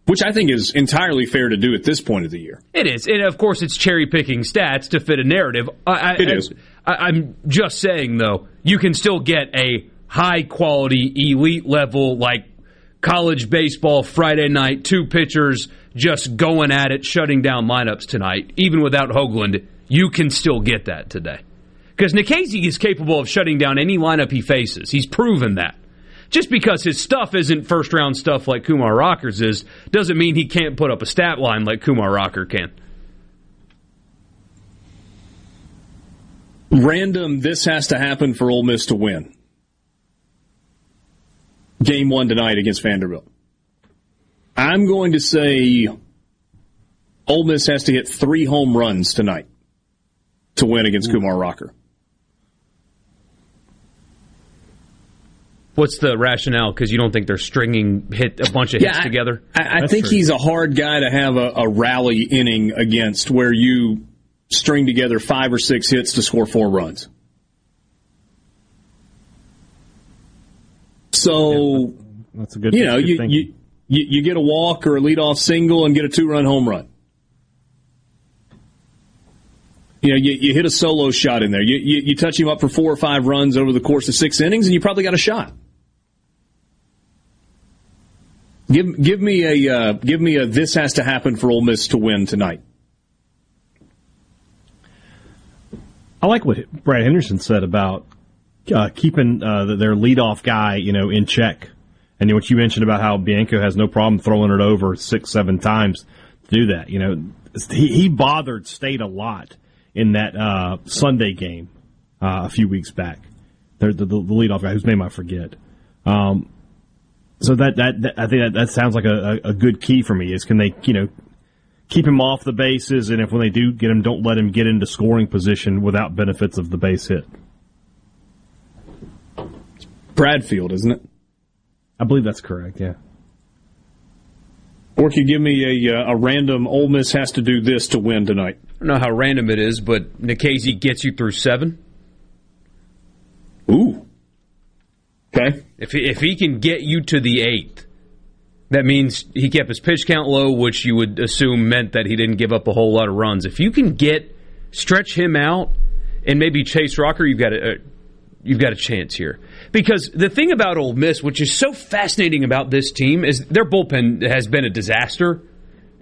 Which I think is entirely fair to do at this point of the year. It is. And, of course, it's cherry-picking stats to fit a narrative. It is. I'm just saying, though, you can still get a high-quality, elite-level, like, college baseball Friday night, two pitchers just going at it, shutting down lineups tonight. Even without Hoglund, you can still get that today. Because Nikhazy is capable of shutting down any lineup he faces. He's proven that. Just because his stuff isn't first-round stuff like Kumar Rocker's is, doesn't mean he can't put up a stat line like Kumar Rocker can. Random, this has to happen for Ole Miss to win. Game one tonight against Vanderbilt. I'm going to say Ole Miss has to hit 3 home runs tonight to win against Kumar Rocker. What's the rationale? Because you don't think they're hit a bunch of hits together? I think true. He's a hard guy to have a rally inning against where you string together 5 or 6 hits to score 4 runs. So, that's a good, you know, you get a walk or a leadoff single and get a 2-run home run. You know, you hit a solo shot in there. You touch him up for 4 or 5 runs over the course of 6 innings, and you probably got a shot. Give me a this has to happen for Ole Miss to win tonight. I like what Brad Henderson said about keeping their leadoff guy, you know, in check. And what you mentioned about how Bianco has no problem throwing it over 6-7 times to do that. You know, he bothered State a lot in that Sunday game a few weeks back. The leadoff guy, whose name I forget. So that I think that sounds like a good key for me is can they, you know, keep him off the bases, and if when they do get him, don't let him get into scoring position without benefits of the base hit. Bradfield, isn't it? I believe that's correct, yeah. Or can you give me a random Ole Miss has to do this to win tonight? I don't know how random it is, but Nikhazy gets you through 7. Ooh. Okay. If he can get you to the eighth, that means he kept his pitch count low, which you would assume meant that he didn't give up a whole lot of runs. If you can stretch him out and maybe chase Rocker, you've got a chance here. Because the thing about Ole Miss, which is so fascinating about this team, is their bullpen has been a disaster.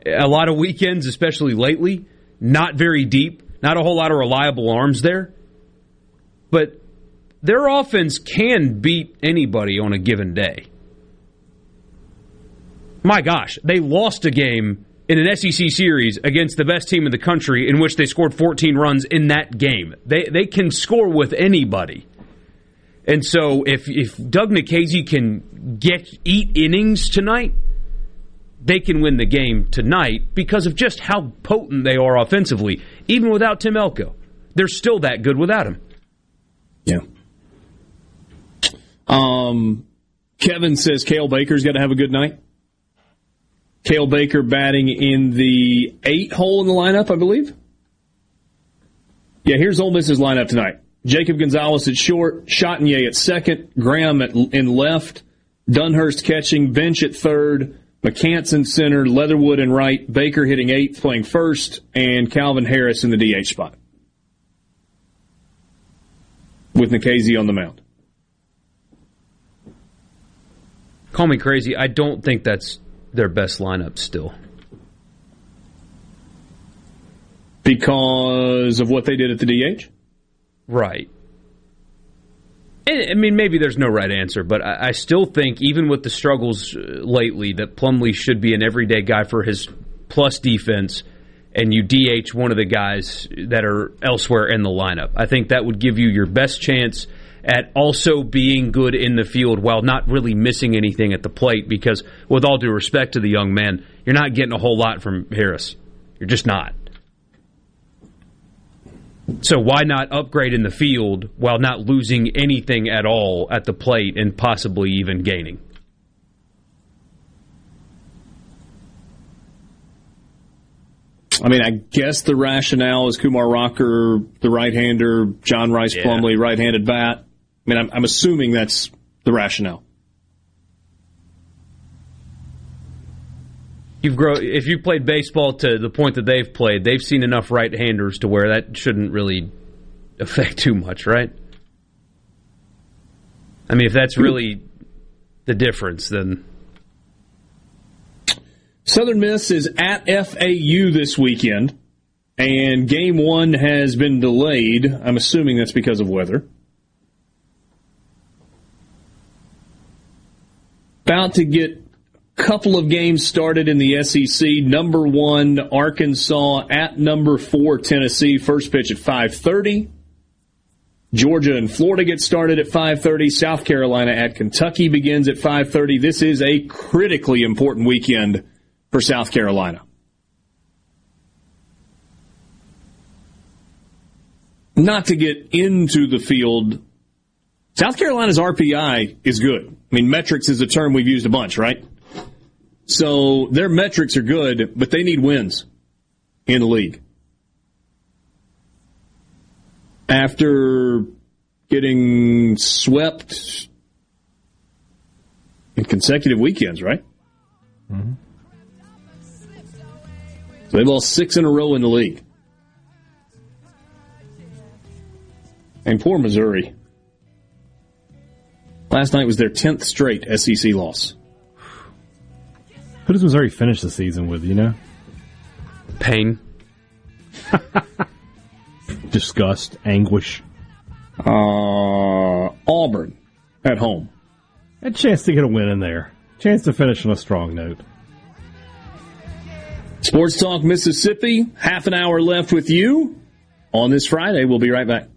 A lot of weekends, especially lately, not very deep, not a whole lot of reliable arms there. But their offense can beat anybody on a given day. My gosh, they lost a game in an SEC series against the best team in the country in which they scored 14 runs in that game. They can score with anybody. And so if Doug Nikhazy can eat innings tonight, they can win the game tonight because of just how potent they are offensively, even without Tim Elko. They're still that good without him. Yeah. Kevin says Cale Baker's got to have a good night. Cale Baker batting in the 8 hole in the lineup, I believe. Yeah, here's Ole Miss's lineup tonight. Jacob Gonzalez at short, Chatinier at second, Graham in left, Dunhurst catching, Bench at third, McCanson center, Leatherwood in right, Baker hitting 8th, playing first, and Calvin Harris in the DH spot with Nikhazy on the mound. Call me crazy, I don't think that's their best lineup still. Because of what they did at the DH? Right. And, I mean, maybe there's no right answer, but I still think, even with the struggles lately, that Plumlee should be an everyday guy for his plus defense, and you DH one of the guys that are elsewhere in the lineup. I think that would give you your best chance at also being good in the field while not really missing anything at the plate, because with all due respect to the young man, you're not getting a whole lot from Harris. You're just not. So why not upgrade in the field while not losing anything at all at the plate and possibly even gaining? I mean, I guess the rationale is Kumar Rocker, the right-hander, John Rice Plumlee, right-handed bat. I mean, I'm assuming that's the rationale. If you played baseball to the point that they've played, they've seen enough right-handers to where that shouldn't really affect too much, right? I mean, if that's really the difference, then... Southern Miss is at FAU this weekend, and Game 1 has been delayed. I'm assuming that's because of weather. About to get a couple of games started in the SEC. Number 1, Arkansas at number 4, Tennessee. First pitch at 5:30. Georgia and Florida get started at 5:30. South Carolina at Kentucky begins at 5:30. This is a critically important weekend for South Carolina. Not to get into the field, South Carolina's RPI is good. I mean, metrics is a term we've used a bunch, right? So their metrics are good, but they need wins in the league. After getting swept in consecutive weekends, right? Mm-hmm. So they've lost 6 in a row in the league. And poor Missouri. Last night was their 10th straight SEC loss. Who does Missouri finish the season with, you know? Pain. Disgust. Anguish. Auburn at home. A chance to get a win in there. Chance to finish on a strong note. Sports Talk Mississippi, half an hour left with you on this Friday. We'll be right back.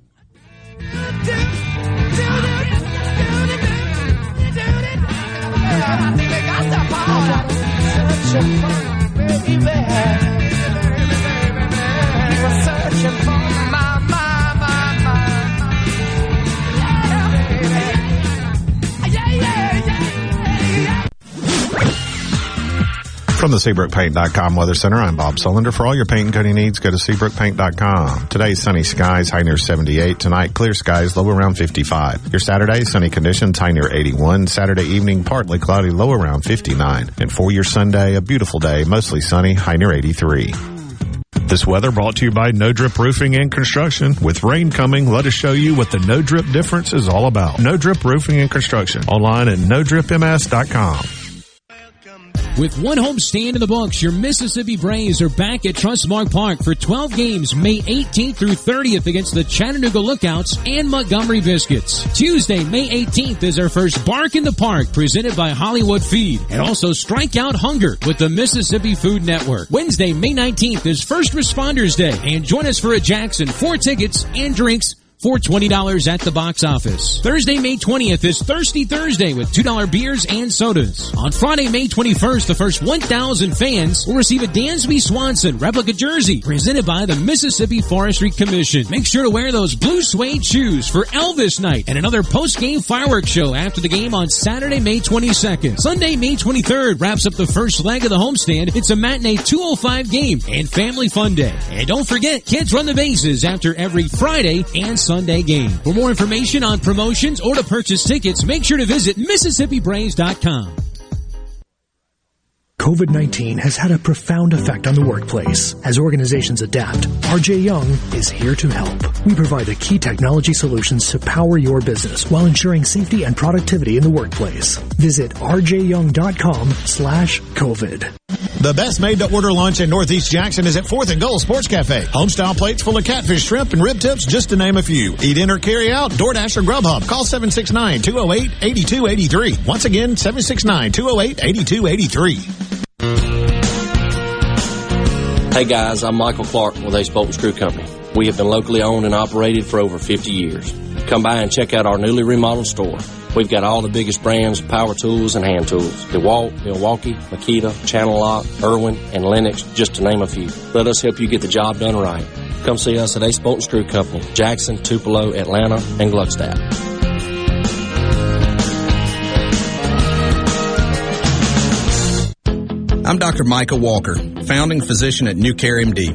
From the SeabrookPaint.com Weather Center, I'm Bob Sullender. For all your paint and coating needs, go to SeabrookPaint.com. Today, sunny skies, high near 78. Tonight, clear skies, low around 55. Your Saturday, sunny conditions, high near 81. Saturday evening, partly cloudy, low around 59. And for your Sunday, a beautiful day, mostly sunny, high near 83. This weather brought to you by No Drip Roofing and Construction. With rain coming, let us show you what the No Drip difference is all about. No Drip Roofing and Construction, online at NoDripMS.com. With one home stand in the books, your Mississippi Braves are back at Trustmark Park for 12 games May 18th through 30th against the Chattanooga Lookouts and Montgomery Biscuits. Tuesday, May 18th is our first Bark in the Park presented by Hollywood Feed and also Strike Out Hunger with the Mississippi Food Network. Wednesday, May 19th is First Responders Day, and join us for a Jackson, 4 tickets and drinks for $20 at the box office. Thursday, May 20th is Thirsty Thursday with $2 beers and sodas. On Friday, May 21st, the first 1,000 fans will receive a Dansby Swanson replica jersey presented by the Mississippi Forestry Commission. Make sure to wear those blue suede shoes for Elvis Night and another post-game fireworks show after the game on Saturday, May 22nd. Sunday, May 23rd wraps up the first leg of the homestand. It's a matinee 2:05 game and family fun day. And don't forget, kids run the bases after every Friday and Sunday game. For more information on promotions or to purchase tickets, make sure to visit MississippiBraves.com. COVID-19 has had a profound effect on the workplace. As organizations adapt, RJ Young is here to help. We provide the key technology solutions to power your business while ensuring safety and productivity in the workplace. Visit rjyoung.com/COVID. The best made-to-order lunch in Northeast Jackson is at 4th and Goal Sports Cafe. Homestyle plates full of catfish, shrimp, and rib tips, just to name a few. Eat in or carry out, DoorDash or Grubhub. Call 769-208-8283. Once again, 769-208-8283. Hey guys, I'm Michael Clark with Ace Bolt and Screw Company. We have been locally owned and operated for over 50 years. Come by and check out our newly remodeled store. We've got all the biggest brands of power tools and hand tools. DeWalt, Milwaukee, Makita, Channel Lock, Irwin, and Lennox, just to name a few. Let us help you get the job done right. Come see us at Ace Bolt and Screw Company, Jackson, Tupelo, Atlanta, and Gluckstadt. I'm Dr. Michael Walker, founding physician at NewCareMD.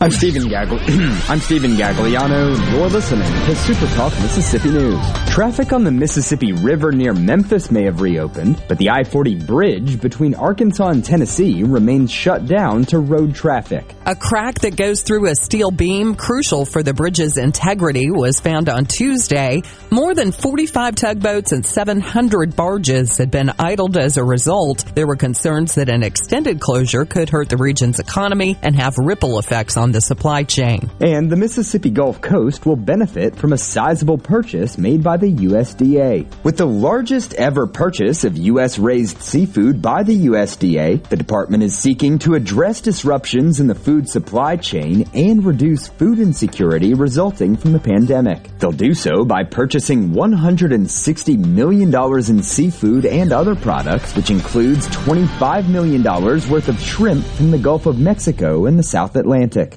I'm Stephen Gagliano, and you're listening to Super Talk Mississippi News. Traffic on the Mississippi River near Memphis may have reopened, but the I-40 bridge between Arkansas and Tennessee remains shut down to road traffic. A crack that goes through a steel beam crucial for the bridge's integrity was found on Tuesday. More than 45 tugboats and 700 barges had been idled as a result. There were concerns that an extended closure could hurt the region's economy and have ripple effects on the supply chain. And the Mississippi Gulf Coast will benefit from a sizable purchase made by the USDA. With the largest ever purchase of U.S.-raised seafood by the USDA, the department is seeking to address disruptions in the food supply chain and reduce food insecurity resulting from the pandemic. They'll do so by purchasing $160 million in seafood and other products, which includes $25 million worth of shrimp from the Gulf of Mexico and the South Atlantic.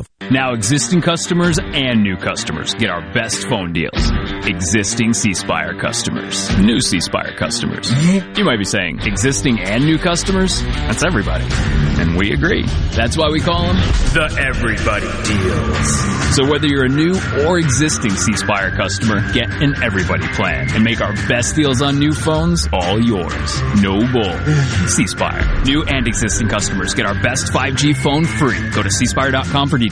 Now existing customers and new customers get our best phone deals. Existing C Spire customers. New C Spire customers. You might be saying, existing and new customers? That's everybody. And we agree. That's why we call them the Everybody Deals. So whether you're a new or existing C Spire customer, get an Everybody plan and make our best deals on new phones all yours. No bull. C Spire. New and existing customers get our best 5G phone free. Go to cspire.com for details.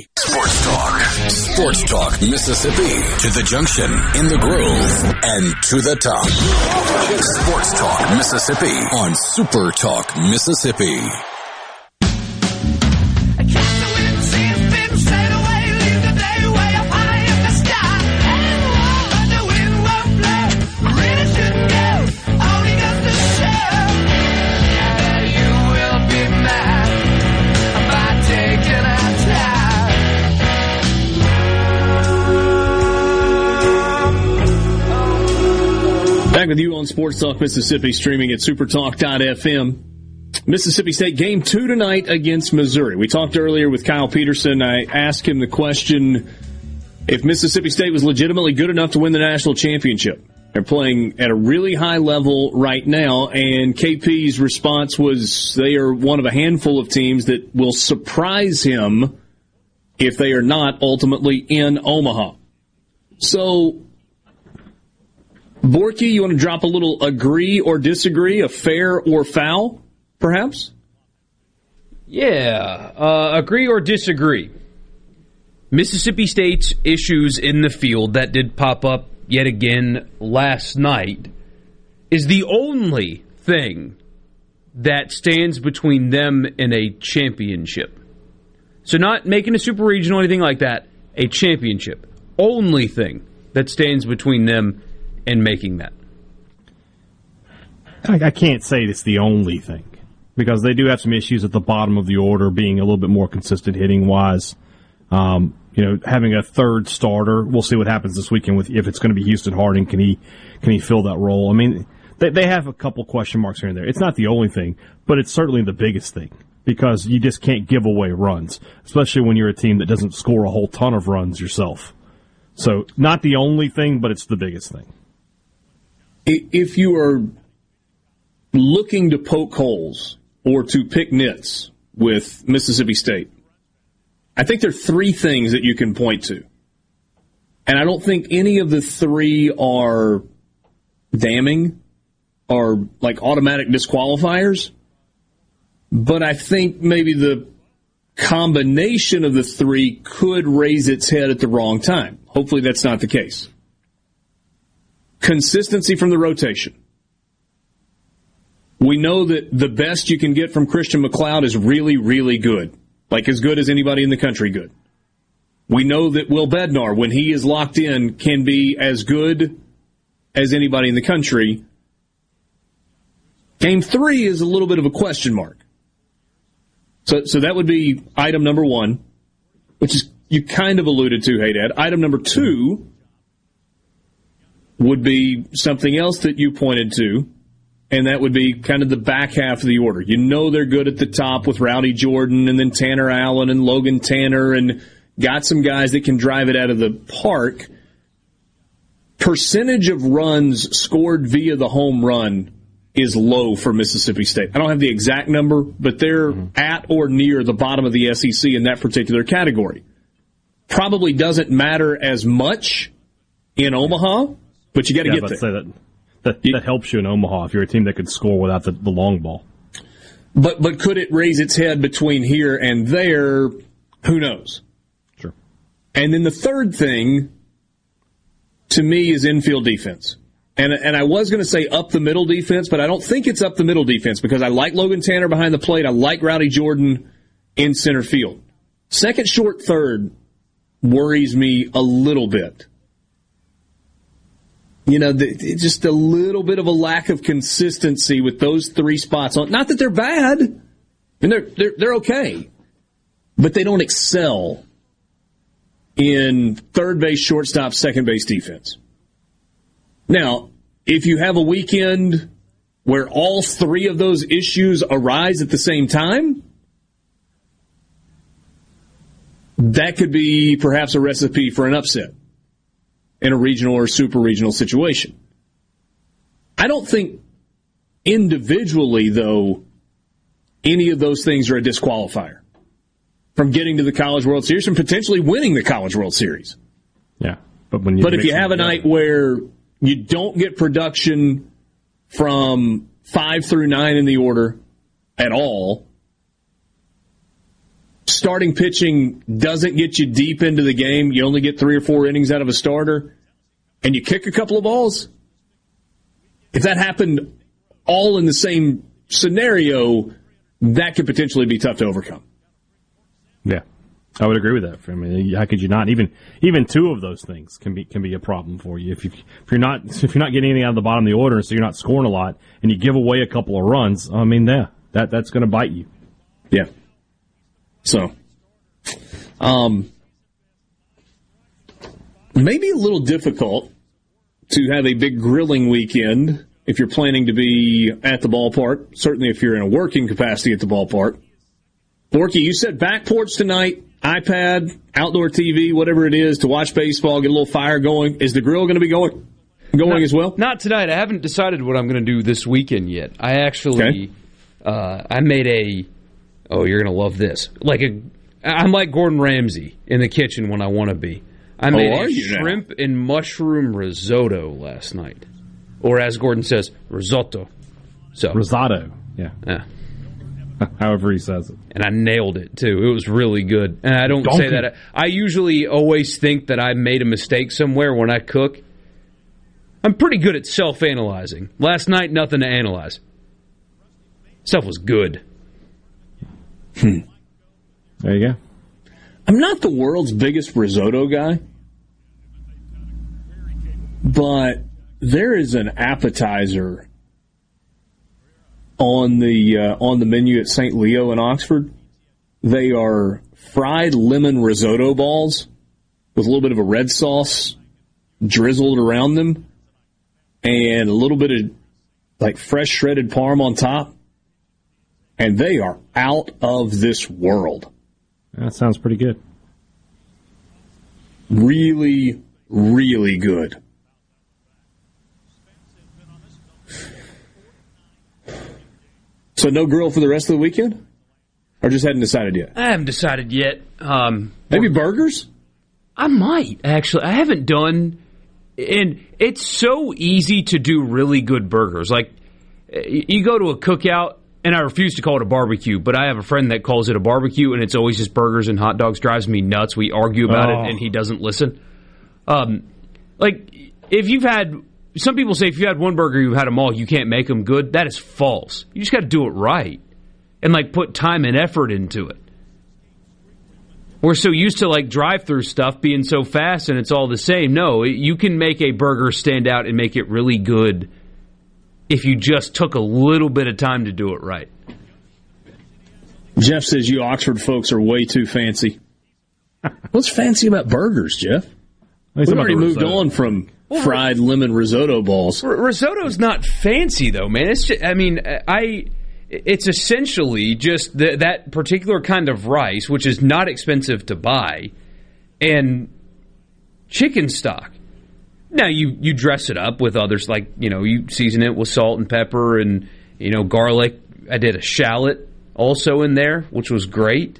Sports Talk Mississippi. To the junction, in the groove, and to the top. Sports Talk Mississippi on Super Talk Mississippi. Back with you on Sports Talk Mississippi, streaming at supertalk.fm. Mississippi State game 2 tonight against Missouri. We talked earlier with Kyle Peterson. I asked him the question, if Mississippi State was legitimately good enough to win the national championship. They're playing at a really high level right now, and KP's response was they are one of a handful of teams that will surprise him if they are not ultimately in Omaha. So, Borky, you want to drop a little agree or disagree, a fair or foul, perhaps? Yeah, agree or disagree. Mississippi State's issues in the field that did pop up yet again last night is the only thing that stands between them and a championship. So not making a super regional or anything like that, a championship. Only thing that stands between them and making that. I can't say it's the only thing, because they do have some issues at the bottom of the order, being a little bit more consistent hitting-wise. Having a third starter, we'll see what happens this weekend with if it's going to be Houston Harding. Can he fill that role? I mean, they have a couple question marks here and there. It's not the only thing, but it's certainly the biggest thing, because you just can't give away runs, especially when you're a team that doesn't score a whole ton of runs yourself. So not the only thing, but it's the biggest thing. If you are looking to poke holes or to pick nits with Mississippi State, I think there are three things that you can point to. And I don't think any of the three are damning or like automatic disqualifiers. But I think maybe the combination of the three could raise its head at the wrong time. Hopefully that's not the case. Consistency from the rotation. We know that the best you can get from Christian McLeod is really, really good. Like as good as anybody in the country good. We know that Will Bednar, when he is locked in, can be as good as anybody in the country. Game 3 is a little bit of a question mark. So that would be item number 1, which is you kind of alluded to, hey, Dad. Item number 2 would be something else that you pointed to, and that would be kind of the back half of the order. You know they're good at the top with Rowdy Jordan and then Tanner Allen and Logan Tanner, and got some guys that can drive it out of the park. Percentage of runs scored via the home run is low for Mississippi State. I don't have the exact number, but they're at or near the bottom of the SEC in that particular category. Probably doesn't matter as much in Omaha, but you got to get there. Say that helps you in Omaha if you're a team that could score without the long ball. But could it raise its head between here and there? Who knows? Sure. And then the third thing, to me, is infield defense. And I was going to say up the middle defense, but I don't think it's up the middle defense, because I like Logan Tanner behind the plate. I like Rowdy Jordan in center field. Second, short, third worries me a little bit. You know, just a little bit of a lack of consistency with those three spots. Not that they're bad, and they're okay, but they don't excel in third base, shortstop, second base defense. Now, if you have a weekend where all three of those issues arise at the same time, that could be perhaps a recipe for an upset in a regional or super regional situation. I don't think individually, though, any of those things are a disqualifier from getting to the College World Series and potentially winning the College World Series. Yeah, but if you have a night where you don't get production from 5 through 9 in the order at all, starting pitching doesn't get you deep into the game, you only get 3 or 4 innings out of a starter, and you kick a couple of balls, if that happened all in the same scenario, that could potentially be tough to overcome. Yeah, I would agree with that. I mean, how could you not? Even two of those things can be a problem for you if you're not getting anything out of the bottom of the order, so you're not scoring a lot, and you give away a couple of runs. I mean, yeah, that's going to bite you. Yeah. So, maybe a little difficult to have a big grilling weekend if you're planning to be at the ballpark. Certainly, if you're in a working capacity at the ballpark. Borky, you said back porch tonight, iPad, outdoor TV, whatever it is, to watch baseball, get a little fire going. Is the grill going to be going as well? Not tonight. I haven't decided what I'm going to do this weekend yet. I actually, I made you're going to love this. I'm like Gordon Ramsay in the kitchen when I want to be. I made shrimp and mushroom risotto last night. Or as Gordon says, risotto. So risotto, yeah. However he says it. And I nailed it, too. It was really good. And I don't say that. I usually always think that I made a mistake somewhere when I cook. I'm pretty good at self-analyzing. Last night, nothing to analyze. Stuff was good. There you go. I'm not the world's biggest risotto guy, but there is an appetizer on the menu at St. Leo in Oxford. They are fried lemon risotto balls with a little bit of a red sauce drizzled around them and a little bit of like fresh shredded parm on top. And they are out of this world. That sounds pretty good. Really, really good. So no grill for the rest of the weekend? Or just hadn't decided yet? I haven't decided yet. Maybe burgers? I might, actually. I haven't done... And it's so easy to do really good burgers. Like, you go to a cookout, and I refuse to call it a barbecue, but I have a friend that calls it a barbecue, and it's always just burgers and hot dogs. Drives me nuts. We argue about it, and he doesn't listen. If you've had... Some people say if you had one burger, you've had them all, you can't make them good. That is false. You just got to do it right and, put time and effort into it. We're so used to, drive-through stuff being so fast and it's all the same. No, you can make a burger stand out and make it really good if you just took a little bit of time to do it right. Jeff says you Oxford folks are way too fancy. What's fancy about burgers, Jeff? We've already moved on from... fried lemon risotto balls. Risotto's not fancy, though, man. It's just, it's essentially just that particular kind of rice, which is not expensive to buy, and chicken stock. Now, you dress it up with others, you season it with salt and pepper and, garlic. I did a shallot also in there, which was great.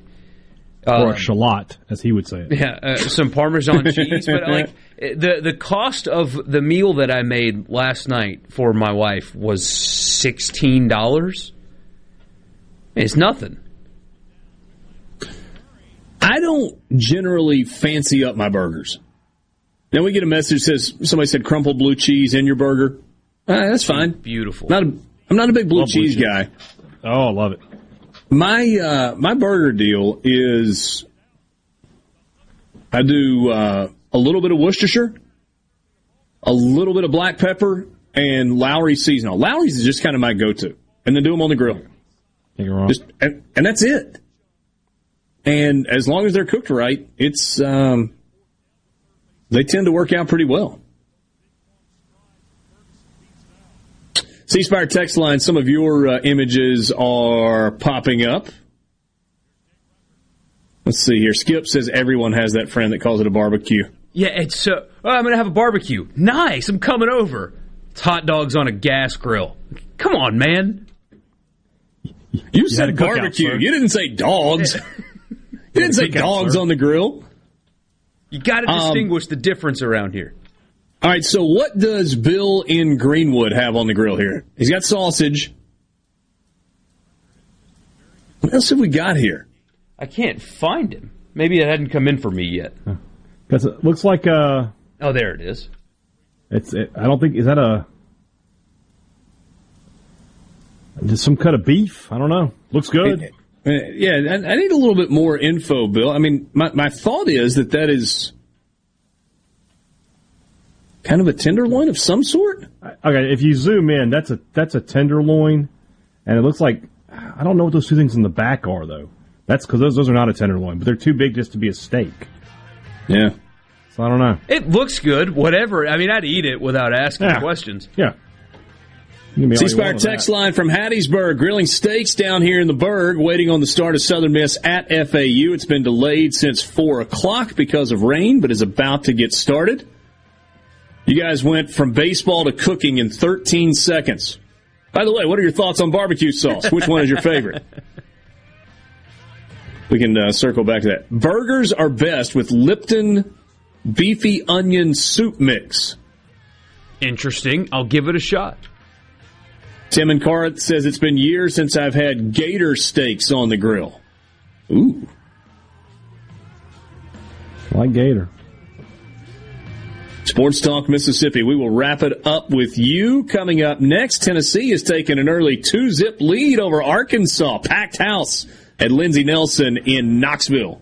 Or a shallot, as he would say it. Yeah, some Parmesan cheese. But the cost of the meal that I made last night for my wife was $16. It's nothing. I don't generally fancy up my burgers. Now we get a message that says somebody said crumpled blue cheese in your burger. That's fine. Beautiful. I'm not a big blue cheese guy. Oh, I love it. My burger deal is I do a little bit of Worcestershire, a little bit of black pepper, and Lowry's seasonal. Lowry's is just kind of my go-to. And then do them on the grill. You're wrong. And that's it. And as long as they're cooked right, it's they tend to work out pretty well. C Spire text line, some of your images are popping up. Let's see here. Skip says everyone has that friend that calls it a barbecue. Yeah, it's so. Oh, I'm going to have a barbecue. Nice. I'm coming over. It's hot dogs on a gas grill. Come on, man. You said barbecue. You didn't say dogs. You didn't say dogs on the grill. You got to distinguish the difference around here. All right, so what does Bill in Greenwood have on the grill here? He's got sausage. What else have we got here? I can't find him. Maybe it hadn't come in for me yet. Because it looks like a... Oh, there it is. I don't think... Is that a... Just some cut of beef? I don't know. Looks good. Yeah, I need a little bit more info, Bill. I mean, my thought is that is... Kind of a tenderloin of some sort? Okay, if you zoom in, that's a tenderloin, and it looks like, I don't know what those two things in the back are, though. That's because those are not a tenderloin, but they're too big just to be a steak. Yeah. So I don't know. It looks good, whatever. I mean, I'd eat it without asking questions. Yeah. C Spire text line from Hattiesburg, grilling steaks down here in the Berg, waiting on the start of Southern Miss at FAU. It's been delayed since 4 o'clock because of rain, but is about to get started. You guys went from baseball to cooking in 13 seconds. By the way, what are your thoughts on barbecue sauce? Which one is your favorite? We can circle back to that. Burgers are best with Lipton Beefy Onion Soup Mix. Interesting. I'll give it a shot. Tim and Carr says it's been years since I've had gator steaks on the grill. Ooh. I like gator. Sports Talk Mississippi. We will wrap it up with you. Coming up next, Tennessee is taking an early 2-zip lead over Arkansas. Packed house at Lindsey Nelson in Knoxville.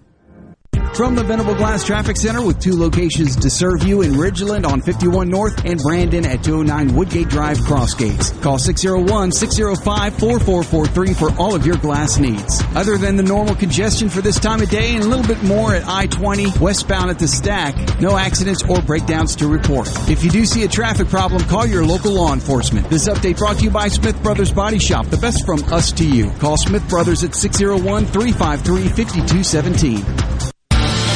From the Venable Glass Traffic Center with 2 locations to serve you in Ridgeland on 51 North and Brandon at 209 Woodgate Drive, Crossgates. Call 601-605-4443 for all of your glass needs. Other than the normal congestion for this time of day and a little bit more at I-20 westbound at the Stack, no accidents or breakdowns to report. If you do see a traffic problem, call your local law enforcement. This update brought to you by Smith Brothers Body Shop, the best from us to you. Call Smith Brothers at 601-353-5217.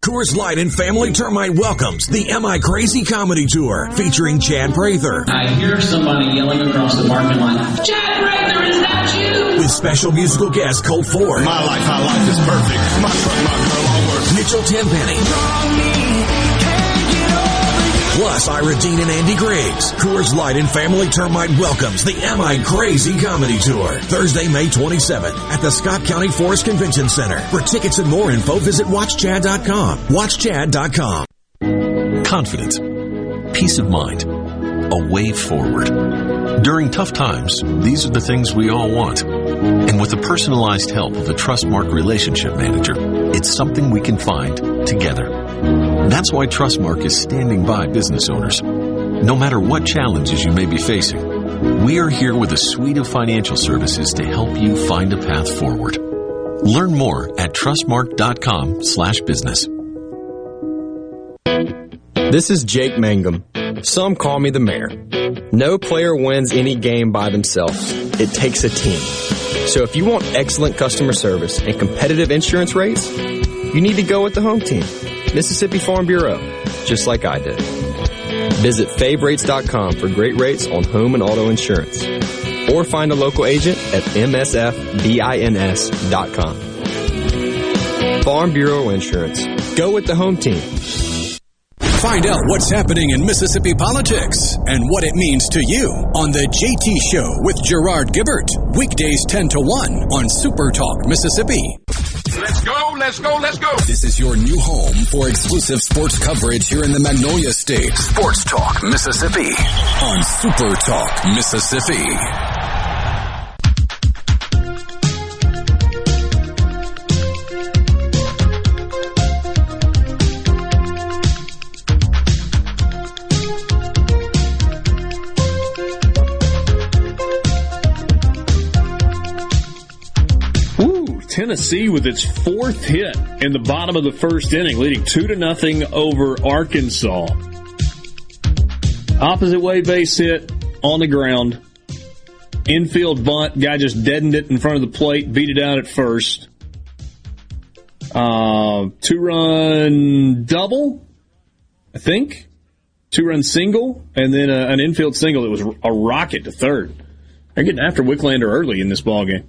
Coors Light and Family Termite welcomes the Am I Crazy Comedy Tour featuring Chad Prather. I hear somebody yelling across the parking lot, Chad Prather is not you! With special musical guest Colt Ford. My life is perfect. My girl, all works. Mitchell Tenpenny. Draw me, can't get over you. Plus, Ira Dean and Andy Griggs. Coors Light and Family Termite welcomes the Am I Crazy Comedy Tour, Thursday, May 27th at the Scott County Forest Convention Center. For tickets and more info, visit WatchChad.com. WatchChad.com. Confidence, peace of mind, a way forward. During tough times, these are the things we all want. And with the personalized help of a Trustmark relationship manager, it's something we can find together. That's why Trustmark is standing by business owners. No matter what challenges you may be facing, we are here with a suite of financial services to help you find a path forward. Learn more at trustmark.com/business. This is Jake Mangum. Some call me the mayor. No player wins any game by themselves. It takes a team. So if you want excellent customer service and competitive insurance rates, you need to go with the home team, Mississippi Farm Bureau, just like I did. Visit favrates.com for great rates on home and auto insurance. Or find a local agent at msfbins.com. Farm Bureau Insurance. Go with the home team. Find out what's happening in Mississippi politics and what it means to you on The JT Show with Gerard Gibbert. Weekdays 10 to 1 on Super Talk Mississippi. Let's go, let's go, let's go. This is your new home for exclusive sports coverage here in the Magnolia State. Sports Talk Mississippi on Super Talk Mississippi. Tennessee with its fourth hit in the bottom of the first inning, leading 2-0 over Arkansas. Opposite way base hit on the ground. Infield bunt. Guy just deadened it in front of the plate, beat it out at first. 2-run double, I think. 2-run single, and then an infield single that was a rocket to third. They're getting after Wicklander early in this ballgame.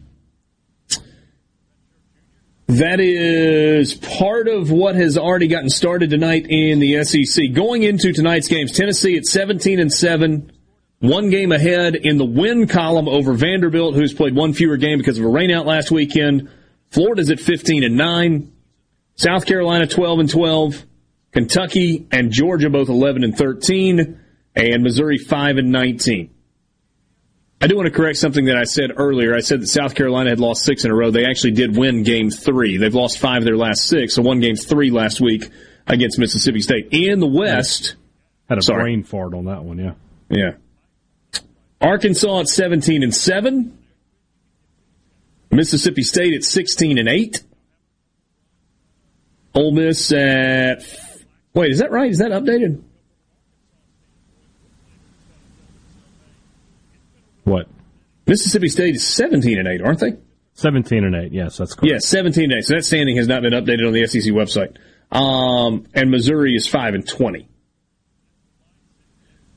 That is part of what has already gotten started tonight in the SEC. Going into tonight's games, Tennessee at 17-7, one game ahead in the win column over Vanderbilt, who's played one fewer game because of a rainout last weekend. Florida's at 15-9, South Carolina 12-12, Kentucky and Georgia both 11-13, and Missouri 5-19. I do want to correct something that I said earlier. I said that South Carolina had lost 6 in a row. They actually did win game 3. They've lost 5 of their last 6, so won game 3 last week against Mississippi State. In the West. Had a brain fart on that one, yeah. Yeah. Arkansas at 17-7. Mississippi State at 16-8. Ole Miss at... Wait, is that right? Is that updated? What? Mississippi State is 17-8, aren't they? 17-8, yes, that's correct. Yeah, 17-8. So that standing has not been updated on the SEC website. And Missouri is 5-20.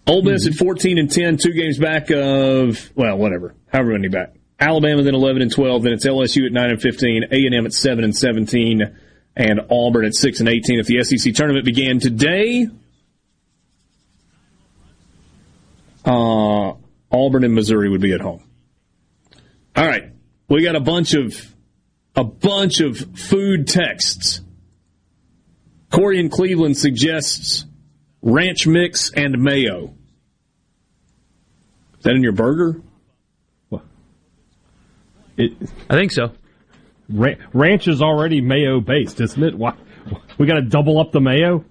Ole Miss at 14-10, 2 games back of, well, whatever, however many back. Alabama then 11-12, then it's LSU at 9-15, A&M at 7-17, and Auburn at 6-18. If the SEC tournament began today, Auburn and Missouri would be at home. All right, we got a bunch of food texts. Corey in Cleveland suggests ranch mix and mayo. Is that in your burger? I think so. Ranch is already mayo based, isn't it? Why we got to double up the mayo?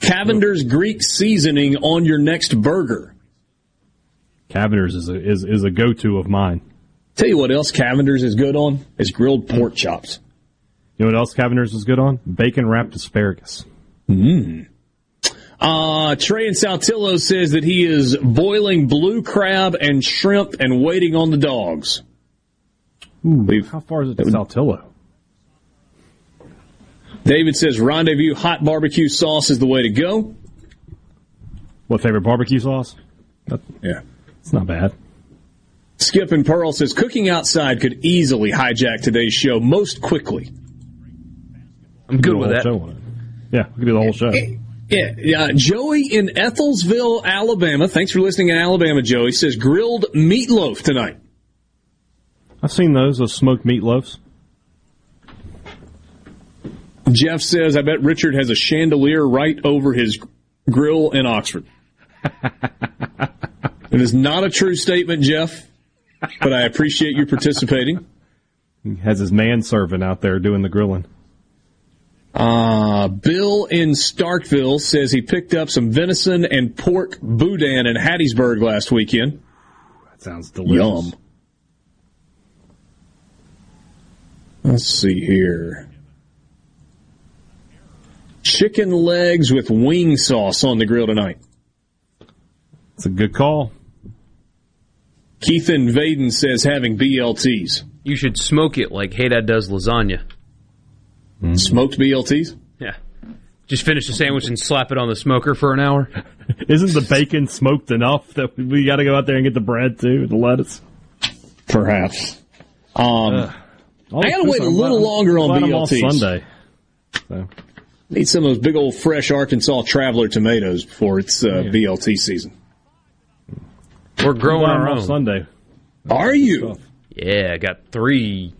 Cavender's Greek seasoning on your next burger. Cavender's is a go-to of mine. Tell you what else Cavender's is good on is grilled pork chops. You know what else Cavender's is good on? Bacon-wrapped asparagus. Trey in Saltillo says that he is boiling blue crab and shrimp and waiting on the dogs. Ooh, how far is it to Saltillo? David says Rendezvous hot barbecue sauce is the way to go. What favorite barbecue sauce? Yeah. It's not bad. Skip and Pearl says, cooking outside could easily hijack today's show most quickly. I'm good with that. Yeah, we could do the whole show. Yeah, Joey in Ethelsville, Alabama. Thanks for listening in Alabama, Joey. Says grilled meatloaf tonight. I've seen those smoked meatloafs. Jeff says, I bet Richard has a chandelier right over his grill in Oxford. It is not a true statement, Jeff, but I appreciate you participating. He has his manservant out there doing the grilling. Bill in Starkville says he picked up some venison and pork boudin in Hattiesburg last weekend. That sounds delicious. Yum. Let's see here. Chicken legs with wing sauce on the grill tonight. That's a good call. Keith in Vaden says having BLTs. You should smoke it like Hey Dad does lasagna. Mm-hmm. Smoked BLTs? Yeah. Just finish the sandwich and slap it on the smoker for an hour. Isn't the bacon smoked enough that we got to go out there and get the bread, too, the lettuce? Perhaps. I got to wait a little longer on BLTs. On Sunday. So. Need some of those big old fresh Arkansas Traveler tomatoes before it's BLT season. We're growing our own. On Sunday. Are you? Stuff. Yeah, I got 3...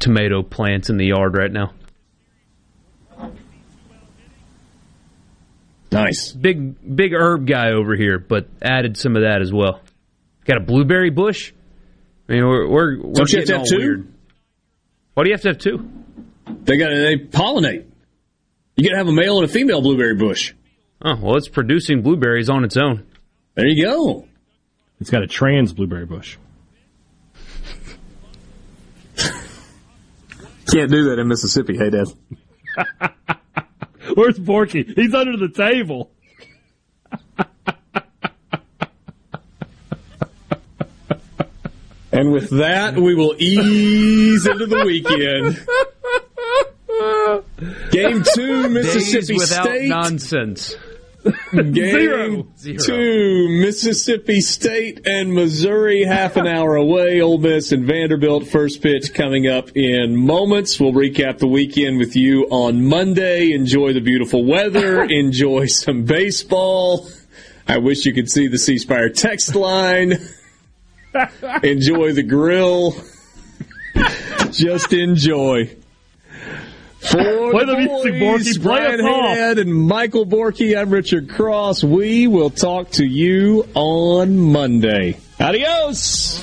tomato plants in the yard right now. Nice. Big herb guy over here, but added some of that as well. Got a blueberry bush. I mean, we're don't you have to have two? Weird. Why do you have to have two? They pollinate. You got to have a male and a female blueberry bush. Oh, well, it's producing blueberries on its own. There you go. It's got a trans blueberry bush. Can't do that in Mississippi, hey, Dad. Where's Borky? He's under the table. And with that, we will ease into the weekend. Game 2, Mississippi Days without State. Nonsense. Game 2, Mississippi State and Missouri, half an hour away. Ole Miss and Vanderbilt, first pitch coming up in moments. We'll recap the weekend with you on Monday. Enjoy the beautiful weather. Enjoy some baseball. I wish you could see the C Spire text line. Enjoy the grill. Just enjoy. For play the music, Borky. Brian Head and Michael Borky, I'm Richard Cross. We will talk to you on Monday. Adios!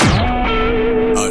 A